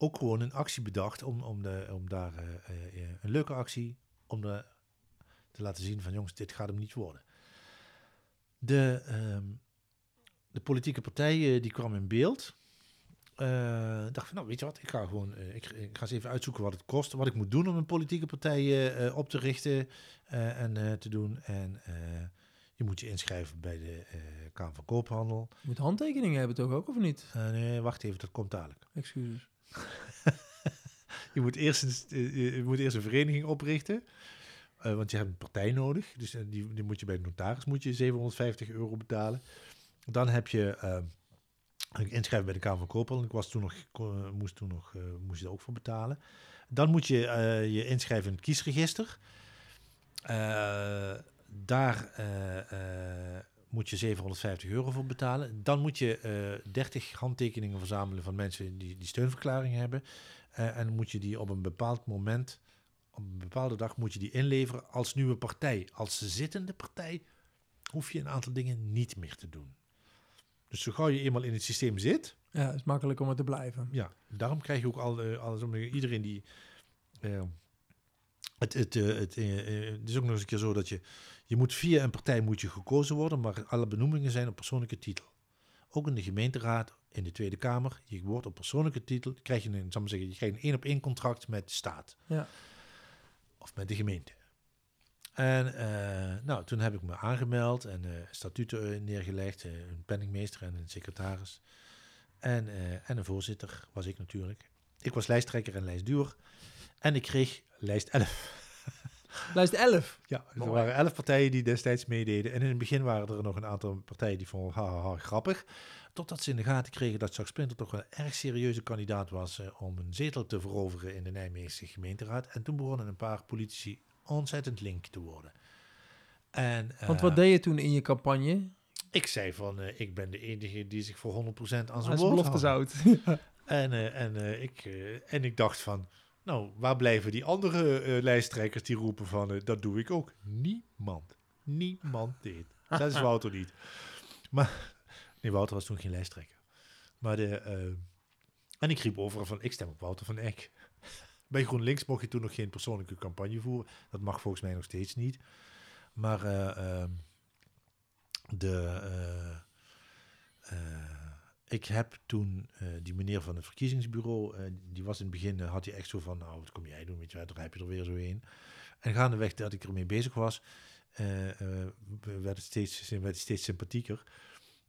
ook gewoon een actie bedacht om, om, de, om daar uh, uh, een leuke actie om de, te laten zien van jongens, dit gaat hem niet worden. De, um, de politieke partijen die kwam in beeld. Uh, dacht van nou weet je wat, ik ga gewoon uh, ik, ik ga eens even uitzoeken wat het kost, wat ik moet doen om een politieke partij uh, op te richten uh, en uh, te doen. En uh, je moet je inschrijven bij de uh, Kamer van Koophandel. Je moet handtekeningen hebben toch ook of niet? Uh, nee, wacht even, dat komt dadelijk. Excuses. je, moet eerst een, je moet eerst een vereniging oprichten, uh, want je hebt een partij nodig. Dus uh, die, die moet je bij de notaris moet je zevenhonderdvijftig euro betalen. Dan heb je uh, inschrijven bij de Kamer van Koophandel. Ik was toen nog, uh, moest toen nog uh, moest je er ook voor betalen. Dan moet je uh, je inschrijven in het kiesregister. Uh, daar uh, uh, moet je zevenhonderdvijftig euro voor betalen. Dan moet je uh, dertig handtekeningen verzamelen van mensen die, die steunverklaringen hebben. Uh, en moet je die op een bepaald moment, op een bepaalde dag, moet je die inleveren als nieuwe partij. Als zittende partij hoef je een aantal dingen niet meer te doen. Dus zo gauw je eenmaal in het systeem zit... Ja, het is makkelijk om er te blijven. Ja, daarom krijg je ook al, uh, alles om iedereen die... Uh, Het, het, het, het, het is ook nog eens een keer zo dat je... Je moet via een partij moet je gekozen worden... maar alle benoemingen zijn op persoonlijke titel. Ook in de gemeenteraad, in de Tweede Kamer... je wordt op persoonlijke titel... krijg je een, zal maar zeggen, je krijgt een één-op-één contract met de staat. Ja. Of met de gemeente. En uh, nou, toen heb ik me aangemeld... en uh, statuten neergelegd... Uh, een penningmeester en een secretaris... En, uh, en een voorzitter was ik natuurlijk. Ik was lijsttrekker en lijstduwer... en ik kreeg... lijst elf. Lijst elf? Ja, er Mooi. waren elf partijen die destijds meededen. En in het begin waren er nog een aantal partijen die vonden haha grappig. Totdat ze in de gaten kregen dat Jacques Splinter toch wel een erg serieuze kandidaat was... Eh, om een zetel te veroveren in de Nijmeegse gemeenteraad. En toen begonnen een paar politici ontzettend link te worden. En, uh, Want wat deed je toen in je campagne? Ik zei van, uh, ik ben de enige die zich voor honderd procent aan zijn woord houdt. Zijn belofte zout. en, uh, en, uh, ik, uh, en ik dacht van... Nou, waar blijven die andere uh, lijsttrekkers die roepen van... Uh, dat doe ik ook. Niemand. Niemand deed. Dat is Wouter niet. Maar, nee, Wouter was toen geen lijsttrekker. Maar de... Uh, en ik riep overal van... Ik stem op Wouter van Eck. Bij GroenLinks mocht je toen nog geen persoonlijke campagne voeren. Dat mag volgens mij nog steeds niet. Maar uh, uh, de... Uh, uh, Ik heb toen uh, die meneer van het verkiezingsbureau... Uh, die was in het begin, uh, had hij echt zo van... nou, wat kom jij doen, weet je, daar heb je er weer zo heen. En gaandeweg dat ik ermee bezig was... Uh, uh, werd, het steeds, werd het steeds sympathieker.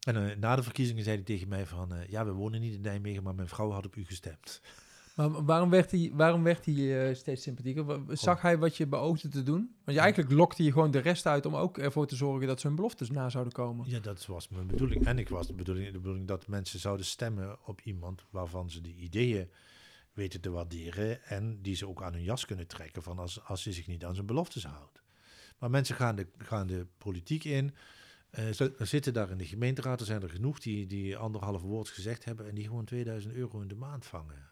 En uh, na de verkiezingen zei hij tegen mij van... Uh, ja, we wonen niet in Nijmegen, maar mijn vrouw had op u gestemd. Maar waarom werd hij, waarom werd hij uh, steeds sympathieker? Zag oh. hij wat je beoogde te doen? Want je eigenlijk lokte je gewoon de rest uit... om ook ervoor te zorgen dat ze hun beloftes na zouden komen. Ja, dat was mijn bedoeling. En ik was de bedoeling, de bedoeling dat mensen zouden stemmen op iemand... waarvan ze de ideeën weten te waarderen... en die ze ook aan hun jas kunnen trekken... van als, als ze zich niet aan zijn beloftes houdt. Maar mensen gaan de, gaan de politiek in... Uh, ze zitten daar in de gemeenteraad... er zijn er genoeg die, die anderhalf woord gezegd hebben... en die gewoon tweeduizend euro in de maand vangen...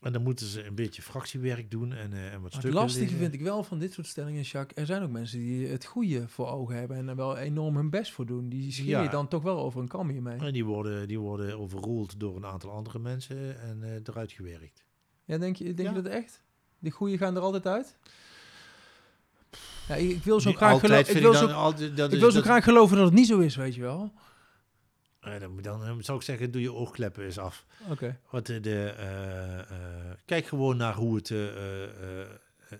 En dan moeten ze een beetje fractiewerk doen en, uh, en wat stukken. Het lastige vind ik wel van dit soort stellingen, Jacques... er zijn ook mensen die het goede voor ogen hebben... en er wel enorm hun best voor doen. Die schier ja. je dan toch wel over een kam hiermee. En die worden, die worden overroeld door een aantal andere mensen... en uh, eruit gewerkt. Ja, denk je, denk ja. je dat echt? De goeie gaan er altijd uit? Ja, ik wil zo graag geloven dat het niet zo is, weet je wel. Uh, dan, dan zou ik zeggen, doe je oogkleppen eens af. Oké. Okay. Wat de, de uh, uh, kijk gewoon naar hoe het uh, uh, uh,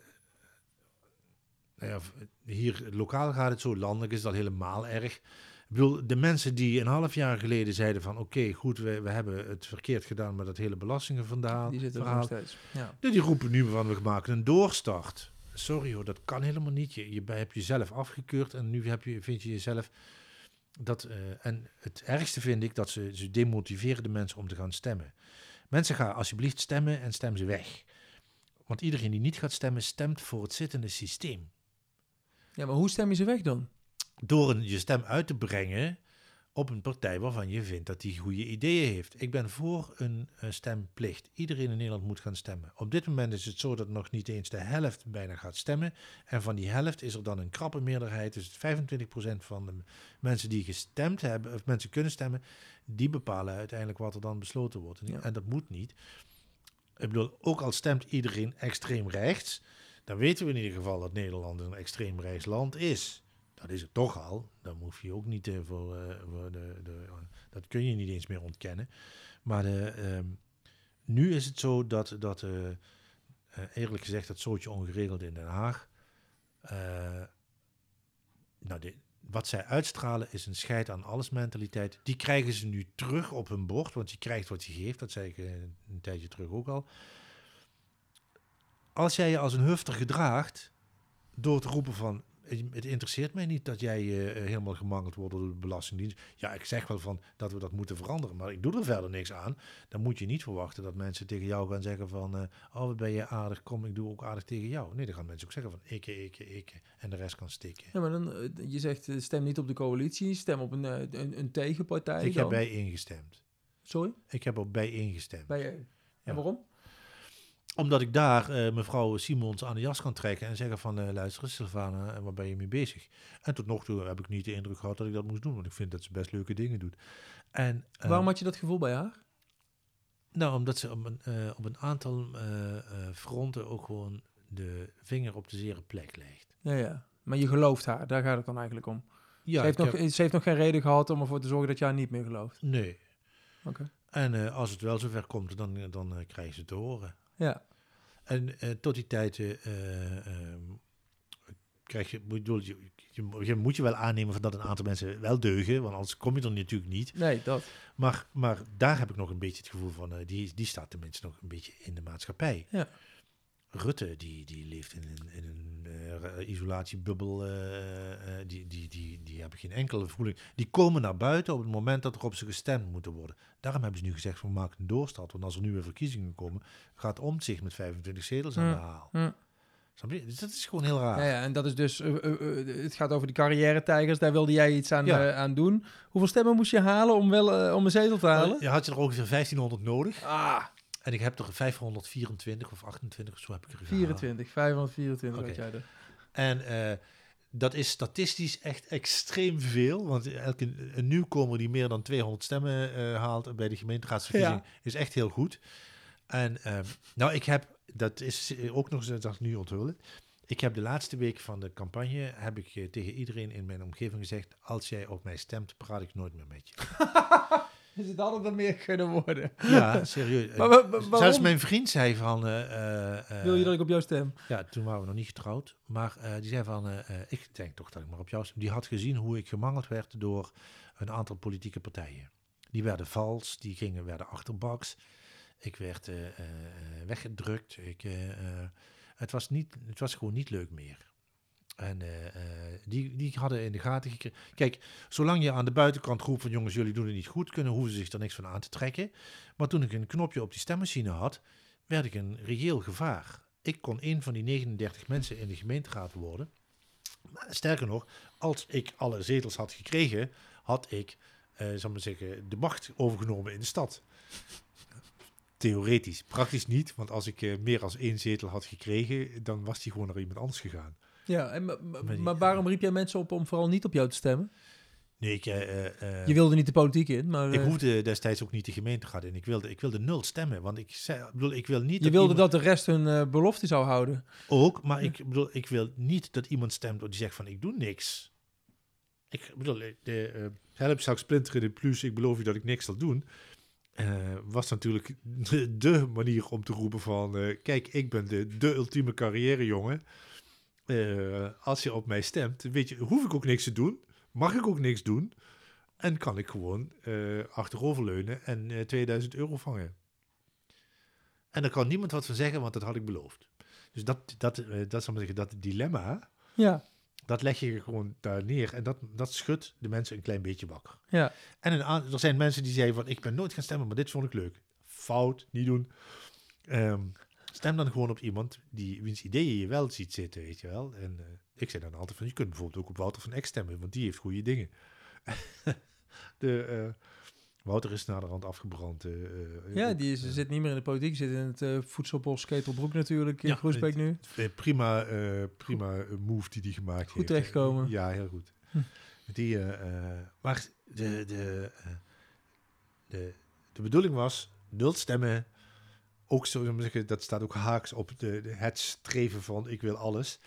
nou ja, hier lokaal gaat het zo, landelijk is dat helemaal erg. Ik bedoel, de mensen die een half jaar geleden zeiden van... oké, okay, goed, we, we hebben het verkeerd gedaan met dat hele belastingenverhaal. Die zitten er nog steeds. Ja. Die roepen nu van, we maken een doorstart. Sorry hoor, dat kan helemaal niet. Je, je hebt jezelf afgekeurd en nu heb je, vind je jezelf... Dat, uh, en het ergste vind ik dat ze, ze demotiveren de mensen om te gaan stemmen. Mensen gaan alsjeblieft stemmen en stem ze weg. Want iedereen die niet gaat stemmen, stemt voor het zittende systeem. Ja, maar hoe stem je ze weg dan? Door een, je stem uit te brengen op een partij waarvan je vindt dat die goede ideeën heeft. Ik ben voor een, een stemplicht. Iedereen in Nederland moet gaan stemmen. Op dit moment is het zo dat nog niet eens de helft bijna gaat stemmen. En van die helft is er dan een krappe meerderheid. Dus vijfentwintig procent van de mensen die gestemd hebben, of mensen kunnen stemmen, die bepalen uiteindelijk wat er dan besloten wordt. Ja. En dat moet niet. Ik bedoel, ook al stemt iedereen extreem rechts, dan weten we in ieder geval dat Nederland een extreem rechts land is. Dat is het toch al. Dan hoef je ook niet uh, voor, uh, voor de, de... Dat kun je niet eens meer ontkennen. Maar de, um, nu is het zo dat... dat uh, uh, eerlijk gezegd, dat zootje ongeregeld in Den Haag... Uh, nou, de, wat zij uitstralen is een scheid aan alles mentaliteit. Die krijgen ze nu terug op hun bord. Want je krijgt wat je geeft. Dat zei ik uh, een tijdje terug ook al. Als jij je als een hufter gedraagt... door te roepen van... Het interesseert mij niet dat jij uh, helemaal gemangeld wordt door de Belastingdienst. Ja, ik zeg wel van dat we dat moeten veranderen, maar ik doe er verder niks aan. Dan moet je niet verwachten dat mensen tegen jou gaan zeggen van... Uh, oh, wat ben je aardig, kom, ik doe ook aardig tegen jou. Nee, dan gaan mensen ook zeggen van ik, ik, ik en de rest kan stikken. Ja, maar dan, je zegt stem niet op de coalitie, stem op een, een, een tegenpartij. Ik dan. heb bijeengestemd. Sorry? Ik heb op bijeengestemd. Bijeen? En ja. Waarom? Omdat ik daar uh, mevrouw Simons aan de jas kan trekken en zeggen van... Uh, luister eens, Sylvana, waar ben je mee bezig? En tot nog toe heb ik niet de indruk gehad dat ik dat moest doen. Want ik vind dat ze best leuke dingen doet. En, uh, Waarom had je dat gevoel bij haar? Nou, omdat ze op een, uh, op een aantal uh, uh, fronten ook gewoon de vinger op de zere plek legt. Ja, ja. Maar je gelooft haar, daar gaat het dan eigenlijk om. Ja, ze, heeft nog, heb... ze heeft nog geen reden gehad om ervoor te zorgen dat jij niet meer gelooft? Nee. Oké. Okay. En uh, als het wel zover komt, dan, dan uh, krijgen ze te horen. Ja. En uh, tot die tijd uh, uh, krijg je, bedoel, je, je, je moet je wel aannemen van dat een aantal mensen wel deugen, want anders kom je er natuurlijk niet. Nee, dat. Maar, maar daar heb ik nog een beetje het gevoel van, uh, die, die staat tenminste nog een beetje in de maatschappij. Ja. Rutte, die, die leeft in een, in een uh, isolatiebubbel, uh, uh, die, die, die, die hebben geen enkele voeling. Die komen naar buiten op het moment dat er op ze gestemd moet worden. Daarom hebben ze nu gezegd, we maken een doorstart. Want als er nieuwe verkiezingen komen, gaat Omtzigt met vijfentwintig zetels aan de haal. Mm. Dus dat is gewoon heel raar. Ja, ja, en dat is dus, uh, uh, uh, het gaat over de carrière-tijgers, daar wilde jij iets aan, ja. uh, aan doen. Hoeveel stemmen moest je halen om, wel, uh, om een zetel te halen? Uh, je had je er ongeveer vijftienhonderd nodig. Ah. En ik heb er vijfhonderdvierentwintig of achtentwintig, of zo heb ik er gehaald. vierentwintig, vijfhonderdvierentwintig okay. Had jij er. En uh, dat is statistisch echt extreem veel. Want elke, een nieuwkomer die meer dan tweehonderd stemmen uh, haalt bij de gemeenteraadsverkiezing, ja, is echt heel goed. En uh, nou, ik heb, dat is ook nog, dat ik nu onthullen. Ik heb de laatste week van de campagne, heb ik uh, tegen iedereen in mijn omgeving gezegd, als jij op mij stemt, praat ik nooit meer met je. Is het altijd wat meer kunnen worden? Ja, serieus. Maar, maar, maar, Zelfs mijn vriend zei van... Uh, uh, Wil je dat ik op jou stem? Ja, toen waren we nog niet getrouwd. Maar uh, die zei van, uh, uh, ik denk toch dat ik maar op jou stem. Die had gezien hoe ik gemangeld werd door een aantal politieke partijen. Die werden vals, die gingen, werden achterbaks. Ik werd uh, uh, weggedrukt. Ik, uh, uh, het, was niet, het was gewoon niet leuk meer. En uh, uh, die, die hadden in de gaten gekregen. Kijk, zolang je aan de buitenkant roept van jongens, jullie doen het niet goed, kunnen hoeven ze zich er niks van aan te trekken. Maar toen ik een knopje op die stemmachine had, werd ik een reëel gevaar. Ik kon een van die negenendertig mensen in de gemeenteraad worden. Maar sterker nog, als ik alle zetels had gekregen, had ik, uh, zal maar zeggen, de macht overgenomen in de stad. Theoretisch, praktisch niet, want als ik uh, meer dan één zetel had gekregen, dan was die gewoon naar iemand anders gegaan. Ja, en, maar, maar, maar waarom riep jij mensen op om vooral niet op jou te stemmen? Nee, ik... Uh, uh, je wilde niet de politiek in, maar... Uh, ik hoefde destijds ook niet de gemeenteraad in. Ik wilde, ik wilde nul stemmen, want ik zei... Bedoel, ik wil niet je dat wilde iemand... dat de rest hun uh, belofte zou houden. Ook, maar ja. ik bedoel, ik wil niet dat iemand stemt die zegt van ik doe niks. Ik bedoel, de, uh, help Jacques Splinter in de plus, ik beloof je dat ik niks zal doen. Uh, was natuurlijk de, de manier om te roepen van... Uh, kijk, ik ben de, de ultieme carrièrejongen. Uh, als je op mij stemt, weet je, hoef ik ook niks te doen. Mag ik ook niks doen. En kan ik gewoon uh, achteroverleunen en uh, tweeduizend euro vangen. En daar kan niemand wat van zeggen, want dat had ik beloofd. Dus dat, dat, uh, dat, zal maar zeggen, dat dilemma... Ja. Dat leg je gewoon daar neer. En dat, dat schudt de mensen een klein beetje wakker. Ja. En een a- er zijn mensen die zeiden van... ik ben nooit gaan stemmen, maar dit vond ik leuk. Fout, niet doen. Um, stem dan gewoon op iemand... Die, wiens ideeën je wel ziet zitten, weet je wel. En uh, ik zei dan altijd van... je kunt bijvoorbeeld ook op Wouter van Eck stemmen... want die heeft goede dingen. de, uh, Wouter is naderhand afgebrand. Uh, uh, ja, die is, uh, zit niet meer in de politiek. Zit in het uh, voedselbos Ketelbroek natuurlijk. In ja, Groesbeek nu. Prima, uh, prima move die die gemaakt goed heeft. Goed terechtkomen. Ja, heel goed. Hm. Die, uh, uh, maar de, de, uh, de, de bedoeling was... nul stemmen. Ook zo, dat staat ook haaks op de, de, het streven van ik wil alles.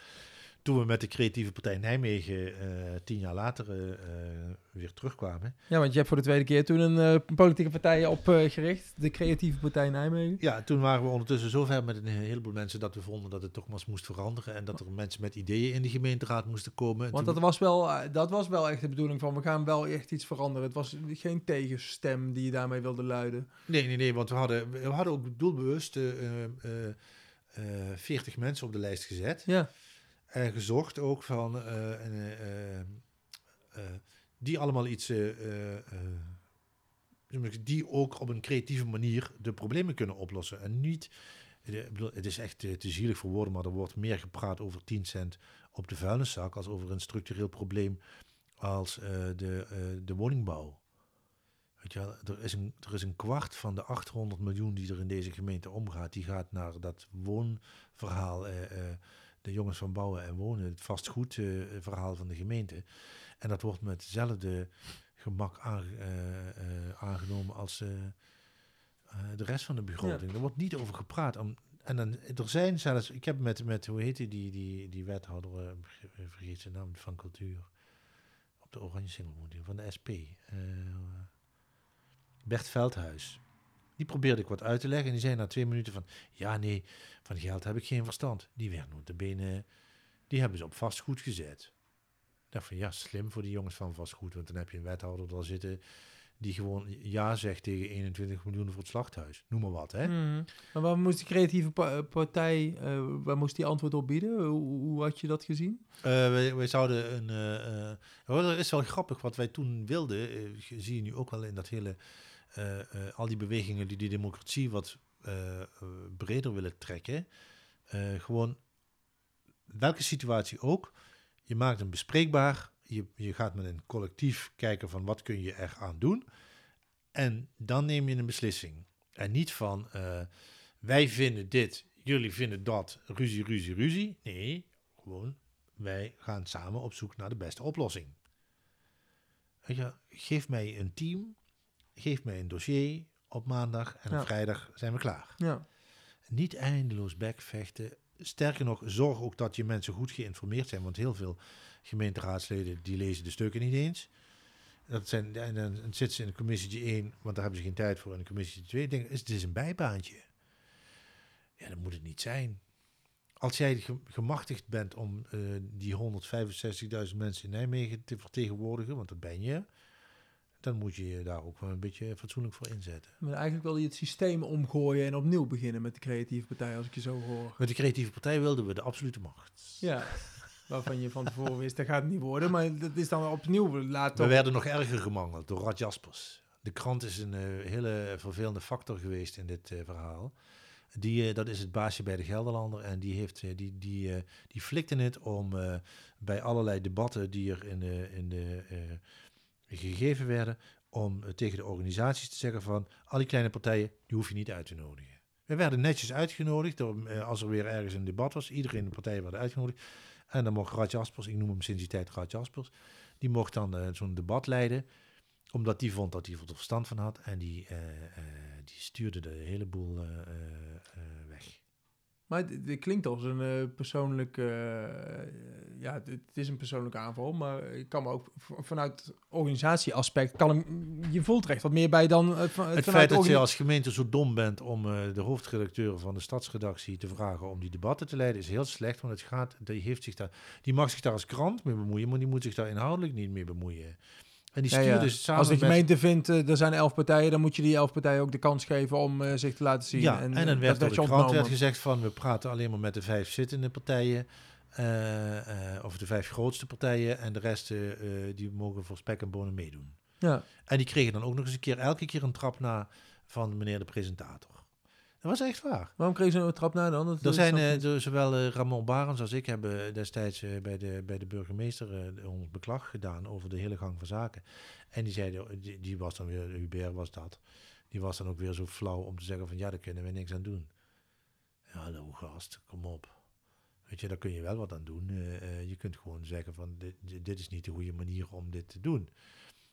Toen we met de Creatieve Partij Nijmegen uh, tien jaar later uh, weer terugkwamen. Ja, want je hebt voor de tweede keer toen een uh, politieke partij opgericht. Uh, de Creatieve Partij Nijmegen. Ja, toen waren we ondertussen zover met een heleboel mensen dat we vonden dat het toch maar moest veranderen. En dat er mensen met ideeën in de gemeenteraad moesten komen. Want dat was wel, dat was wel echt de bedoeling van we gaan wel echt iets veranderen. Het was geen tegenstem die je daarmee wilde luiden. Nee, nee, nee, want we hadden, we hadden ook doelbewust uh, uh, uh, veertig mensen op de lijst gezet. Ja. En gezocht ook van uh, uh, uh, uh, die allemaal iets, uh, uh, uh, die ook op een creatieve manier de problemen kunnen oplossen. En niet, het is echt te zielig voor woorden, maar er wordt meer gepraat over tien cent op de vuilniszak als over een structureel probleem als uh, de, uh, de woningbouw. Weet je wel, er is een, er is een kwart van de achthonderd miljoen die er in deze gemeente omgaat, die gaat naar dat woonverhaal. Uh, uh, De jongens van bouwen en wonen, het vastgoed uh, verhaal van de gemeente. En dat wordt met hetzelfde gemak aan, uh, uh, aangenomen als uh, uh, de rest van de begroting. Ja. Er wordt niet over gepraat. Om, en dan, er zijn zelfs, ik heb met, met hoe heet die, die, die wethouder, uh, vergeet zijn naam, van cultuur, op de Oranje Singelmoeding, van de S P. Uh, Bert Veldhuis. Die probeerde ik wat uit te leggen en die zei na twee minuten van... ja, nee, van geld heb ik geen verstand. Die werden op de benen... die hebben ze op vastgoed gezet. Ik dacht van, ja, slim voor die jongens van vastgoed. Want dan heb je een wethouder daar zitten... die gewoon ja zegt tegen eenentwintig miljoen voor het slachthuis. Noem maar wat, hè. Mm. Maar waar moest de creatieve pa- partij... Uh, waar moest die antwoord op bieden? Hoe, hoe had je dat gezien? Uh, wij, wij zouden een... Uh, uh, dat is wel grappig wat wij toen wilden. Uh, zie je nu ook wel in dat hele... Uh, uh, al die bewegingen die die democratie wat uh, uh, breder willen trekken. Uh, gewoon, welke situatie ook, je maakt hem bespreekbaar. Je, je gaat met een collectief kijken van wat kun je eraan doen. En dan neem je een beslissing. En niet van, uh, wij vinden dit, jullie vinden dat, ruzie, ruzie, ruzie. Nee, gewoon, wij gaan samen op zoek naar de beste oplossing. Ja, geef mij een team... Geef mij een dossier op maandag en ja. op vrijdag zijn we klaar. Ja. Niet eindeloos bekvechten. Sterker nog, zorg ook dat je mensen goed geïnformeerd zijn. Want heel veel gemeenteraadsleden die lezen de stukken niet eens. Dat zijn, en dan zitten ze in de commissie één, want daar hebben ze geen tijd voor. En de commissie twee denken, het is een bijbaantje. Ja, dat moet het niet zijn. Als jij gemachtigd bent om uh, die honderdvijfenzestigduizend mensen in Nijmegen te vertegenwoordigen, want dat ben je... dan moet je je daar ook wel een beetje fatsoenlijk voor inzetten. Maar eigenlijk wilde je het systeem omgooien en opnieuw beginnen met de creatieve partij, als ik je zo hoor. Met de creatieve partij wilden we de absolute macht. Ja, waarvan je van tevoren wist, dat gaat het niet worden, maar dat is dan opnieuw later. We werden nog erger gemangeld door Rad Jaspers. De krant is een uh, hele vervelende factor geweest in dit uh, verhaal. Die, uh, dat is het baasje bij de Gelderlander en die, heeft, uh, die, die, uh, die flikte het om uh, bij allerlei debatten die er in de... In de uh, gegeven werden om tegen de organisaties te zeggen van... al die kleine partijen, die hoef je niet uit te nodigen. We werden netjes uitgenodigd. Door, als er weer ergens een debat was, iedereen in de partij werd uitgenodigd. En dan mocht Rad Jaspers, ik noem hem sinds die tijd Rad Jaspers... die mocht dan uh, zo'n debat leiden... omdat die vond dat hij er verstand van had... en die, uh, uh, die stuurde de hele boel uh, uh, weg. Maar dit, dit klinkt als een uh, persoonlijke... Uh, ja, het, het is een persoonlijke aanval. Maar ik kan me ook v- vanuit organisatieaspect... Kan hem, je voelt recht wat meer bij dan... Uh, van, het feit dat orga- je als gemeente zo dom bent... om uh, de hoofdredacteur van de stadsredactie te vragen... om die debatten te leiden, is heel slecht. Want het gaat, die, heeft zich daar, die mag zich daar als krant mee bemoeien... maar die moet zich daar inhoudelijk niet mee bemoeien. En die stuurt ja, ja. dus samen. Als de gemeente met... vindt, uh, er zijn elf partijen... dan moet je die elf partijen ook de kans geven om uh, zich te laten zien. Ja, en, en dan werd door de krant werd gezegd van... we praten alleen maar met de vijf zittende partijen... Uh, uh, of de vijf grootste partijen... en de rest uh, die mogen voor spek en bonen meedoen. Ja. En die kregen dan ook nog eens een keer... elke keer een trap na van meneer de presentator. Dat was echt waar. Waarom kregen ze een trap na dan? Dat er zijn uh, zowel uh, Ramon Barends als ik hebben destijds uh, bij, de, bij de burgemeester uh, ons beklag gedaan over de hele gang van zaken. En die zeiden, die, die was dan weer, Hubert was dat, die was dan ook weer zo flauw om te zeggen van ja, daar kunnen we niks aan doen. Ja, nou gast, kom op. Weet je, daar kun je wel wat aan doen. Uh, uh, je kunt gewoon zeggen van dit, dit is niet de goede manier om dit te doen.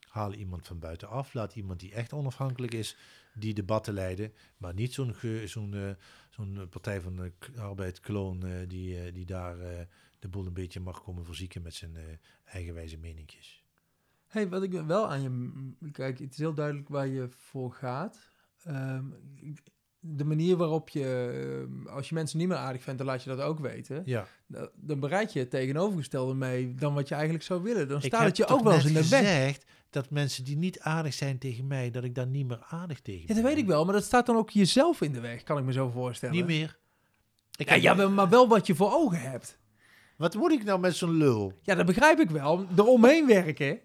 Haal iemand van buitenaf, laat iemand die echt onafhankelijk is, die debatten leiden, maar niet zo'n, ge, zo'n, uh, zo'n partij van de arbeid kloon uh, die, uh, die daar uh, de boel een beetje mag komen verzieken met zijn uh, eigenwijze meninkjes. Hey, wat ik wel aan je... Kijk, het is heel duidelijk waar je voor gaat. Um, de manier waarop je... Als je mensen niet meer aardig vindt, dan laat je dat ook weten. Ja. Dan bereid je het tegenovergestelde mee dan wat je eigenlijk zou willen. Dan staat het je ook wel eens in de weg. Dat mensen die niet aardig zijn tegen mij, dat ik daar niet meer aardig tegen ben. Ja, dat weet ik wel, maar dat staat dan ook jezelf in de weg, kan ik me zo voorstellen. Niet meer. Ik ja, ja, maar wel wat je voor ogen hebt. Wat moet ik nou met zo'n lul? Ja, dat begrijp ik wel. Eromheen werken.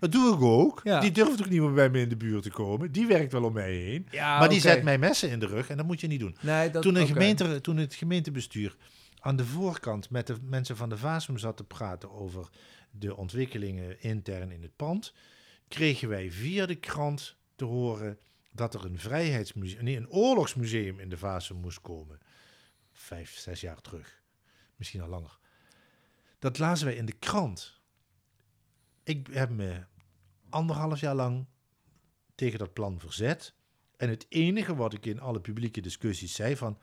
Dat doe ik ook. Ja. Die durft ook niet meer bij me in de buurt te komen. Die werkt wel om mij heen. Ja, maar okay. Die zet mij messen in de rug en dat moet je niet doen. Nee, dat, toen, de okay. gemeente, toen het gemeentebestuur aan de voorkant met de mensen van de Vasim zat te praten over de ontwikkelingen intern in het pand... kregen wij via de krant te horen dat er een vrijheidsmuseum, nee, een oorlogsmuseum in de Vasim moest komen. Vijf, zes jaar terug. Misschien al langer. Dat lazen wij in de krant. Ik heb me anderhalf jaar lang tegen dat plan verzet. En het enige wat ik in alle publieke discussies zei van...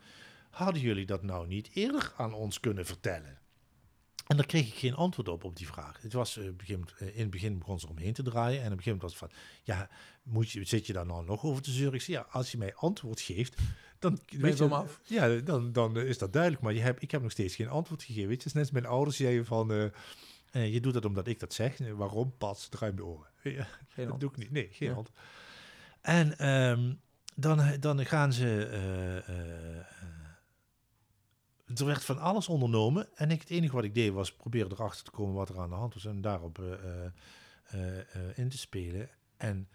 hadden jullie dat nou niet eerder aan ons kunnen vertellen? En daar kreeg ik geen antwoord op, op die vraag. Het was, uh, begin, uh, in het begin begon ze eromheen te draaien. En op een gegeven moment was het van... ja, moet je, zit je daar nou nog over te zeuren? Ik zei, ja, als je mij antwoord geeft... dan weet je, af. Ja, dan, dan uh, is dat duidelijk. Maar je heb, ik heb nog steeds geen antwoord gegeven. Weet je, het is net als mijn ouders zeiden van... Uh, uh, je doet dat omdat ik dat zeg. Uh, waarom? Pas, ruim de oren. Ja, geen dat doe ik niet. Nee, geen ja. antwoord. En um, dan, dan gaan ze... Uh, uh, Er werd van alles ondernomen en ik, het enige wat ik deed was proberen erachter te komen wat er aan de hand was en daarop uh, uh, uh, in te spelen. En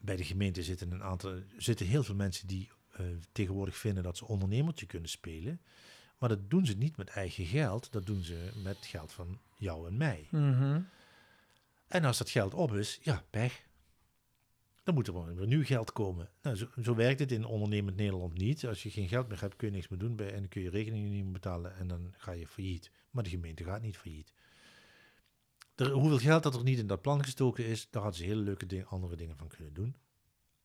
bij de gemeente zitten een aantal, zitten heel veel mensen die uh, tegenwoordig vinden dat ze ondernemertje kunnen spelen. Maar dat doen ze niet met eigen geld, dat doen ze met geld van jou en mij. Mm-hmm. En als dat geld op is, ja, pech. Dan moet er wel weer nieuw geld komen. Nou, zo, zo werkt het in ondernemend Nederland niet. Als je geen geld meer hebt, kun je niks meer doen... Bij, en kun je rekeningen niet meer betalen en dan ga je failliet. Maar de gemeente gaat niet failliet. Er, hoeveel geld dat er niet in dat plan gestoken is... daar hadden ze hele leuke ding, andere dingen van kunnen doen.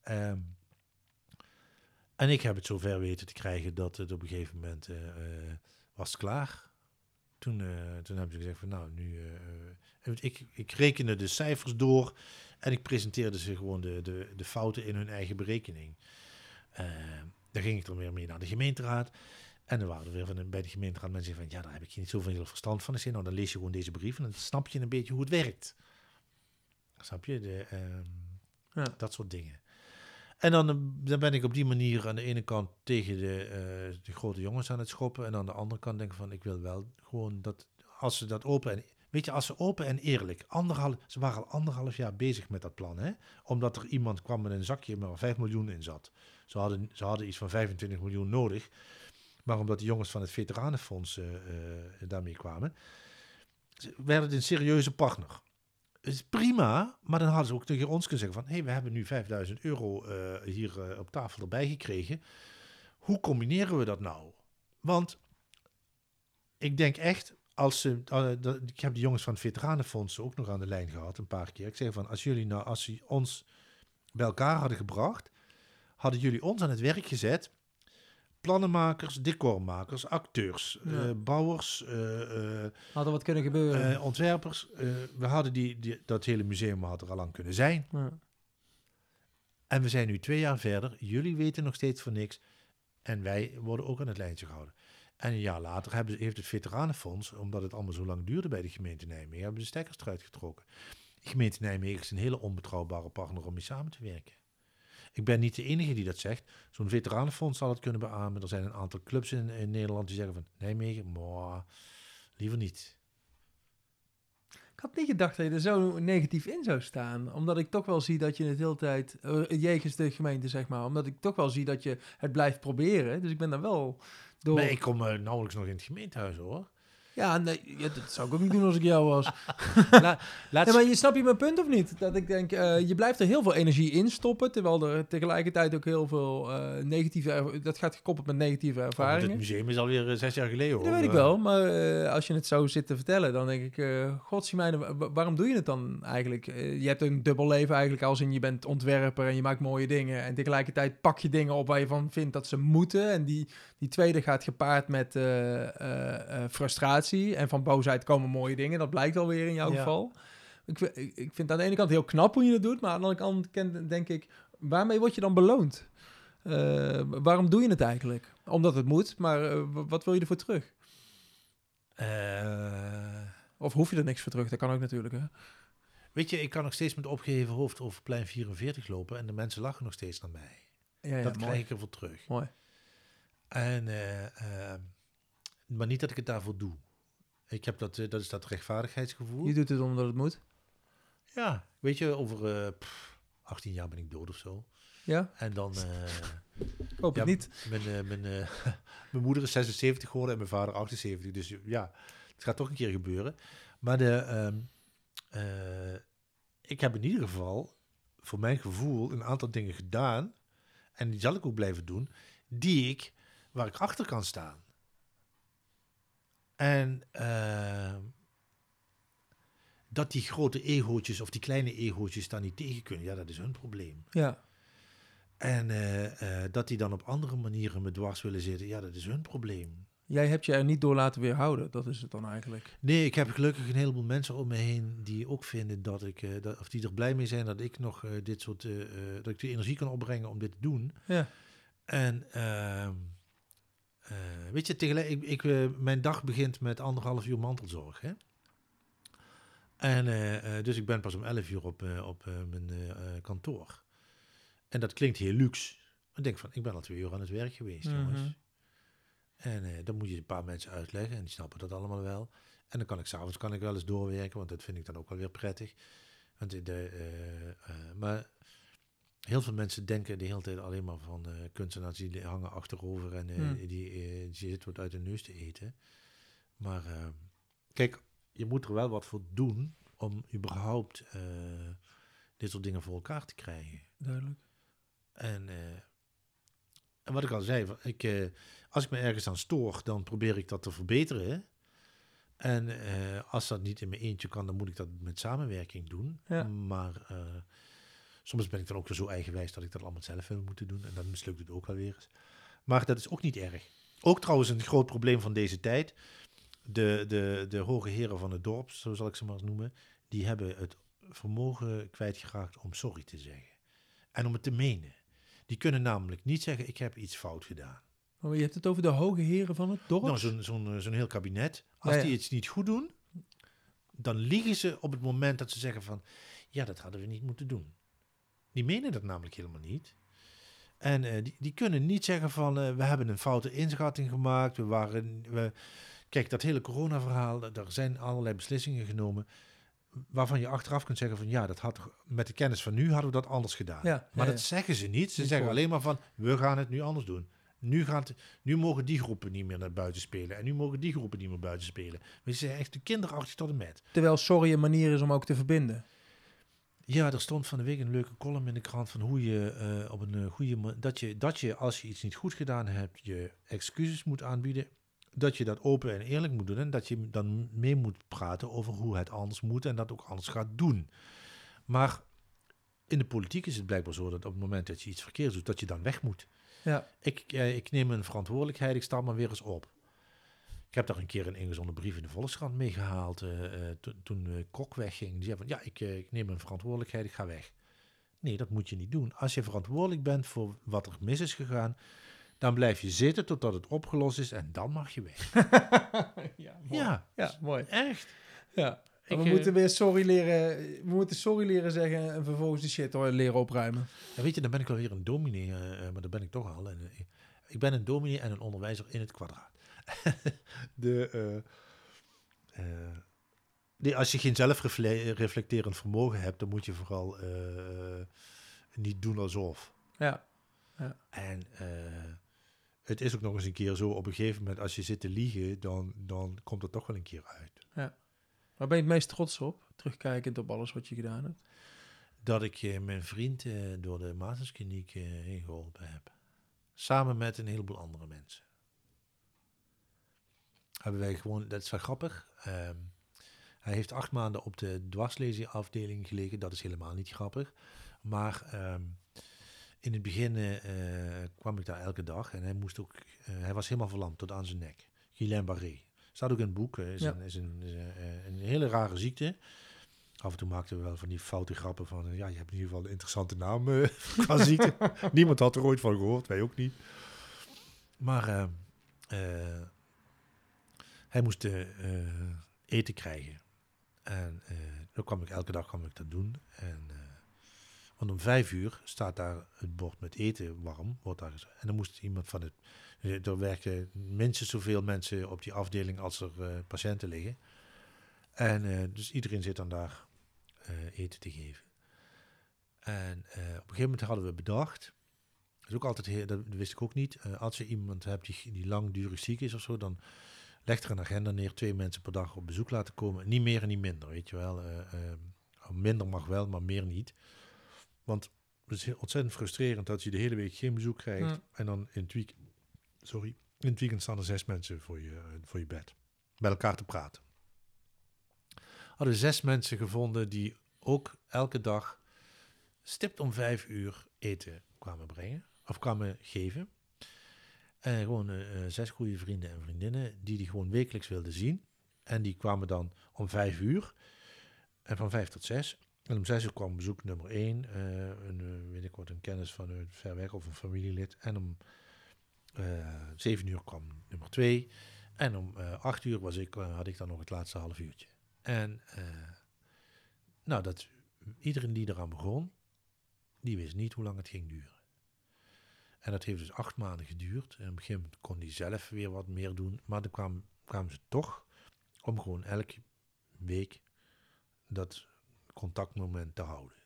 Um, en ik heb het zover weten te krijgen... dat het op een gegeven moment uh, was klaar. Toen, uh, toen hebben ze gezegd van nou, nu... Uh, ik, ik rekende de cijfers door... En ik presenteerde ze gewoon de, de, de fouten in hun eigen berekening. Uh, daar ging ik dan weer mee naar de gemeenteraad. En er waren er weer van de, bij de gemeenteraad mensen van... ja, daar heb ik niet zoveel verstand van. Ik zei, nou, dan lees je gewoon deze brief... en dan snap je een beetje hoe het werkt. Snap je? De, um, ja. Dat soort dingen. En dan, dan ben ik op die manier aan de ene kant... tegen de, uh, de grote jongens aan het schoppen... en aan de andere kant denk ik van... ik wil wel gewoon dat... als ze dat open... en, weet je, als ze open en eerlijk... Anderhalf, ze waren al anderhalf jaar bezig met dat plan, hè? Omdat er iemand kwam met een zakje... waar vijf miljoen in zat. Ze hadden, ze hadden iets van vijfentwintig miljoen nodig. Maar omdat de jongens van het Veteranenfonds... Uh, uh, daarmee kwamen... Ze werden een serieuze partner. Het is prima... maar dan hadden ze ook tegen ons kunnen zeggen van... hé, hey, we hebben nu vijfduizend euro... Uh, hier uh, op tafel erbij gekregen. Hoe combineren we dat nou? Want... ik denk echt... Als ze, uh, de, ik heb de jongens van het Veteranenfonds ook nog aan de lijn gehad een paar keer. Ik zeg van, als jullie nou, als ze ons bij elkaar hadden gebracht, hadden jullie ons aan het werk gezet, plannenmakers, decormakers, acteurs, ja. uh, bouwers. Uh, uh, had er wat kunnen gebeuren. Uh, ontwerpers. Uh, we hadden die, die, dat hele museum had er al lang kunnen zijn. Ja. En we zijn nu twee jaar verder. Jullie weten nog steeds van niks. En wij worden ook aan het lijntje gehouden. En een jaar later hebben, heeft het Veteranenfonds, omdat het allemaal zo lang duurde bij de gemeente Nijmegen, hebben de stekkers eruit getrokken. De gemeente Nijmegen is een hele onbetrouwbare partner om mee samen te werken. Ik ben niet de enige die dat zegt. Zo'n Veteranenfonds zal het kunnen beamen. Er zijn een aantal clubs in, in Nederland die zeggen van Nijmegen, maar liever niet. Ik had niet gedacht dat je er zo negatief in zou staan. Omdat ik toch wel zie dat je het de hele tijd... Uh, jegens de gemeente, zeg maar. Omdat ik toch wel zie dat je het blijft proberen. Dus ik ben daar wel door... Nee, ik kom uh, nauwelijks nog in het gemeentehuis, hoor. Ja, nee, ja, dat zou ik ook niet doen als ik jou was. La, laat... nee, maar je snap je mijn punt of niet? Dat ik denk, uh, je blijft er heel veel energie in stoppen... terwijl er tegelijkertijd ook heel veel uh, negatieve... Er- dat gaat gekoppeld met negatieve ervaringen. Het museum is alweer uh, zes jaar geleden, hoor. Dat weet ik wel, maar uh, als je het zo zit te vertellen... dan denk ik, uh, godsdienst, waarom doe je het dan eigenlijk? Uh, je hebt een dubbel leven eigenlijk, als in je bent ontwerper... en je maakt mooie dingen. En tegelijkertijd pak je dingen op waar je van vindt dat ze moeten. En die, die tweede gaat gepaard met uh, uh, frustratie... En van boosheid komen mooie dingen. Dat blijkt alweer in jouw ja. geval. Ik, ik vind het aan de ene kant heel knap hoe je dat doet. Maar aan de andere kant denk ik... waarmee word je dan beloond? Uh, waarom doe je het eigenlijk? Omdat het moet. Maar uh, wat wil je ervoor terug? Uh... Of hoef je er niks voor terug? Dat kan ook natuurlijk. Hè? Weet je, ik kan nog steeds met opgeheven hoofd over plein vierenveertig lopen. En de mensen lachen nog steeds naar mij. Ja, ja, dat mooi. Krijg ik ervoor terug. Mooi. En, uh, uh, maar niet dat ik het daarvoor doe. Ik heb dat, dat is dat rechtvaardigheidsgevoel. Je doet het omdat het moet? Ja, weet je, over uh, pff, achttien jaar ben ik dood of zo. Ja? En dan... Uh, hoop ja, het niet. Mijn, uh, mijn, uh, mijn moeder is zesenzeventig geworden en mijn vader achtenzeventig. Dus ja, het gaat toch een keer gebeuren. Maar de, um, uh, ik heb in ieder geval, voor mijn gevoel, een aantal dingen gedaan. En die zal ik ook blijven doen. Die ik, waar ik achter kan staan. En uh, dat die grote egootjes of die kleine egootjes daar niet tegen kunnen, ja, dat is hun probleem. Ja. En uh, uh, dat die dan op andere manieren me dwars willen zitten, ja, dat is hun probleem. Jij hebt je er niet door laten weerhouden, dat is het dan eigenlijk. Nee, ik heb gelukkig een heleboel mensen om me heen die ook vinden dat ik, uh, dat, of die er blij mee zijn dat ik nog uh, dit soort, uh, uh, dat ik de energie kan opbrengen om dit te doen. Ja. En... Uh, Uh, weet je, tegelijk, ik, ik, uh, mijn dag begint met anderhalf uur mantelzorg. Hè? En, uh, uh, dus ik ben pas om elf uur op, uh, op uh, mijn uh, kantoor. En dat klinkt heel luxe. Maar ik denk van, ik ben al twee uur aan het werk geweest, mm-hmm. jongens. En uh, dan moet je een paar mensen uitleggen en die snappen dat allemaal wel. En dan kan ik 's avonds kan ik wel eens doorwerken, want dat vind ik dan ook wel weer prettig. Want de, uh, uh, maar... Heel veel mensen denken de hele tijd alleen maar van uh, kunstenaars die hangen achterover en uh, hmm. die, uh, die zitten wat uit de neus te eten. Maar uh, kijk, je moet er wel wat voor doen om überhaupt uh, dit soort dingen voor elkaar te krijgen. Duidelijk. En, uh, en wat ik al zei, ik, uh, als ik me ergens aan stoor, dan probeer ik dat te verbeteren. En uh, als dat niet in mijn eentje kan, dan moet ik dat met samenwerking doen. Ja. Maar... Uh, Soms ben ik dan ook weer zo eigenwijs dat ik dat allemaal zelf wil moeten doen. En dan mislukt het ook alweer eens. Maar dat is ook niet erg. Ook trouwens een groot probleem van deze tijd. De, de, de hoge heren van het dorp, zo zal ik ze maar eens noemen... die hebben het vermogen kwijtgeraakt om sorry te zeggen. En om het te menen. Die kunnen namelijk niet zeggen, ik heb iets fout gedaan. Maar je hebt het over de hoge heren van het dorp? Nou, zo'n, zo'n, zo'n heel kabinet. Als ja, ja. die iets niet goed doen, dan liegen ze op het moment dat ze zeggen van... ja, dat hadden we niet moeten doen. Die menen dat namelijk helemaal niet. En uh, die, die kunnen niet zeggen van... Uh, we hebben een foute inschatting gemaakt. We waren... We... Kijk, dat hele corona-verhaal... er zijn allerlei beslissingen genomen... waarvan je achteraf kunt zeggen van... ja, dat had, met de kennis van nu hadden we dat anders gedaan. Ja, maar ja, dat ja. zeggen ze niet. Ze niet zeggen voor. alleen maar van... we gaan het nu anders doen. Nu, gaan het, nu mogen die groepen niet meer naar buiten spelen. En nu mogen die groepen niet meer buiten spelen. Maar ze zijn echt de kinderachtig tot en met. Terwijl sorry een manier is om ook te verbinden. Ja, er stond van de week een leuke column in de krant van hoe je uh, op een uh, goede man- dat je dat je als je iets niet goed gedaan hebt je excuses moet aanbieden, dat je dat open en eerlijk moet doen en dat je dan mee moet praten over hoe het anders moet en dat ook anders gaat doen. Maar in de politiek is het blijkbaar zo dat op het moment dat je iets verkeerd doet, dat je dan weg moet. Ja. Ik, eh, ik neem mijn verantwoordelijkheid, ik sta maar weer eens op. Ik heb daar een keer een ingezonden brief in de Volkskrant mee gehaald. Uh, to, toen uh, Kok wegging. Die zei van, ja, ik, uh, ik neem mijn verantwoordelijkheid, ik ga weg. Nee, dat moet je niet doen. Als je verantwoordelijk bent voor wat er mis is gegaan, dan blijf je zitten totdat het opgelost is en dan mag je weg. Ja, mooi. Ja, ja, mooi. Echt. Ja. Ik, we uh, moeten weer sorry leren, we moeten sorry leren zeggen en vervolgens de shit hoor, leren opruimen. Ja, weet je, dan ben ik alweer een dominee, uh, maar dat ben ik toch al. En, uh, ik ben een dominee en een onderwijzer in het kwadraat. de, uh, uh, de, als je geen zelfreflecterend vermogen hebt, dan moet je vooral uh, niet doen alsof. Ja. Ja. En uh, het is ook nog eens een keer zo, op een gegeven moment als je zit te liegen, dan, dan komt het toch wel een keer uit. Ja. Waar ben je het meest trots op, terugkijkend op alles wat je gedaan hebt? Dat ik uh, mijn vriend uh, door de Masterskliniek uh, heen geholpen heb. Samen met een heleboel andere mensen. Hebben wij gewoon, dat is wel grappig. Um, hij heeft acht maanden op de dwarslezenafdeling gelegen. Dat is helemaal niet grappig. Maar um, in het begin uh, kwam ik daar elke dag. En hij moest ook, uh, hij was helemaal verlamd tot aan zijn nek. Guillain Barré. Staat ook in het boek. Is, ja. een, is, een, is een, een hele rare ziekte. Af en toe maakten we wel van die foute grappen van, ja, je hebt in ieder geval een interessante naam uh, qua ziekte. Niemand had er ooit van gehoord, wij ook niet. Maar uh, uh, hij moest uh, eten krijgen. En uh, dan kwam ik elke dag kwam ik dat doen. En, uh, want om vijf uur staat daar het bord met eten warm. Wordt daar gezet. En dan moest iemand van het... Er werken minstens zoveel mensen op die afdeling als er uh, patiënten liggen. En uh, dus iedereen zit dan daar uh, eten te geven. En uh, op een gegeven moment hadden we bedacht... Dat, is ook altijd heel, dat wist ik ook niet. Uh, als je iemand hebt die, die langdurig ziek is of zo... dan legt er een agenda neer, twee mensen per dag op bezoek laten komen. Niet meer en niet minder, weet je wel. Uh, uh, minder mag wel, maar meer niet. Want het is ontzettend frustrerend dat je de hele week geen bezoek krijgt. Ja. En dan in het weekend... Sorry, in het weekend staan er zes mensen voor je, voor je bed. Met elkaar te praten. Hadden we zes mensen gevonden die ook elke dag stipt om vijf uur eten kwamen brengen. Of kwamen geven. En gewoon uh, zes goede vrienden en vriendinnen die die gewoon wekelijks wilden zien. En die kwamen dan om vijf uur. En van vijf tot zes. En om zes uur kwam bezoek nummer één. Uh, een, weet ik wat, een kennis van een ver weg of een familielid. En om... zeven uh, uur kwam nummer twee. En om uh, acht uur was ik, uh, had ik dan nog het laatste half uurtje. En uh, nou, dat, iedereen die eraan begon, die wist niet hoe lang het ging duren. En dat heeft dus acht maanden geduurd. En op een gegeven moment kon die zelf weer wat meer doen. Maar dan kwamen kwam ze toch om gewoon elke week dat contactmoment te houden.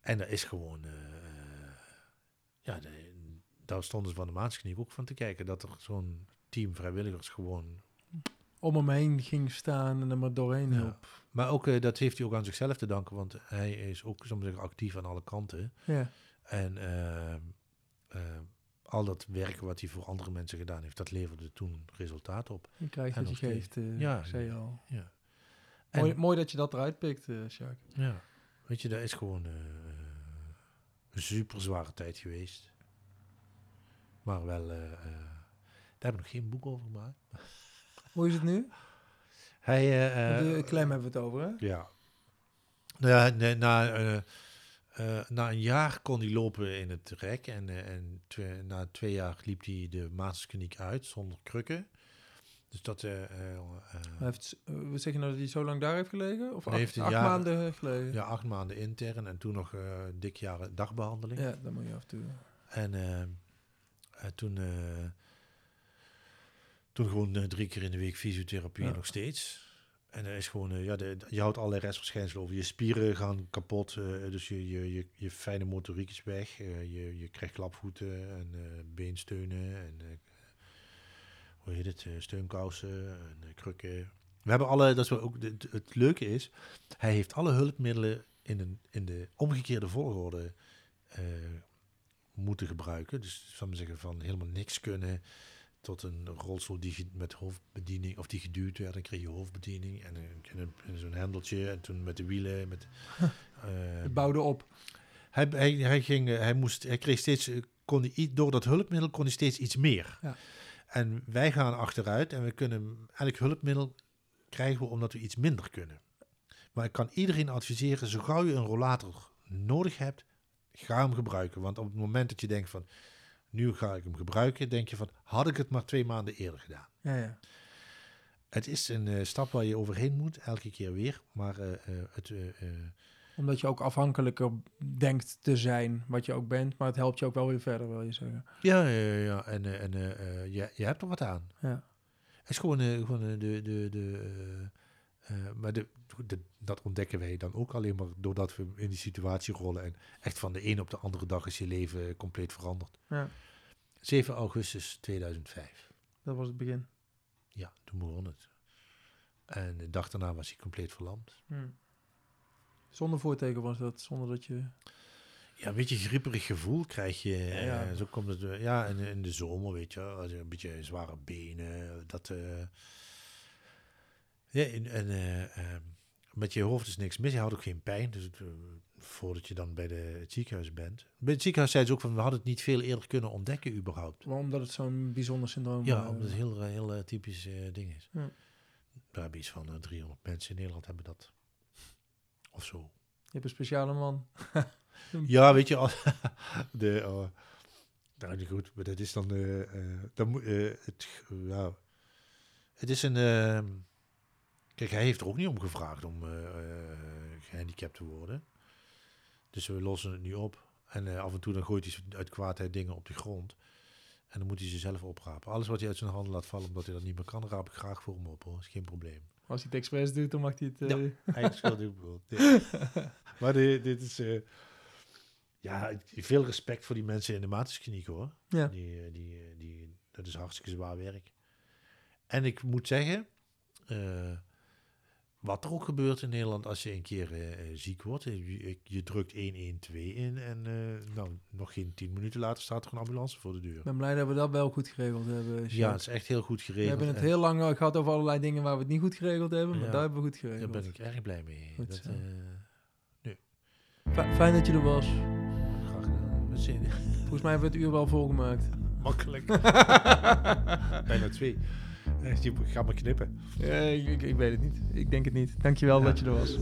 En dat is gewoon... Uh, ja, de, daar stonden ze van de Maatskniep ook van te kijken... dat er zo'n team vrijwilligers gewoon... om hem heen ging staan en er maar doorheen hielp. Ja. Maar ook, uh, dat heeft hij ook aan zichzelf te danken... want hij is ook soms actief aan alle kanten. Ja. En uh, uh, al dat werk wat hij voor andere mensen gedaan heeft... dat leverde toen resultaat op. Je krijgt en wat je geeft, uh, ja, zei je al. Ja. En, mooi, mooi dat je dat eruit pikt, uh, Jacques. Ja, weet je, dat is gewoon uh, een super zware tijd geweest... Maar wel, uh, uh, daar heb ik nog geen boek over gemaakt. Hoe is het nu? Hij, uh, de klem hebben we het over, hè? Ja. Na, na, uh, uh, na een jaar kon hij lopen in het rek. En, uh, en tw- na twee jaar liep hij de Masterskliniek uit, zonder krukken. Dus dat... Uh, uh, heeft, uh, zeg je nou dat hij zo lang daar heeft gelegen? Of acht, heeft acht jaar, maanden gelegen? Ja, acht maanden intern. En toen nog uh, dik jaren dagbehandeling. Ja, dat moet je af en toe. En... Uh, Uh, toen, uh, toen gewoon uh, drie keer in de week fysiotherapie, ja. Nog steeds. En er is gewoon, uh, ja, de, de, je houdt allerlei restverschijnselen over. Je spieren gaan kapot, uh, dus je, je, je, je fijne motoriek is weg. Uh, je, je krijgt klapvoeten en uh, beensteunen en uh, hoe heet het, uh, steunkousen en uh, krukken. We hebben alle, dat is wat ook de, het leuke is, hij heeft alle hulpmiddelen in, een, in de omgekeerde volgorde uh, moeten gebruiken. Dus zal ik zeggen, van helemaal niks kunnen tot een rolstoel die ge- met hoofdbediening, of die geduwd werd, dan kreeg je hoofdbediening en, en, en zo'n hendeltje en toen met de wielen. Met, uh, het bouwde op. Hij, hij, hij, ging, hij, moest, hij kreeg steeds, kon hij, door dat hulpmiddel kon hij steeds iets meer. Ja. En wij gaan achteruit en we kunnen elk hulpmiddel krijgen we omdat we iets minder kunnen. Maar ik kan iedereen adviseren, zo gauw je een rollator nodig hebt, ga hem gebruiken. Want op het moment dat je denkt van, nu ga ik hem gebruiken, denk je van, had ik het maar twee maanden eerder gedaan. Ja, ja. Het is een uh, stap waar je overheen moet, elke keer weer. Maar uh, uh, het... Uh, uh, Omdat je ook afhankelijker denkt te zijn, wat je ook bent. Maar het helpt je ook wel weer verder, wil je zeggen. Ja, ja, ja. En, uh, en uh, uh, je, je hebt er wat aan. Ja. Het is gewoon, uh, gewoon uh, de... de, de uh, Uh, maar de, de, dat ontdekken wij dan ook alleen maar doordat we in die situatie rollen. En echt van de ene op de andere dag is je leven compleet veranderd. Ja. zeven augustus tweeduizend vijf. Dat was het begin. Ja, toen begon het. En de dag daarna was hij compleet verlamd. Hmm. Zonder voorteken was dat, zonder dat je... Ja, een beetje grieperig gevoel krijg je. Ja, ja. Uh, zo komt het, ja, in, in de zomer, weet je. Een beetje zware benen, dat... Uh, Ja, en, en uh, uh, met je hoofd is niks mis. Je had ook geen pijn. Dus uh, voordat je dan bij de, het ziekenhuis bent. Bij het ziekenhuis zeiden ze ook van, we hadden het niet veel eerder kunnen ontdekken überhaupt. Maar omdat het zo'n bijzonder syndroom... Ja, uh, omdat het heel, heel uh, typisch uh, ding is. Ja. We hebben iets van uh, driehonderd mensen in Nederland hebben dat. Of zo. Je hebt een speciale man. Ja, weet je... Als de, uh, nou, goed, maar dat is dan... Uh, uh, dan uh, het, uh, uh, het is een... Uh, Kijk, hij heeft er ook niet om gevraagd om uh, uh, gehandicapt te worden. Dus we lossen het nu op. En uh, af en toe dan gooit hij uit kwaadheid dingen op de grond. En dan moet hij ze zelf oprapen. Alles wat hij uit zijn handen laat vallen, omdat hij dat niet meer kan, raap ik graag voor hem op, hoor. Dat is geen probleem. Als hij het expres doet, dan mag hij het... Uh... Ja, hij schuld ook bijvoorbeeld. Maar dit, dit is... Uh, ja, veel respect voor die mensen in de Masterskliniek, hoor. Ja. Die, die, die, dat is hartstikke zwaar werk. En ik moet zeggen... Uh, Wat er ook gebeurt in Nederland als je een keer uh, ziek wordt. Je, je drukt honderdtwaalf in en uh, nou, nog geen tien minuten later staat er een ambulance voor de deur. Ik ben blij dat we dat wel goed geregeld hebben. Jacques. Ja, het is echt heel goed geregeld. We hebben het en... heel lang gehad over allerlei dingen waar we het niet goed geregeld hebben, maar ja, daar hebben we goed geregeld. Daar ben ik erg blij mee. Goed, dat, uh, nee. F- fijn dat je er was. Graag gedaan. Met zin. Volgens mij hebben we het uur wel volgemaakt. Makkelijk. Bijna twee. Je gaat me knippen. Ja, ik, ik, ik weet het niet. Ik denk het niet. Dankjewel ja. dat je er was.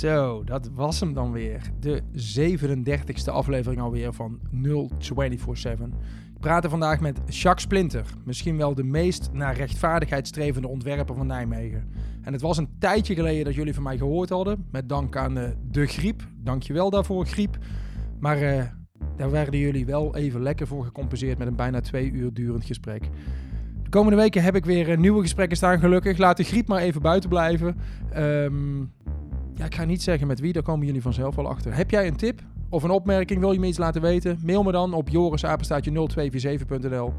Zo, dat was hem dan weer. De zevenendertigste aflevering alweer van nul twee vier zeven. Ik praat er vandaag met Jacques Splinter. Misschien wel de meest naar rechtvaardigheid strevende ontwerper van Nijmegen. En het was een tijdje geleden dat jullie van mij gehoord hadden. Met dank aan uh, de griep. Dankjewel daarvoor, griep. Maar... Uh, Daar werden jullie wel even lekker voor gecompenseerd met een bijna twee uur durend gesprek. De komende weken heb ik weer nieuwe gesprekken staan, gelukkig. Laat de griep maar even buiten blijven. Um, ja, ik ga niet zeggen met wie, daar komen jullie vanzelf wel achter. Heb jij een tip of een opmerking? Wil je me iets laten weten? Mail me dan op joris apenstaartje nul twee vier zeven punt n l.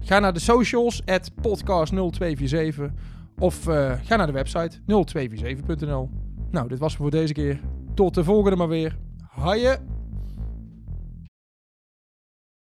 Ga naar de socials, at podcast nul twee vier zeven. Of uh, ga naar de website nul twee vier zeven punt n l. Nou, dit was het voor deze keer. Tot de volgende maar weer. Haaien!